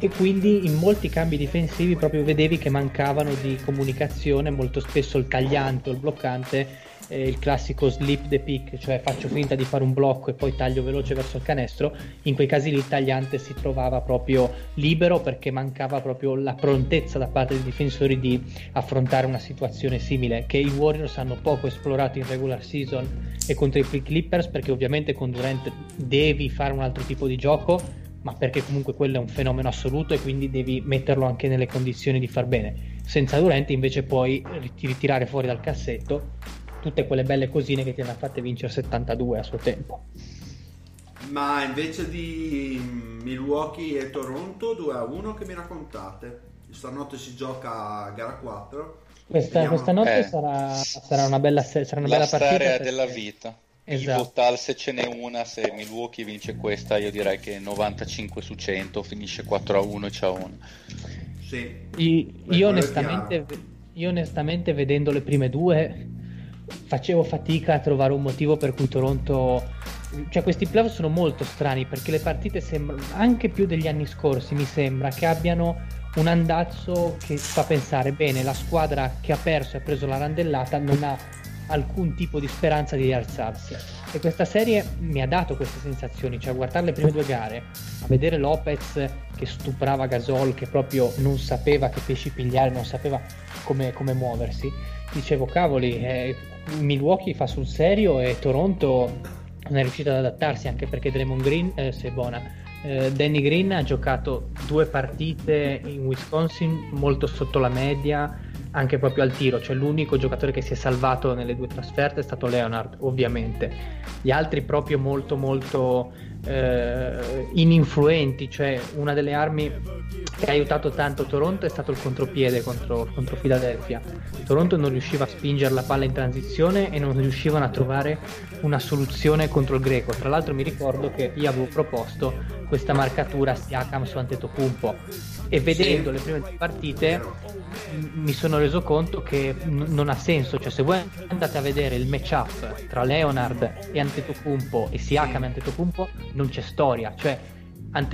e quindi in molti cambi difensivi proprio vedevi che mancavano di comunicazione, molto spesso il tagliante o il bloccante, il classico slip the pick, cioè faccio finta di fare un blocco e poi taglio veloce verso il canestro, in quei casi il tagliante si trovava proprio libero perché mancava proprio la prontezza da parte dei difensori di affrontare una situazione simile, che i Warriors hanno poco esplorato in regular season e contro i Clippers, perché ovviamente con Durant devi fare un altro tipo di gioco, ma perché comunque quello è un fenomeno assoluto e quindi devi metterlo anche nelle condizioni di far bene. Senza Durant invece puoi ritirare fuori dal cassetto tutte quelle belle cosine che ti hanno fatte vincere 72 a suo tempo. Ma invece di Milwaukee e Toronto 2-1, che mi raccontate? Stanotte si gioca gara 4. Questa notte sarà una bella partita. La storia della vita. Esatto. Il total, se ce n'è una, se Milwaukee vince questa, io direi che 95 su 100 finisce 4-1 e ciao. Sì. Io onestamente vedendo le prime due facevo fatica a trovare un motivo per cui Toronto, cioè questi playoff sono molto strani perché le partite sembrano, anche più degli anni scorsi mi sembra, che abbiano un andazzo che fa pensare bene, la squadra che ha perso e ha preso la randellata non ha alcun tipo di speranza di rialzarsi, e questa serie mi ha dato queste sensazioni, cioè a guardare le prime due gare, a vedere Lopez che stuprava Gasol, che proprio non sapeva che pesci pigliare, non sapeva come muoversi, dicevo cavoli, Milwaukee fa sul serio e Toronto non è riuscito ad adattarsi, anche perché Draymond Green, Danny Green ha giocato due partite in Wisconsin molto sotto la media, anche proprio al tiro, cioè l'unico giocatore che si è salvato nelle due trasferte è stato Leonard, ovviamente gli altri proprio molto molto ininfluenti, cioè una delle armi che ha aiutato tanto Toronto è stato il contropiede contro Philadelphia. Toronto non riusciva a spingere la palla in transizione e non riuscivano a trovare una soluzione contro il greco, tra l'altro mi ricordo che io avevo proposto questa marcatura Siakam su Antetokounmpo e vedendo le prime partite mi sono reso conto che non ha senso, cioè se voi andate a vedere il match up tra Leonard e Antetokounmpo e Siakam e Antetokounmpo non c'è storia, cioè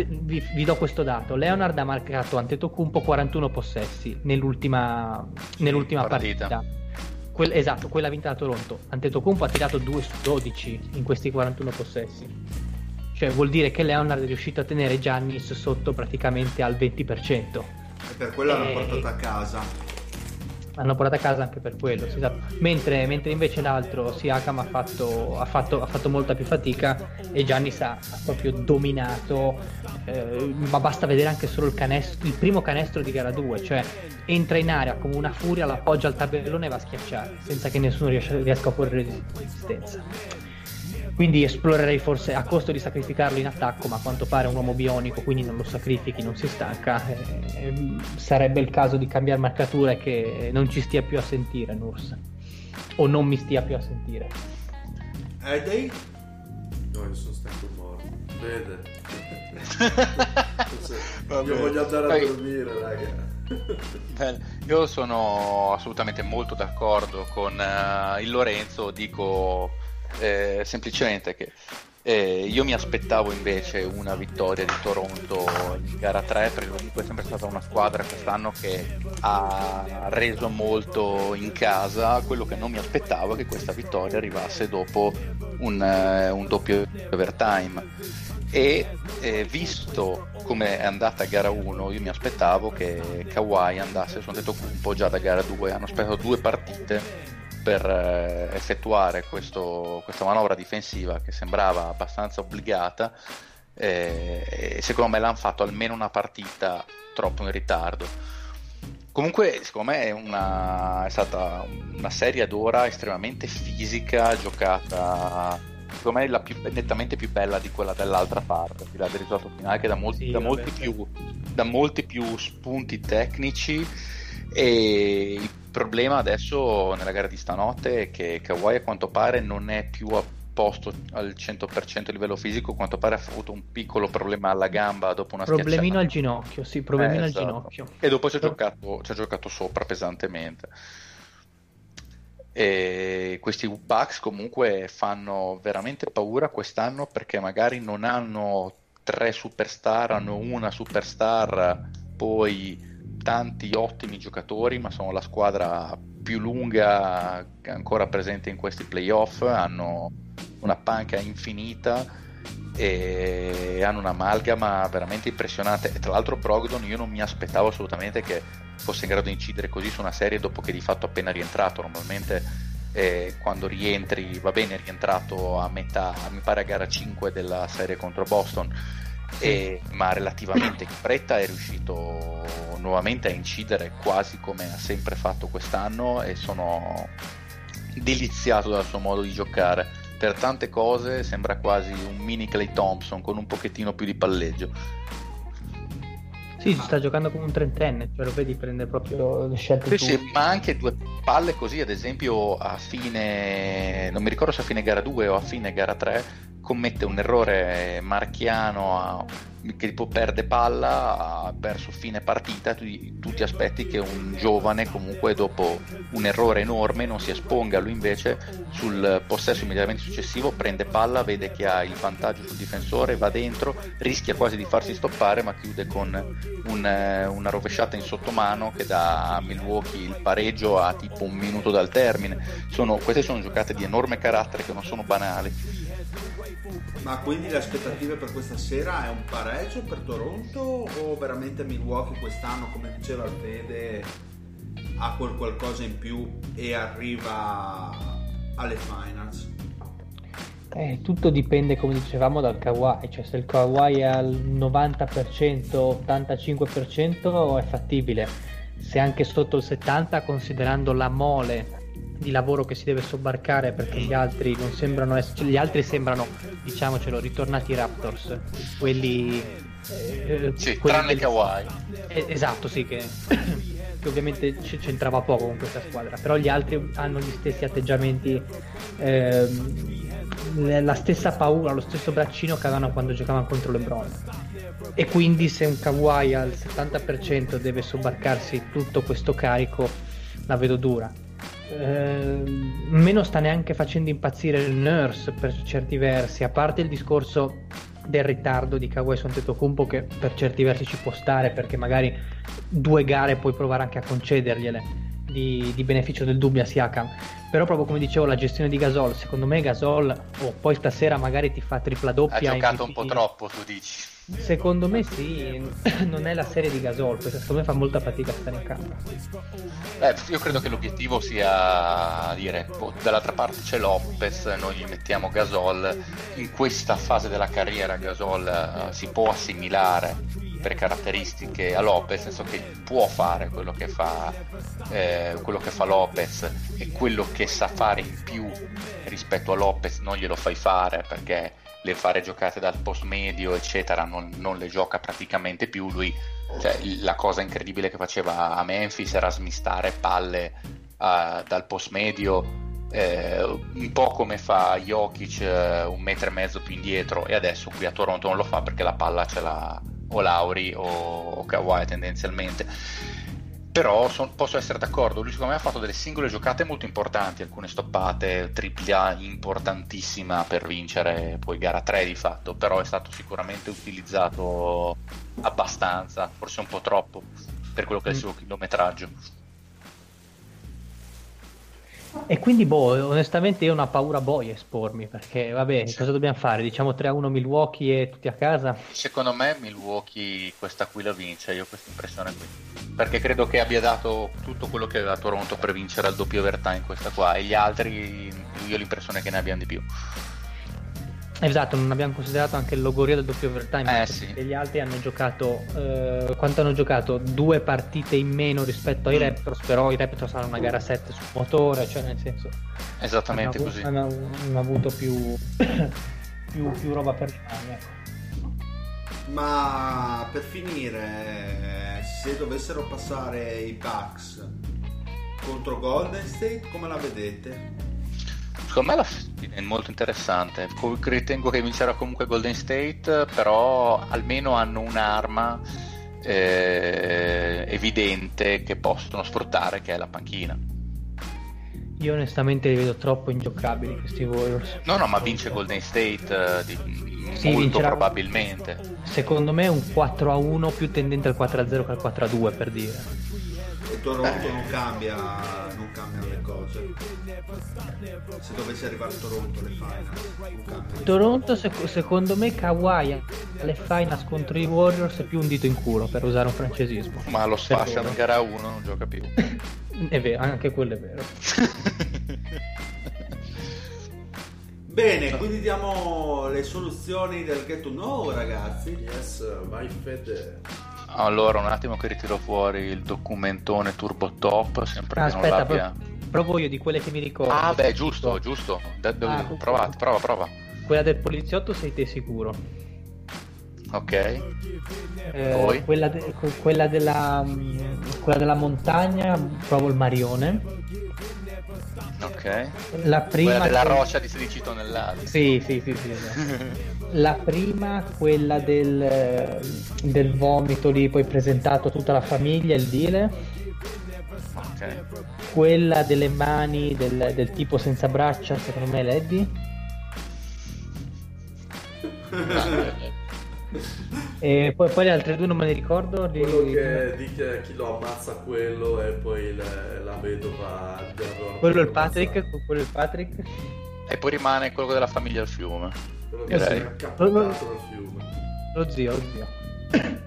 vi do questo dato, Leonard ha marcato Antetokounmpo 41 possessi nell'ultima partita. Esatto, quella vinta da Toronto, Antetokounmpo ha tirato 2 su 12 in questi 41 possessi, cioè vuol dire che Leonard è riuscito a tenere Giannis sotto praticamente al 20%, e per quello l'hanno portato a casa. hanno portato a casa anche per quello, sì, esatto. mentre invece l'altro, si Siakam, ha fatto molta più fatica, e Giannis ha proprio dominato, ma basta vedere anche solo il primo canestro di gara 2, cioè entra in area come una furia, l'appoggia al tabellone e va a schiacciare senza che nessuno riesca a porre resistenza. Quindi esplorerei, forse a costo di sacrificarlo in attacco, ma a quanto pare è un uomo bionico, quindi non lo sacrifichi, non si stanca, sarebbe il caso di cambiare marcatura e che non ci stia più a sentire Nurse, o non mi stia più a sentire. Dei? No, io sono stato morto. Vede. Io voglio andare a dormire, raga. Bene. Io sono assolutamente molto d'accordo con il Lorenzo, dico semplicemente che io mi aspettavo invece una vittoria di Toronto in gara 3, perché comunque è sempre stata una squadra quest'anno che ha reso molto in casa. Quello che non mi aspettavo è che questa vittoria arrivasse dopo un doppio overtime, e visto come è andata a gara 1 io mi aspettavo che Kawhi andasse su Antetokounmpo già da gara 2. Hanno aspettato 2 partite per effettuare questa manovra difensiva che sembrava abbastanza obbligata, e secondo me l'hanno fatto almeno una partita troppo in ritardo. Comunque secondo me è stata una serie d'ora estremamente fisica, giocata secondo me nettamente più bella di quella dell'altra parte, di là del risultato finale, che da molti più spunti tecnici. E il problema adesso nella gara di stanotte è che Kawhi a quanto pare non è più a posto al 100% a livello fisico, a quanto pare ha avuto un piccolo problema alla gamba dopo una schiacciata. Problemino al ginocchio, sì, problemino esatto. Al ginocchio. E dopo ci ha giocato sopra pesantemente. E questi Bucks comunque fanno veramente paura quest'anno, perché magari non hanno 3 superstar, hanno una superstar, poi tanti ottimi giocatori, ma sono la squadra più lunga ancora presente in questi playoff, hanno una panca infinita e hanno un'amalgama veramente impressionante. E tra l'altro Brogdon, io non mi aspettavo assolutamente che fosse in grado di incidere così su una serie dopo che di fatto appena rientrato. Normalmente quando rientri, va bene, è rientrato a metà, mi pare a gara 5 della serie contro Boston, ma relativamente in fretta è riuscito nuovamente a incidere, quasi come ha sempre fatto quest'anno, e sono deliziato dal suo modo di giocare. Per tante cose sembra quasi un mini Klay Thompson con un pochettino più di palleggio. Sì, sta giocando come un trentenne, cioè lo vedi, prende proprio le scelte. Sì, ma anche 2 palle così, ad esempio a fine, non mi ricordo se a fine gara 2 o a fine gara 3, commette un errore marchiano che tipo perde palla verso fine partita. Tu ti aspetti che un giovane comunque dopo un errore enorme non si esponga, lui invece sul possesso immediatamente successivo prende palla, vede che ha il vantaggio sul difensore, va dentro, rischia quasi di farsi stoppare, ma chiude con una rovesciata in sottomano che dà a Milwaukee il pareggio a tipo un minuto dal termine. Queste sono giocate di enorme carattere che non sono banali. Ma quindi le aspettative per questa sera è un pareggio per Toronto, o veramente Milwaukee quest'anno, come diceva Alfede, ha quel qualcosa in più e arriva alle finals? Tutto dipende, come dicevamo, dal Kawhi, cioè se il Kawhi è al 90%, 85% è fattibile, se anche sotto il 70%, considerando la mole di lavoro che si deve sobbarcare, perché gli altri non sembrano gli altri sembrano, diciamocelo, ritornati Raptors, quelli sì, quelli tranne Kawhi, esatto, sì, che ovviamente c'entrava poco con questa squadra, però gli altri hanno gli stessi atteggiamenti, la stessa paura, lo stesso braccino che avevano quando giocavano contro LeBron. E quindi se un Kawhi al 70% deve sobbarcarsi tutto questo carico, la vedo dura. Meno sta neanche facendo impazzire il Nurse per certi versi, a parte il discorso del ritardo di Kawhi su Antetokounmpo, che per certi versi ci può stare, perché magari 2 gare puoi provare anche a concedergliele, di beneficio del dubbio a Siakam, però proprio come dicevo la gestione di Gasol, secondo me Gasol poi stasera magari ti fa tripla doppia, ha giocato un po' troppo, tu dici? Secondo me sì, non è la serie di Gasol questa, secondo me fa molta fatica a stare in campo. Io credo che l'obiettivo sia dire dall'altra parte c'è Lopez, noi gli mettiamo Gasol. In questa fase della carriera Gasol si può assimilare per caratteristiche a Lopez, nel senso che può fare quello che fa Lopez, e quello che sa fare in più rispetto a Lopez non glielo fai fare, perché le fare giocate dal post medio eccetera non le gioca praticamente più lui. Cioè, la cosa incredibile che faceva a Memphis era smistare palle dal post medio, un po' come fa Jokic un metro e mezzo più indietro, e adesso qui a Toronto non lo fa perché la palla ce l'ha o Lauri o Kawhi tendenzialmente. Però posso essere d'accordo, lui secondo me ha fatto delle singole giocate molto importanti, alcune stoppate, tripla importantissima per vincere poi gara 3 di fatto, però è stato sicuramente utilizzato abbastanza, forse un po' troppo per quello che è il suo chilometraggio. E quindi onestamente io ho una paura boia a espormi, perché vabbè, cosa dobbiamo fare? Diciamo 3-1 Milwaukee e tutti a casa? Secondo me Milwaukee questa qui la vince, io ho questa impressione qui, perché credo che abbia dato tutto quello che aveva Toronto per vincere al doppio overtime questa qua, e gli altri io ho l'impressione che ne abbiano di più. Esatto, non abbiamo considerato anche il logoria del doppio overtime, sì. Gli altri hanno giocato quanto hanno giocato? 2 partite in meno rispetto ai Raptors, però i Raptors hanno una gara 7 sul motore, cioè nel senso esattamente così, hanno avuto più roba per giocare, ecco. Ma per finire, se dovessero passare i Bucks contro Golden State, come la vedete? Secondo me la fine è molto interessante, ritengo che vincerà comunque Golden State, però almeno hanno un'arma evidente che possono sfruttare, che è la panchina. Io onestamente li vedo troppo ingiocabili questi Warriors. No, ma vince Golden State molto probabilmente. Secondo me è un 4-1 più tendente al 4-0 che al 4-2, per dire. Toronto non cambia le cose. Se dovesse arrivare Toronto alle finals, Toronto secondo me Kawhi alle finals contro i Warriors è più un dito in culo, per usare un francesismo, ma lo sfascia in gara 1, non gioca più. È vero, anche quello è vero. Bene, quindi diamo le soluzioni del ghetto nuovo, ragazzi. Yes, vai Fede. Allora, un attimo che ritiro fuori il documentone Turbo Top, sempre che non l'abbia. Provo io di quelle che mi ricordo. Ah, beh, giusto. Prova. Quella del poliziotto sei te sicuro. Ok. Poi quella della montagna, provo il Marione. Ok. La prima quella della roccia di 16 tonnellate. Sì. Esatto. La prima, quella del vomito lì, poi presentato a tutta la famiglia, il deal. Okay. Quella delle mani del tipo senza braccia, secondo me Eddie. E poi le altre due non me ne ricordo. Quello che chi lo ammazza, quello, e poi la vedova. Quello è il Patrick, ammazza. Quello è il Patrick. E poi rimane quello della famiglia al fiume. Lo zio.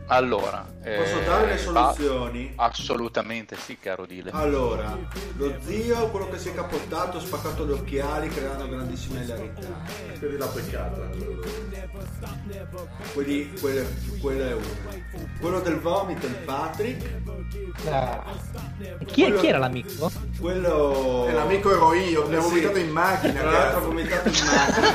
Allora, posso dare le soluzioni? Assolutamente sì, caro Dile. Allora, lo zio, quello che si è capottato, ha spaccato gli occhiali creando grandissima hilarità, quindi l'ha peccata. Quello è uno. Quello del vomito, il Patrick. Chi era l'amico? Quello l'amico ero io, abbiamo vomitato in macchina, tra l'altro ho vomitato in macchina,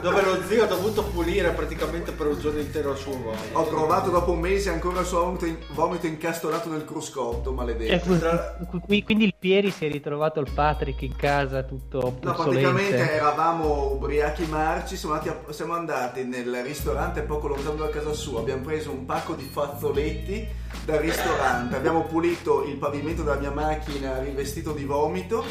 dove lo zio ha dovuto pulire praticamente per un giorno intero il suo vomito. Ho trovato dopo un mese ancora il suo vomito incastonato nel cruscotto, maledetto. Quindi il Pieri si è ritrovato il Patrick in casa tutto puzzolente. No, praticamente eravamo ubriachi marci, siamo andati nel ristorante poco lontano da casa sua, abbiamo preso un pacco di fazzoletti dal ristorante, abbiamo pulito il pavimento della mia macchina rivestito di vomito,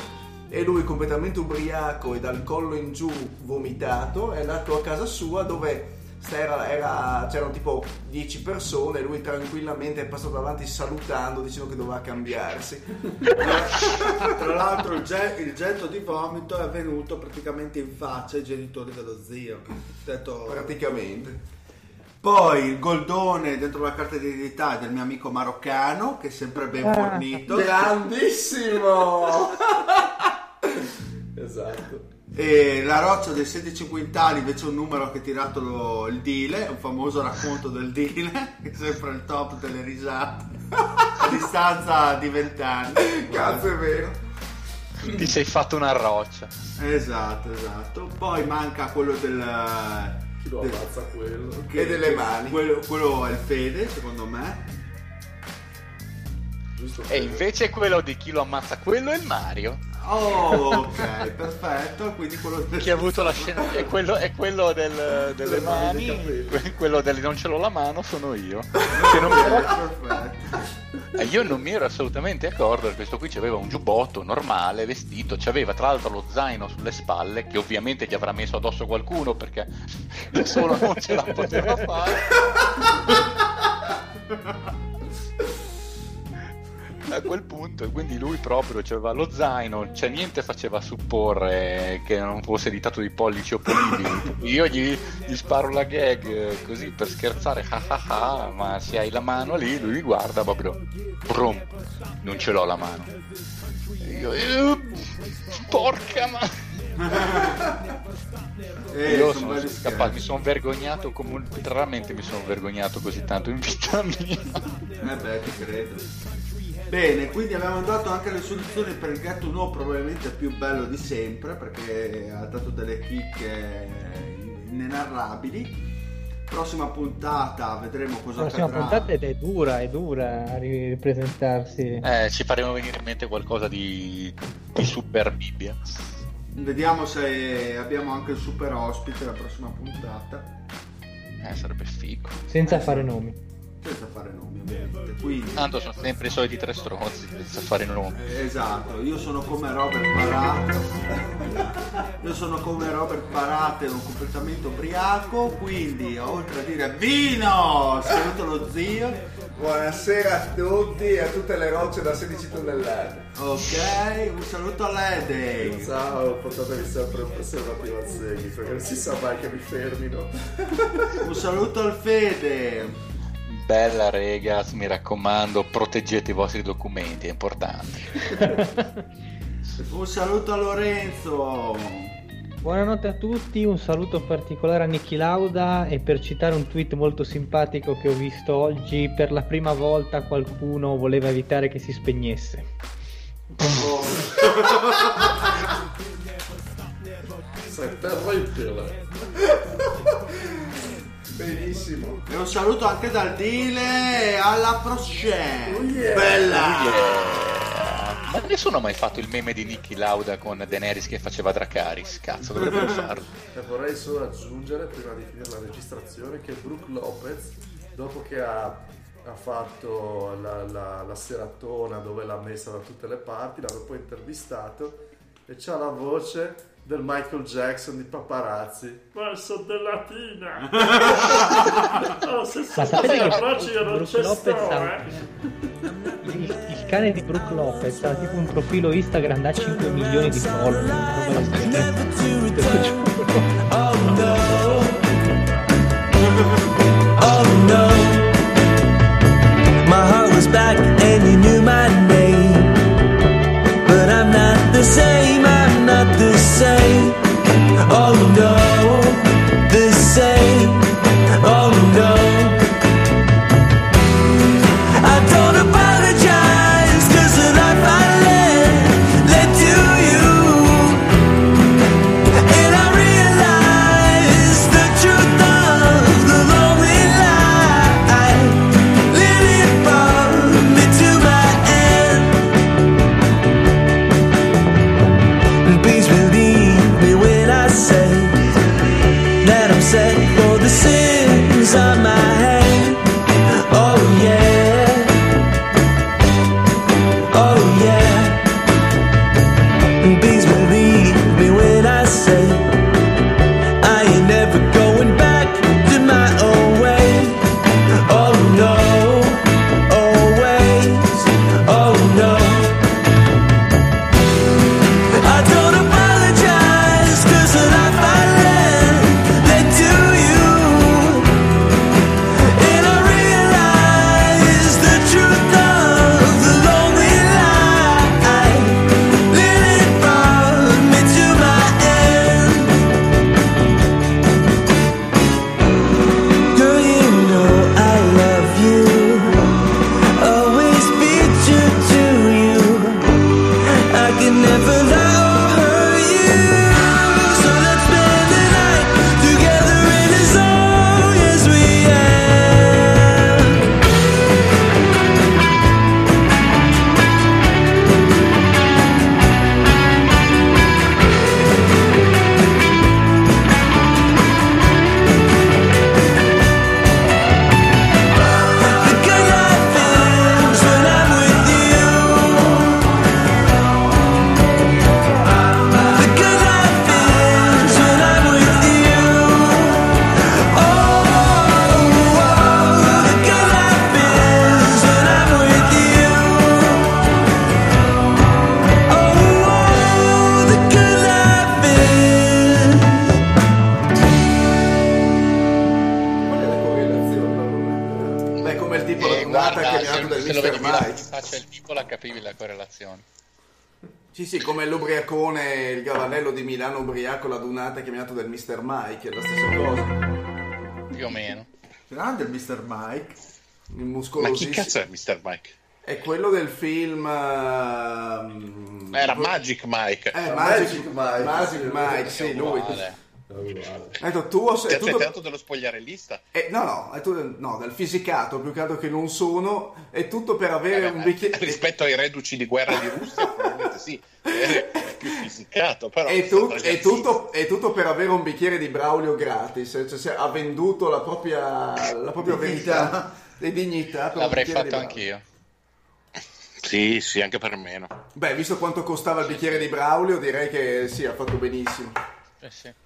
e lui completamente ubriaco e dal collo in giù vomitato è andato a casa sua, dove c'erano tipo 10 persone, lui tranquillamente è passato davanti salutando, dicendo che doveva cambiarsi. Tra l'altro il getto di vomito è avvenuto praticamente in faccia ai genitori dello zio. Detto... praticamente. Poi il goldone dentro la carta d'identità del mio amico maroccano, che è sempre ben fornito. Grandissimo! Esatto. E la roccia dei 16 quintali invece è un numero che ha tirato il Dile, un famoso racconto del Dile, che è sempre il top delle risate a distanza di 20 anni. Cazzo, è vero, ti sei fatto una roccia. Esatto. Poi manca quello del chi lo ammazza, quello e delle mani, quello è il Fede, secondo me. E invece quello di chi lo ammazza, quello è il Mario. Oh, ok, perfetto. Quindi quello del... chi ha avuto la scena è quello delle mani, quello del non ce l'ho la mano sono io. Che non perfetto. Io non mi ero assolutamente accorto che questo qui c'aveva un giubbotto normale, vestito, c'aveva tra l'altro lo zaino sulle spalle, che ovviamente gli avrà messo addosso qualcuno perché da solo non ce la poteva fare. A quel punto, quindi lui proprio aveva lo zaino, niente faceva supporre che non fosse ditato di pollice o polibili. Io gli sparo la gag così per scherzare, ma se hai la mano lì, lui mi guarda proprio, brum, non ce l'ho la mano. E io, porca ma... io sono scappato, mi sono vergognato veramente mi sono vergognato così tanto in vita mia. Beh, ti credo. Bene, quindi abbiamo dato anche le soluzioni per il gatto nuovo, probabilmente più bello di sempre, perché ha dato delle chicche inenarrabili. Prossima puntata vedremo cosa accadrà. La puntata è dura a ripresentarsi. Ci faremo venire in mente qualcosa di super Bibbia. Vediamo se abbiamo anche il super ospite la prossima puntata. Sarebbe figo. Senza fare nomi. Senza fare nomi, ovviamente. Quindi, tanto sono sempre i soliti tre stronzi senza fare nomi. Esatto, io sono come Robert Parate. Un completamente ubriaco. Quindi, oltre a dire vino, saluto lo zio. Buonasera a tutti e a tutte le rocce da 16 tonnellate. Ok, un saluto a Lede. Ciao, portatevi sempre un preservativo al segno, perché non si sa mai che mi fermino. Un saluto al Fede. Bella regas, mi raccomando, proteggete i vostri documenti, è importante. Un saluto a Lorenzo. Buonanotte a tutti, un saluto particolare a Niki Lauda, e per citare un tweet molto simpatico che ho visto oggi, per la prima volta qualcuno voleva evitare che si spegnesse. Oh. Sei terribile. Benissimo. E un saluto anche dal Dile. Alla prossima. Bella. Ma nessuno ha mai fatto il meme di Niki Lauda con Daenerys che faceva Dracarys? Cazzo, dovrebbero farlo. E vorrei solo aggiungere, prima di finire la registrazione, che Brook Lopez, dopo che ha fatto la seratona dove l'ha messa da tutte le parti, l'hanno poi intervistato e c'ha la voce del Michael Jackson di Paparazzi. Ma sono della Tina. No, se sono Paparazzi io non c'è sto, Il cane di Brook Lopez ha tipo un profilo Instagram da 5 milioni di follower. Oh no. Oh no. My heart was back and you knew my name. But I'm not the same. Not the same, oh no, the same, oh no. I don't apologize, 'cause the life I led to you, and I realize the truth of the lonely lie, living from me to my end. Please believe me when I say that I'm set for the sins on my hand. Oh yeah, oh yeah. Please believe me when I say I ain't never going back to my Sì, come l'ubriacone, il gavanello di Milano ubriaco, la dunata chiamato del Mr. Mike, è la stessa cosa. Più o meno. Grande il Mr. Mike. Il muscolosissimo. Ma chi cazzo è Mr. Mike? È quello del film... Era Magic Mike. Magic Mike, sì, lui. Ti sei tanto dello spogliarellista? No, del fisicato, più caro che non sono, è tutto per avere un bicchiere... Rispetto ai reduci di guerra di Russia, probabilmente sì, è più fisicato, però... È tutto per avere un bicchiere di Braulio gratis, cioè ha venduto la propria verità e dignità. L'avrei fatto anch'io. Sì, anche per meno. Beh, visto quanto costava il bicchiere di Braulio, direi che sì, ha fatto benissimo. Sì.